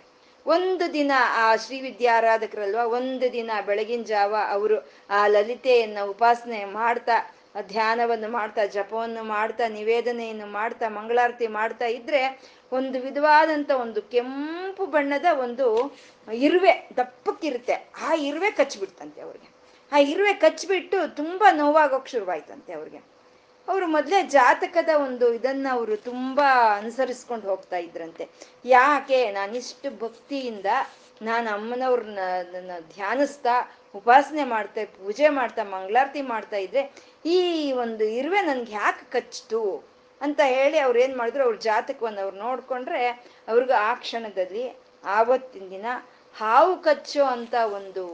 ಒಂದು ದಿನ ಆ ಶ್ರೀವಿದ್ಯಾ ಆರಾಧಕರಲ್ವ, ಒಂದು ದಿನ ಬೆಳಗಿನ ಜಾವ ಅವರು ಆ ಲಲಿತೆಯನ್ನು ಉಪಾಸನೆ ಮಾಡ್ತಾ, ಧ್ಯಾನವನ್ನು ಮಾಡ್ತಾ, ಜಪವನ್ನು ಮಾಡ್ತಾ, ನಿವೇದನೆಯನ್ನು ಮಾಡ್ತಾ, ಮಂಗಳಾರತಿ ಮಾಡ್ತಾ ಇದ್ರೆ ಒಂದು ವಿಧವಾದಂಥ ಒಂದು ಕೆಂಪು ಬಣ್ಣದ ಒಂದು ಇರುವೆ ದಪ್ಪಕ್ಕಿರುತ್ತೆ, ಆ ಇರುವೆ ಕಚ್ಚಿಬಿಡ್ತಂತೆ ಅವ್ರಿಗೆ. ಆ ಇರುವೆ ಕಚ್ಚಿಬಿಟ್ಟು ತುಂಬ ನೋವಾಗೋಕೆ ಶುರುವಾಯ್ತಂತೆ ಅವ್ರಿಗೆ. ಅವರು ಮೊದಲೇ ಜಾತಕದ ಒಂದು ಇದನ್ನು ಅವರು ತುಂಬ ಅನುಸರಿಸ್ಕೊಂಡು ಹೋಗ್ತಾ ಇದ್ರಂತೆ. ಯಾಕೆ ನಾನಿಷ್ಟು ಭಕ್ತಿಯಿಂದ ನಾನು ಅಮ್ಮನವ್ರನ್ನ ಧ್ಯಾನಿಸ್ತಾ, ಉಪಾಸನೆ ಮಾಡ್ತಾ, ಪೂಜೆ ಮಾಡ್ತಾ, ಮಂಗಳಾರತಿ ಮಾಡ್ತಾ ಇದ್ರೆ ಈ ಒಂದು ಇರುವೆ ನನ್ಗೆ ಯಾಕೆ ಕಚ್ಚಿತು ಅಂತ ಹೇಳಿ ಅವ್ರು ಏನು ಮಾಡಿದ್ರು, ಅವ್ರ ಜಾತಕವನ್ನು ಅವ್ರು ನೋಡಿಕೊಂಡ್ರೆ ಅವ್ರಿಗೆ ಆ ಕ್ಷಣದಲ್ಲಿ ಆವತ್ತಿನ ದಿನ ಹಾವು ಕಚ್ಚೋ ಅಂತ ಒಂದು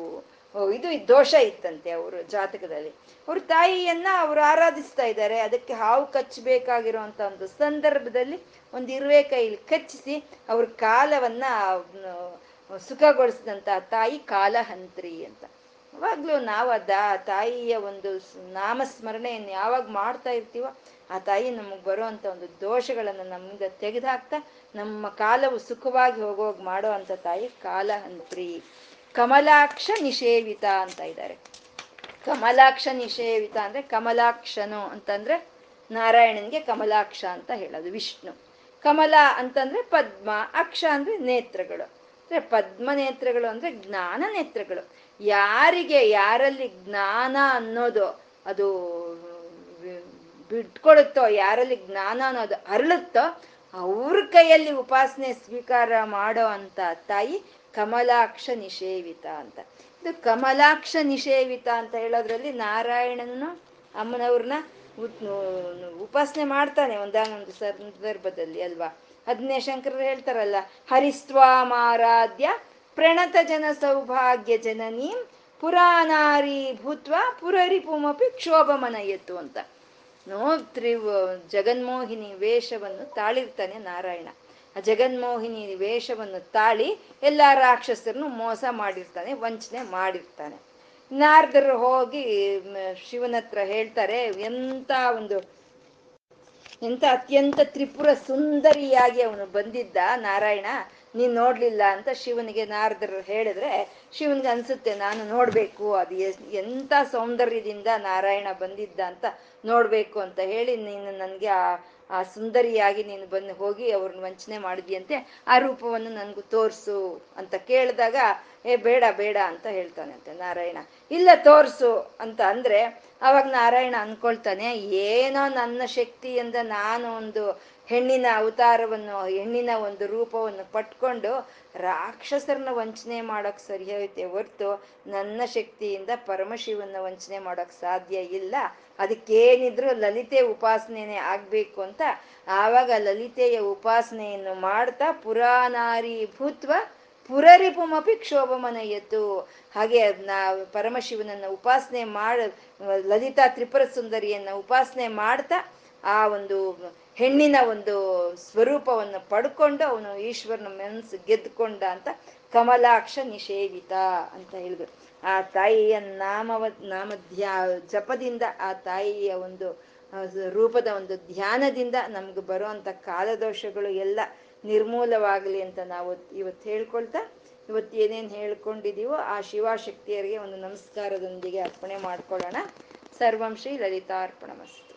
ಇದು ದೋಷ ಇತ್ತಂತೆ ಅವರು ಜಾತಕದಲ್ಲಿ. ಅವ್ರ ತಾಯಿಯನ್ನ ಅವರು ಆರಾಧಿಸ್ತಾ ಇದ್ದಾರೆ, ಅದಕ್ಕೆ ಹಾವು ಕಚ್ಚಬೇಕಾಗಿರೋ ಅಂತ ಒಂದು ಸಂದರ್ಭದಲ್ಲಿ ಒಂದು ಇರುವೆ ಕೈಲಿ ಕಚ್ಚಿಸಿ ಅವ್ರ ಕಾಲವನ್ನ ಸುಖಗೊಳಿಸಿದಂತ ತಾಯಿ ಕಾಲಹಂತ್ರಿ ಅಂತ. ಯಾವಾಗ್ಲೂ ನಾವು ಆ ದಾ ತಾಯಿಯ ಒಂದು ನಾಮಸ್ಮರಣೆಯನ್ನು ಯಾವಾಗ ಮಾಡ್ತಾ ಇರ್ತೀವೋ ಆ ತಾಯಿ ನಮಗೆ ಬರುವಂಥ ಒಂದು ದೋಷಗಳನ್ನು ನಮ್ಮಿಂದ ತೆಗೆದುಹಾಕ್ತಾ ನಮ್ಮ ಕಾಲವು ಸುಖವಾಗಿ ಹೋಗೋಗಿ ಮಾಡೋ ಅಂಥ ತಾಯಿ ಕಾಲಹಂತ್ರಿ. ಕಮಲಾಕ್ಷ ನಿಷೇವಿತ ಅಂತ ಇದ್ದಾರೆ. ಕಮಲಾಕ್ಷ ನಿಷೇವಿತ ಅಂದರೆ ಕಮಲಾಕ್ಷನು ಅಂತಂದರೆ ನಾರಾಯಣನಿಗೆ ಕಮಲಾಕ್ಷ ಅಂತ ಹೇಳೋದು ವಿಷ್ಣು. ಕಮಲ ಅಂತಂದರೆ ಪದ್ಮ, ಅಕ್ಷ ಅಂದರೆ ನೇತ್ರಗಳು. ಅಂದರೆ ಪದ್ಮ ನೇತ್ರಗಳು ಅಂದರೆ ಜ್ಞಾನ ನೇತ್ರಗಳು. ಯಾರಿಗೆ ಯಾರಲ್ಲಿ ಜ್ಞಾನ ಅನ್ನೋದು ಅದು ಬಿಟ್ಕೊಡುತ್ತೋ, ಯಾರಲ್ಲಿ ಜ್ಞಾನ ಅನ್ನೋದು ಅರಳುತ್ತೋ ಅವ್ರ ಕೈಯಲ್ಲಿ ಉಪಾಸನೆ ಸ್ವೀಕಾರ ಮಾಡೋ ಅಂತ ತಾಯಿ ಕಮಲಾಕ್ಷ ನಿಷೇವಿತ ಅಂತ. ಇದು ಕಮಲಾಕ್ಷ ನಿಷೇವಿತ ಅಂತ ಹೇಳೋದ್ರಲ್ಲಿ ನಾರಾಯಣನು ಅಮ್ಮನವ್ರನ್ನ ಉಪಾಸನೆ ಮಾಡ್ತಾನೆ ಒಂದಾನೊಂದು ಸಂದರ್ಭದಲ್ಲಿ ಅಲ್ವಾ. ಅದನ್ನೇ ಶಂಕರರು ಹೇಳ್ತಾರಲ್ಲ, ಹರಿಸ್ವಾಮಾರಾಧ್ಯ ಪ್ರಣತ ಜನ ಸೌಭಾಗ್ಯ ಜನನೀ ಪುರಾನಾರಿ ಭೂತ್ವ ಪುರರಿಪುಮಪಿ ಕ್ಷೋಭಮನಯಿತು ಅಂತ. ನೋ ತ್ರಿವ ಜಗನ್ಮೋಹಿನಿ ವೇಷವನ್ನು ತಾಳಿರ್ತಾನೆ ನಾರಾಯಣ. ಆ ಜಗನ್ಮೋಹಿನಿ ವೇಷವನ್ನು ತಾಳಿ ಎಲ್ಲ ರಾಕ್ಷಸರನ್ನು ಮೋಸ ಮಾಡಿರ್ತಾನೆ, ವಂಚನೆ ಮಾಡಿರ್ತಾನೆ. ನಾರದರು ಹೋಗಿ ಶಿವನ ಹತ್ರ ಹೇಳ್ತಾರೆ, ಎಂಥ ಒಂದು ಎಂಥ ಅತ್ಯಂತ ತ್ರಿಪುರ ಸುಂದರಿಯಾಗಿ ಅವನು ಬಂದಿದ್ದ ನಾರಾಯಣ, ನೀನು ನೋಡ್ಲಿಲ್ಲ ಅಂತ ಶಿವನಿಗೆ ನಾರದರು ಹೇಳಿದ್ರೆ ಶಿವನ್ಗೆ ಅನ್ಸುತ್ತೆ ನಾನು ನೋಡ್ಬೇಕು, ಅದು ಎಂಥ ಸೌಂದರ್ಯದಿಂದ ನಾರಾಯಣ ಬಂದಿದ್ದ ಅಂತ ನೋಡ್ಬೇಕು ಅಂತ ಹೇಳಿ ನೀನು ನನಗೆ ಆ ಆ ಸುಂದರಿಯಾಗಿ ನೀನು ಬಂದು ಹೋಗಿ ಅವ್ರನ್ನ ವಂಚನೆ ಮಾಡಿದ್ಯಂತೆ, ಆ ರೂಪವನ್ನು ನನಗೂ ತೋರಿಸು ಅಂತ ಕೇಳಿದಾಗ ಏ ಬೇಡ ಬೇಡ ಅಂತ ಹೇಳ್ತಾನಂತೆ ನಾರಾಯಣ. ಇಲ್ಲ ತೋರಿಸು ಅಂತ ಅಂದರೆ ಅವಾಗ ನಾರಾಯಣ ಅಂದ್ಕೊಳ್ತಾನೆ, ಏನೋ ನನ್ನ ಶಕ್ತಿಯಿಂದ ನಾನು ಒಂದು ಹೆಣ್ಣಿನ ಅವತಾರವನ್ನು, ಹೆಣ್ಣಿನ ಒಂದು ರೂಪವನ್ನು ಪಟ್ಕೊಂಡು ರಾಕ್ಷಸರನ್ನ ವಂಚನೆ ಮಾಡೋಕ್ಕೆ ಸರಿ ಹೋಯ್ತೆ ಹೊರತು ನನ್ನ ಶಕ್ತಿಯಿಂದ ಪರಮಶಿವನ ವಂಚನೆ ಮಾಡೋಕ್ಕೆ ಸಾಧ್ಯ ಇಲ್ಲ, ಅದಕ್ಕೇನಿದ್ರು ಲಲಿತೆ ಉಪಾಸನೆನೇ ಆಗಬೇಕು ಅಂತ ಆವಾಗ ಲಲಿತೆಯ ಉಪಾಸನೆಯನ್ನು ಮಾಡ್ತಾ ಪುರಾನಾರಿ ಭೂತ್ವ ಪುರರಿಪುಮಪಿ ಕ್ಷೋಭಮನಯಿತು. ಹಾಗೆ ನಾವು ಪರಮಶಿವನನ್ನು ಉಪಾಸನೆ ಮಾಡಿ, ಲಲಿತಾ ತ್ರಿಪುರ ಸುಂದರಿಯನ್ನು ಉಪಾಸನೆ ಮಾಡ್ತಾ ಆ ಒಂದು ಹೆಣ್ಣಿನ ಒಂದು ಸ್ವರೂಪವನ್ನು ಪಡ್ಕೊಂಡು ಅವನು ಈಶ್ವರನ ಮನಸ್ಸು ಗೆದ್ದುಕೊಂಡ ಅಂತ ಕಮಲಾಕ್ಷ ನಿಷೇವಿತ ಅಂತ ಹೇಳಿದ್ರು. ಆ ತಾಯಿಯ ನಾಮವ ನಾಮ ಧ್ಯಾ ಜಪದಿಂದ, ಆ ತಾಯಿಯ ಒಂದು ರೂಪದ ಒಂದು ಧ್ಯಾನದಿಂದ ನಮ್ಗೆ ಬರುವಂಥ ಕಾಲದೋಷಗಳು ಎಲ್ಲ ನಿರ್ಮೂಲವಾಗಲಿ ಅಂತ ನಾವು ಇವತ್ತು ಹೇಳ್ಕೊಳ್ತಾ, ಇವತ್ತು ಏನೇನು ಹೇಳ್ಕೊಂಡಿದ್ದೀವೋ ಆ ಶಿವಶಕ್ತಿಯರಿಗೆ ಒಂದು ನಮಸ್ಕಾರದೊಂದಿಗೆ ಅರ್ಪಣೆ ಮಾಡ್ಕೊಳ್ಳೋಣ. ಸರ್ವಂ ಶ್ರೀ ಲಲಿತಾರ್ಪಣಮಸ್ತು.